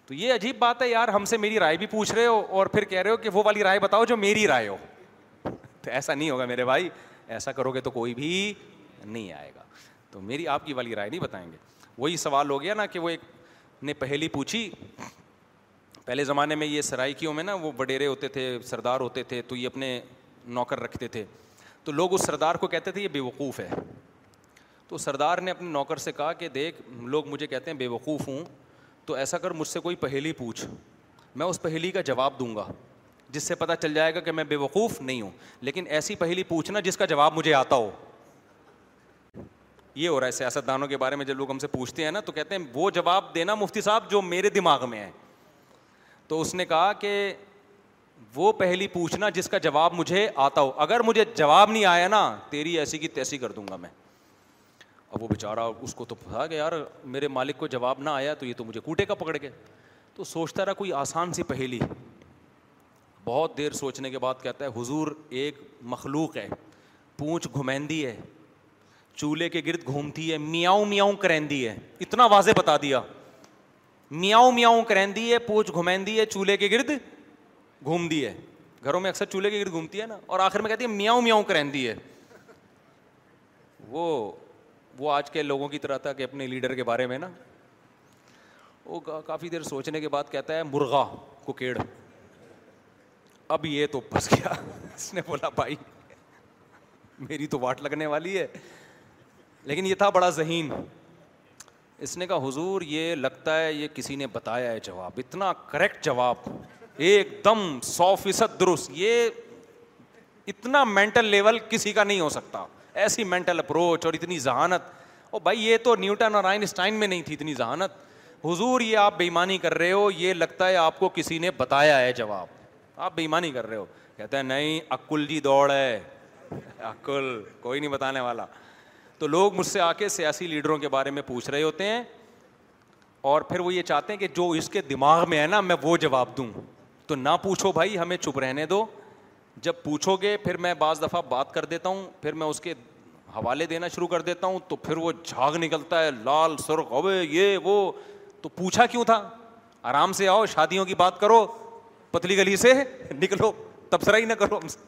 تو یہ عجیب بات ہے یار, ہم سے میری رائے بھی پوچھ رہے ہو اور پھر کہہ رہے ہو کہ وہ والی رائے بتاؤ جو میری رائے ہو. تو ایسا نہیں ہوگا میرے بھائی, ایسا کرو گے تو کوئی بھی نہیں آئے گا. تو میری آپ کی والی رائے نہیں بتائیں گے. وہی سوال ہو گیا نا کہ وہ ایک نے پہلی پوچھی, پہلے زمانے میں یہ سرائکیوں میں نا وہ وڈیرے ہوتے تھے, سردار ہوتے تھے, تو یہ اپنے نوکر رکھتے تھے. تو لوگ اس سردار کو کہتے تھے یہ بیوقوف ہے. تو سردار نے اپنے نوکر سے کہا کہ دیکھ لوگ مجھے کہتے ہیں بیوقوف ہوں, تو ایسا کر مجھ سے کوئی پہیلی پوچھ, میں اس پہیلی کا جواب دوں گا جس سے پتہ چل جائے گا کہ میں بیوقوف نہیں ہوں, لیکن ایسی پہیلی پوچھنا جس کا جواب مجھے آتا ہو. یہ ہو رہا ہے سیاست دانوں کے بارے میں, جب لوگ ہم سے پوچھتے ہیں نا تو کہتے ہیں وہ جواب دینا مفتی صاحب جو میرے دماغ میں ہے. تو اس نے کہا کہ وہ پہلی پوچھنا جس کا جواب مجھے آتا ہو, اگر مجھے جواب نہیں آیا نا تیری ایسی کی تیسی کر دوں گا میں. اب وہ بیچارہ اس کو تو پتا کہ یار میرے مالک کو جواب نہ آیا تو یہ تو مجھے کوٹے کا پکڑ کے. تو سوچتا رہا کوئی آسان سی پہیلی. بہت دیر سوچنے کے بعد کہتا ہے حضور ایک مخلوق ہے, پونچھ گھمیندی ہے, چولہے کے گرد گھومتی ہے, میاؤں میاؤں کریندی ہے. اتنا واضح بتا دیا, میاؤں میاؤں کریندی ہے, پونچھ گھمیندی ہے, چولہے کے گرد گھومتی ہے. گھروں میں اکثر چولہے کے گرد گھومتی ہے نا, اور آخر میں کہتی ہے میاؤں میاؤں کریندی ہے. وہ آج کے لوگوں کی طرح تھا کہ اپنے لیڈر کے بارے میں نا, وہ کافی دیر سوچنے کے بعد کہتا ہے مرغا کوکیڑ. اب یہ تو پھنس گیا. اس نے بولا بھائی میری تو واٹ لگنے والی ہے. لیکن یہ تھا بڑا ذہین. اس نے کہا حضور یہ لگتا ہے یہ کسی نے بتایا ہے جواب, اتنا کریکٹ جواب, ایک دم 100% درست. یہ اتنا مینٹل لیول کسی کا نہیں ہو سکتا, ایسی مینٹل اپروچ اور اتنی ذہانت. اور بھائی یہ تو نیوٹن اور آئن اسٹائن میں نہیں تھی اتنی ذہانت. حضور یہ آپ بےایمانی کر رہے ہو, یہ لگتا ہے آپ کو کسی نے بتایا ہے جواب, آپ بےایمانی کر رہے ہو. کہتا ہے نہیں عقل جی دوڑ ہے, عقل کوئی نہیں بتانے والا. تو لوگ مجھ سے آ کے سیاسی لیڈروں کے بارے میں پوچھ رہے ہوتے ہیں اور پھر وہ یہ چاہتے ہیں کہ جو اس کے دماغ میں ہے نا میں وہ جواب دوں. تو نہ پوچھو بھائی, ہمیں چپ رہنے دو. جب پوچھو گے پھر میں بعض دفعہ بات کر دیتا ہوں, پھر میں اس کے حوالے دینا شروع کر دیتا ہوں, تو پھر وہ جھاگ نکلتا ہے, لال سرخ, اوے یہ وہ. تو پوچھا کیوں تھا, آرام سے آؤ, شادیوں کی بات کرو, پتلی گلی سے نکلو, تبصرہ ہی نہ کرو ہم سے.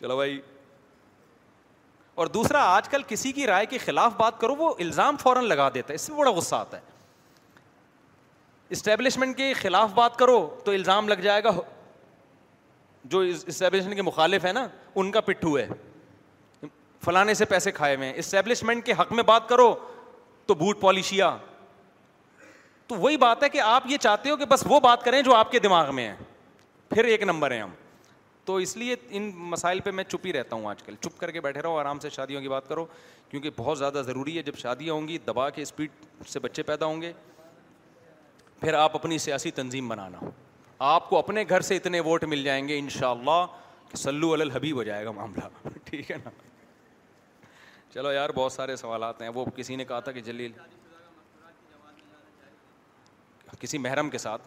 چلو بھائی. اور دوسرا آج کل کسی کی رائے کے خلاف بات کرو وہ الزام فوراً لگا دیتا ہے, اس سے بڑا غصہ آتا ہے. اسٹیبلشمنٹ کے خلاف بات کرو تو الزام لگ جائے گا جو اسٹیبلشمنٹ کے مخالف ہے نا ان کا پٹھو ہے, فلانے سے پیسے کھائے ہوئے ہیں. اسٹیبلشمنٹ کے حق میں بات کرو تو بوٹ پالیشیا. تو وہی بات ہے کہ آپ یہ چاہتے ہو کہ بس وہ بات کریں جو آپ کے دماغ میں ہے, پھر ایک نمبر ہیں ہم. تو اس لیے ان مسائل پہ میں چپ ہی رہتا ہوں آج کل, چپ کر کے بیٹھے رہو, آرام سے شادیوں کی بات کرو, کیونکہ بہت زیادہ ضروری ہے. جب شادیاں ہوں گی دبا کے اسپیڈ سے بچے پیدا ہوں گے, پھر آپ اپنی سیاسی تنظیم بنانا. آپ کو اپنے گھر سے اتنے ووٹ مل جائیں گے انشاءاللہ کہ صلو علی الحبیب ہو جائے گا معاملہ, ٹھیک ہے نا. چلو یار بہت سارے سوالات ہیں. وہ کسی نے کہا تھا کہ جلیل کسی محرم کے ساتھ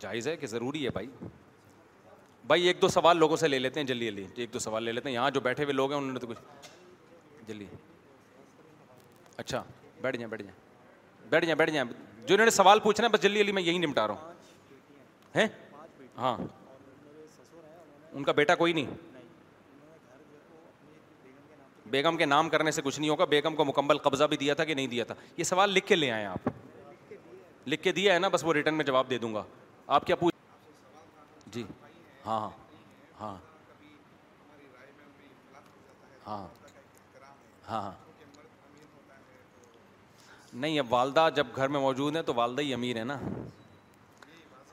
جائز ہے کہ ضروری ہے بھائی. بھائی 1-2 سوال لوگوں سے لے لیتے ہیں, جلدی جلدی 1-2 سوال لے لیتے ہیں. یہاں جو بیٹھے ہوئے لوگ ہیں انہوں نے تو کچھ جلدی. اچھا بیٹھ جائیں بیٹھ جائیں بیٹھ جائیں بیٹھ جائیں. جو انہوں نے سوال پوچھنا ہے بس جلدی جلدی میں یہی نمٹا رہا ہوں. ہیں ہاں ان کا بیٹا کوئی نہیں, بیگم کے نام کرنے سے کچھ نہیں ہوگا. بیگم کو مکمل قبضہ بھی دیا تھا کہ نہیں دیا تھا. یہ سوال لکھ کے لے آئے آپ, لکھ کے دیا ہے نا, بس وہ ریٹرن میں جواب دے دوں گا. آپ کیا پوچھ جی. ہاں ہاں ہاں ہاں نہیں, اب والدہ جب گھر میں موجود ہیں تو والدہ ہی امیر ہے نا.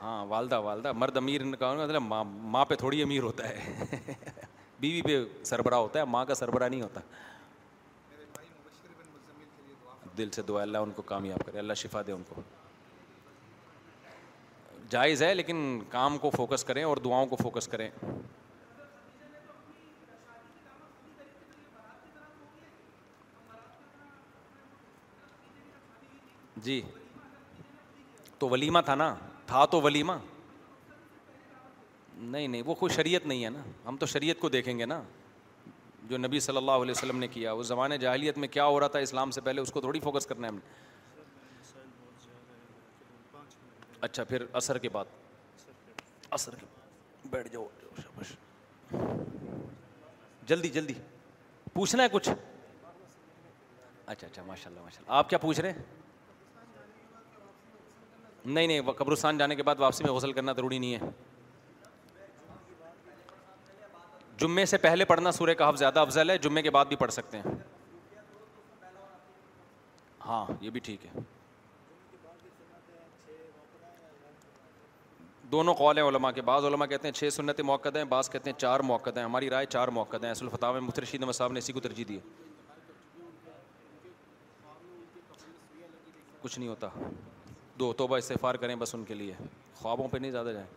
ہاں والدہ مرد امیر کا مطلب ماں پہ تھوڑی امیر ہوتا ہے, بیوی پہ سربراہ ہوتا ہے, ماں کا سربراہ نہیں ہوتا. دل سے دعا, اللہ ان کو کامیاب کرے, اللہ شفا دے ان کو. جائز ہے, لیکن کام کو فوکس کریں اور دعاؤں کو فوکس کریں. جی تو ولیمہ تھا نا, تھا تو ولیمہ. نہیں نہیں, وہ کوئی شریعت نہیں ہے نا, ہم تو شریعت کو دیکھیں گے نا, جو نبی صلی اللہ علیہ وسلم نے کیا. اس زمانے جاہلیت میں کیا ہو رہا تھا اسلام سے پہلے, اس کو تھوڑی فوکس کرنا ہے ہم نے. اچھا پھر عصر کے بعد, عصر کے بعد بیٹھ جاؤ, شاباش. جلدی جلدی پوچھنا ہے کچھ. اچھا اچھا, ماشاء اللہ ماشاء اللہ. آپ کیا پوچھ رہے ہیں؟ نہیں نہیں, قبرستان جانے کے بعد واپسی میں غسل کرنا ضروری نہیں ہے. جمعے سے پہلے پڑھنا سورہ کہف زیادہ افضل ہے, جمعے کے بعد بھی پڑھ سکتے ہیں. ہاں یہ بھی ٹھیک ہے, دونوں قول ہیں علماء کے. بعض علماء کہتے ہیں 6 سنتیں مؤکدہ ہیں, بعض کہتے ہیں 4 مؤکدہ ہیں. ہماری رائے 4 مؤکدہ ہیں. اصل الفتاوی میں مفتی رشید احمد صاحب نے اسی کو ترجیح دی ہے. کچھ نہیں ہوتا, 2 توبہ استغفار کریں بس ان کے لیے, خوابوں پہ نہیں زیادہ جائیں.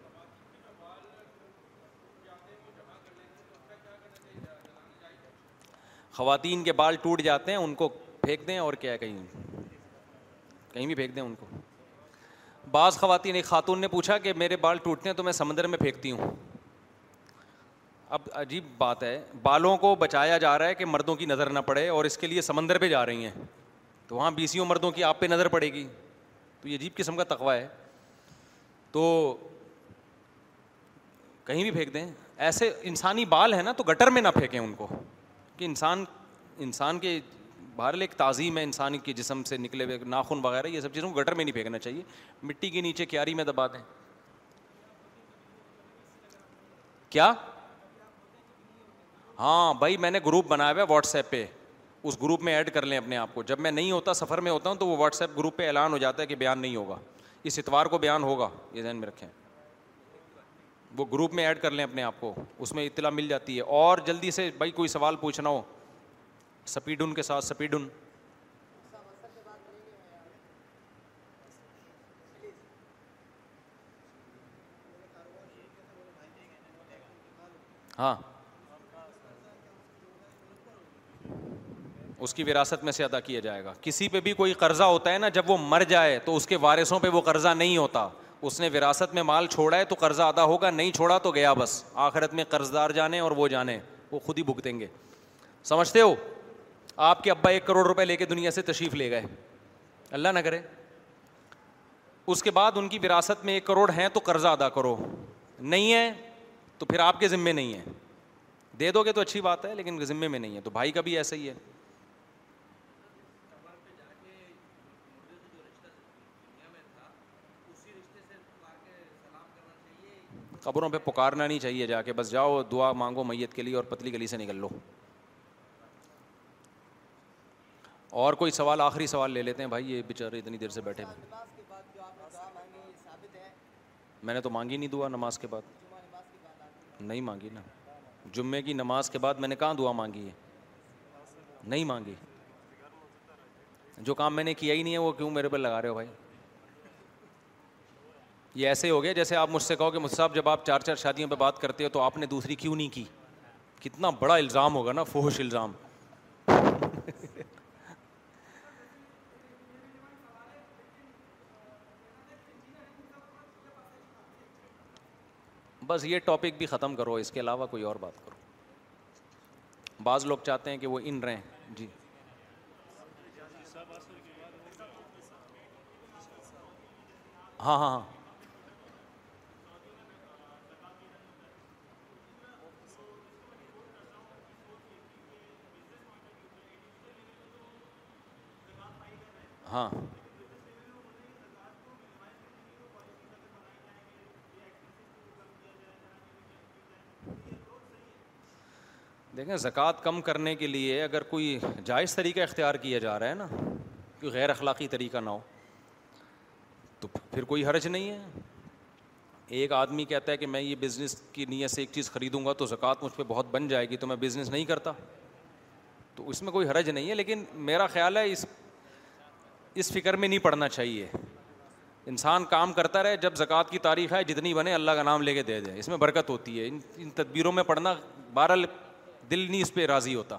خواتین کے بال ٹوٹ جاتے ہیں, ان کو پھینک دیں اور کیا ہے, کہیں کہیں بھی پھینک دیں ان کو. بعض خواتین, ایک خاتون نے پوچھا کہ میرے بال ٹوٹتے ہیں تو میں سمندر میں پھینکتی ہوں. اب عجیب بات ہے, بالوں کو بچایا جا رہا ہے کہ مردوں کی نظر نہ پڑے, اور اس کے لیے سمندر پہ جا رہی ہیں, تو وہاں بیسیوں مردوں کی آپ پہ نظر پڑے گی. تو یہ عجیب قسم کا تقویٰ ہے. تو کہیں بھی پھینک دیں. ایسے انسانی بال ہیں نا, تو گٹر میں نہ پھینکیں ان کو, کہ انسان کے بہرحال ایک تعظیم ہے انسان کے جسم سے نکلے ہوئے ناخن وغیرہ, یہ سب چیزوں کو گٹر میں نہیں پھینکنا چاہیے. مٹی کے نیچے کیاری میں دبا دیں. کیا؟ ہاں بھائی, میں نے گروپ بنایا ہوا ہے واٹس ایپ پہ, اس گروپ میں ایڈ کر لیں اپنے آپ کو. جب میں نہیں ہوتا, سفر میں ہوتا ہوں, تو وہ واٹس ایپ گروپ پہ اعلان ہو جاتا ہے کہ بیان نہیں ہوگا اس اتوار کو, بیان ہوگا, یہ ذہن میں رکھیں. وہ گروپ میں ایڈ کر لیں اپنے آپ کو, اس میں اطلاع مل جاتی ہے. اور جلدی سے بھائی کوئی سوال پوچھنا ہو, سپیڈن کے ساتھ سپیڈن. ہاں اس کی وراثت میں سے ادا کیا جائے گا. کسی پہ بھی کوئی قرضہ ہوتا ہے نا, جب وہ مر جائے تو اس کے وارثوں پہ وہ قرضہ نہیں ہوتا. اس نے وراثت میں مال چھوڑا ہے تو قرضہ ادا ہوگا, نہیں چھوڑا تو گیا بس. آخرت میں قرض دار جانے اور وہ جانے, وہ خود ہی بھگتیں گے. سمجھتے ہو؟ آپ کے ابا 1 کروڑ روپے لے کے دنیا سے تشریف لے گئے, اللہ نہ کرے. اس کے بعد ان کی وراثت میں 1 کروڑ ہیں تو قرضہ ادا کرو, نہیں ہے تو پھر آپ کے ذمے نہیں ہے. دے دو گے تو اچھی بات ہے, لیکن ذمے میں نہیں ہے. تو بھائی کا بھی ایسا ہی ہے. قبروں پہ پکارنا نہیں چاہیے جا کے, بس جاؤ دعا مانگو میت کے لیے اور پتلی گلی سے نکل لو. اور کوئی سوال, آخری سوال لے لیتے ہیں. بھائی یہ بیچارے اتنی دیر سے بیٹھے ہیں. میں نے تو مانگی نہیں دعا نماز کے بعد, نہیں مانگی نا. جمعے کی نماز کے بعد میں نے کہاں دعا مانگی ہے, نہیں مانگی. جو کام میں نے کیا ہی نہیں ہے وہ کیوں میرے پہ لگا رہے ہو بھائی؟ یہ ایسے ہو گیا جیسے آپ مجھ سے کہو کہ مجھ صاحب جب آپ 4 شادیوں پہ بات کرتے ہو تو آپ نے دوسری کیوں نہیں کی. کتنا بڑا الزام ہوگا نا, فحش الزام. بس یہ ٹاپک بھی ختم کرو, اس کے علاوہ کوئی اور بات کرو. بعض لوگ چاہتے ہیں کہ وہ ان رہیں. جی ہاں ہاں ہاں, ہاں دیکھیں, زکوٰۃ کم کرنے کے لیے اگر کوئی جائز طریقہ اختیار کیا جا رہا ہے نا, کوئی غیر اخلاقی طریقہ نہ ہو, تو پھر کوئی حرج نہیں ہے. ایک آدمی کہتا ہے کہ میں یہ بزنس کی نیت سے ایک چیز خریدوں گا تو زکوٰۃ مجھ پہ بہت بن جائے گی تو میں بزنس نہیں کرتا, تو اس میں کوئی حرج نہیں ہے. لیکن میرا خیال ہے اس فکر میں نہیں پڑنا چاہیے انسان کام کرتا رہے, جب زکوٰۃ کی تاریخ ہے جتنی بنے اللہ کا نام لے کے دے دے, اس میں برکت ہوتی ہے. ان تدبیروں میں پڑھنا بہرحال دل نہیں اس پہ راضی ہوتا.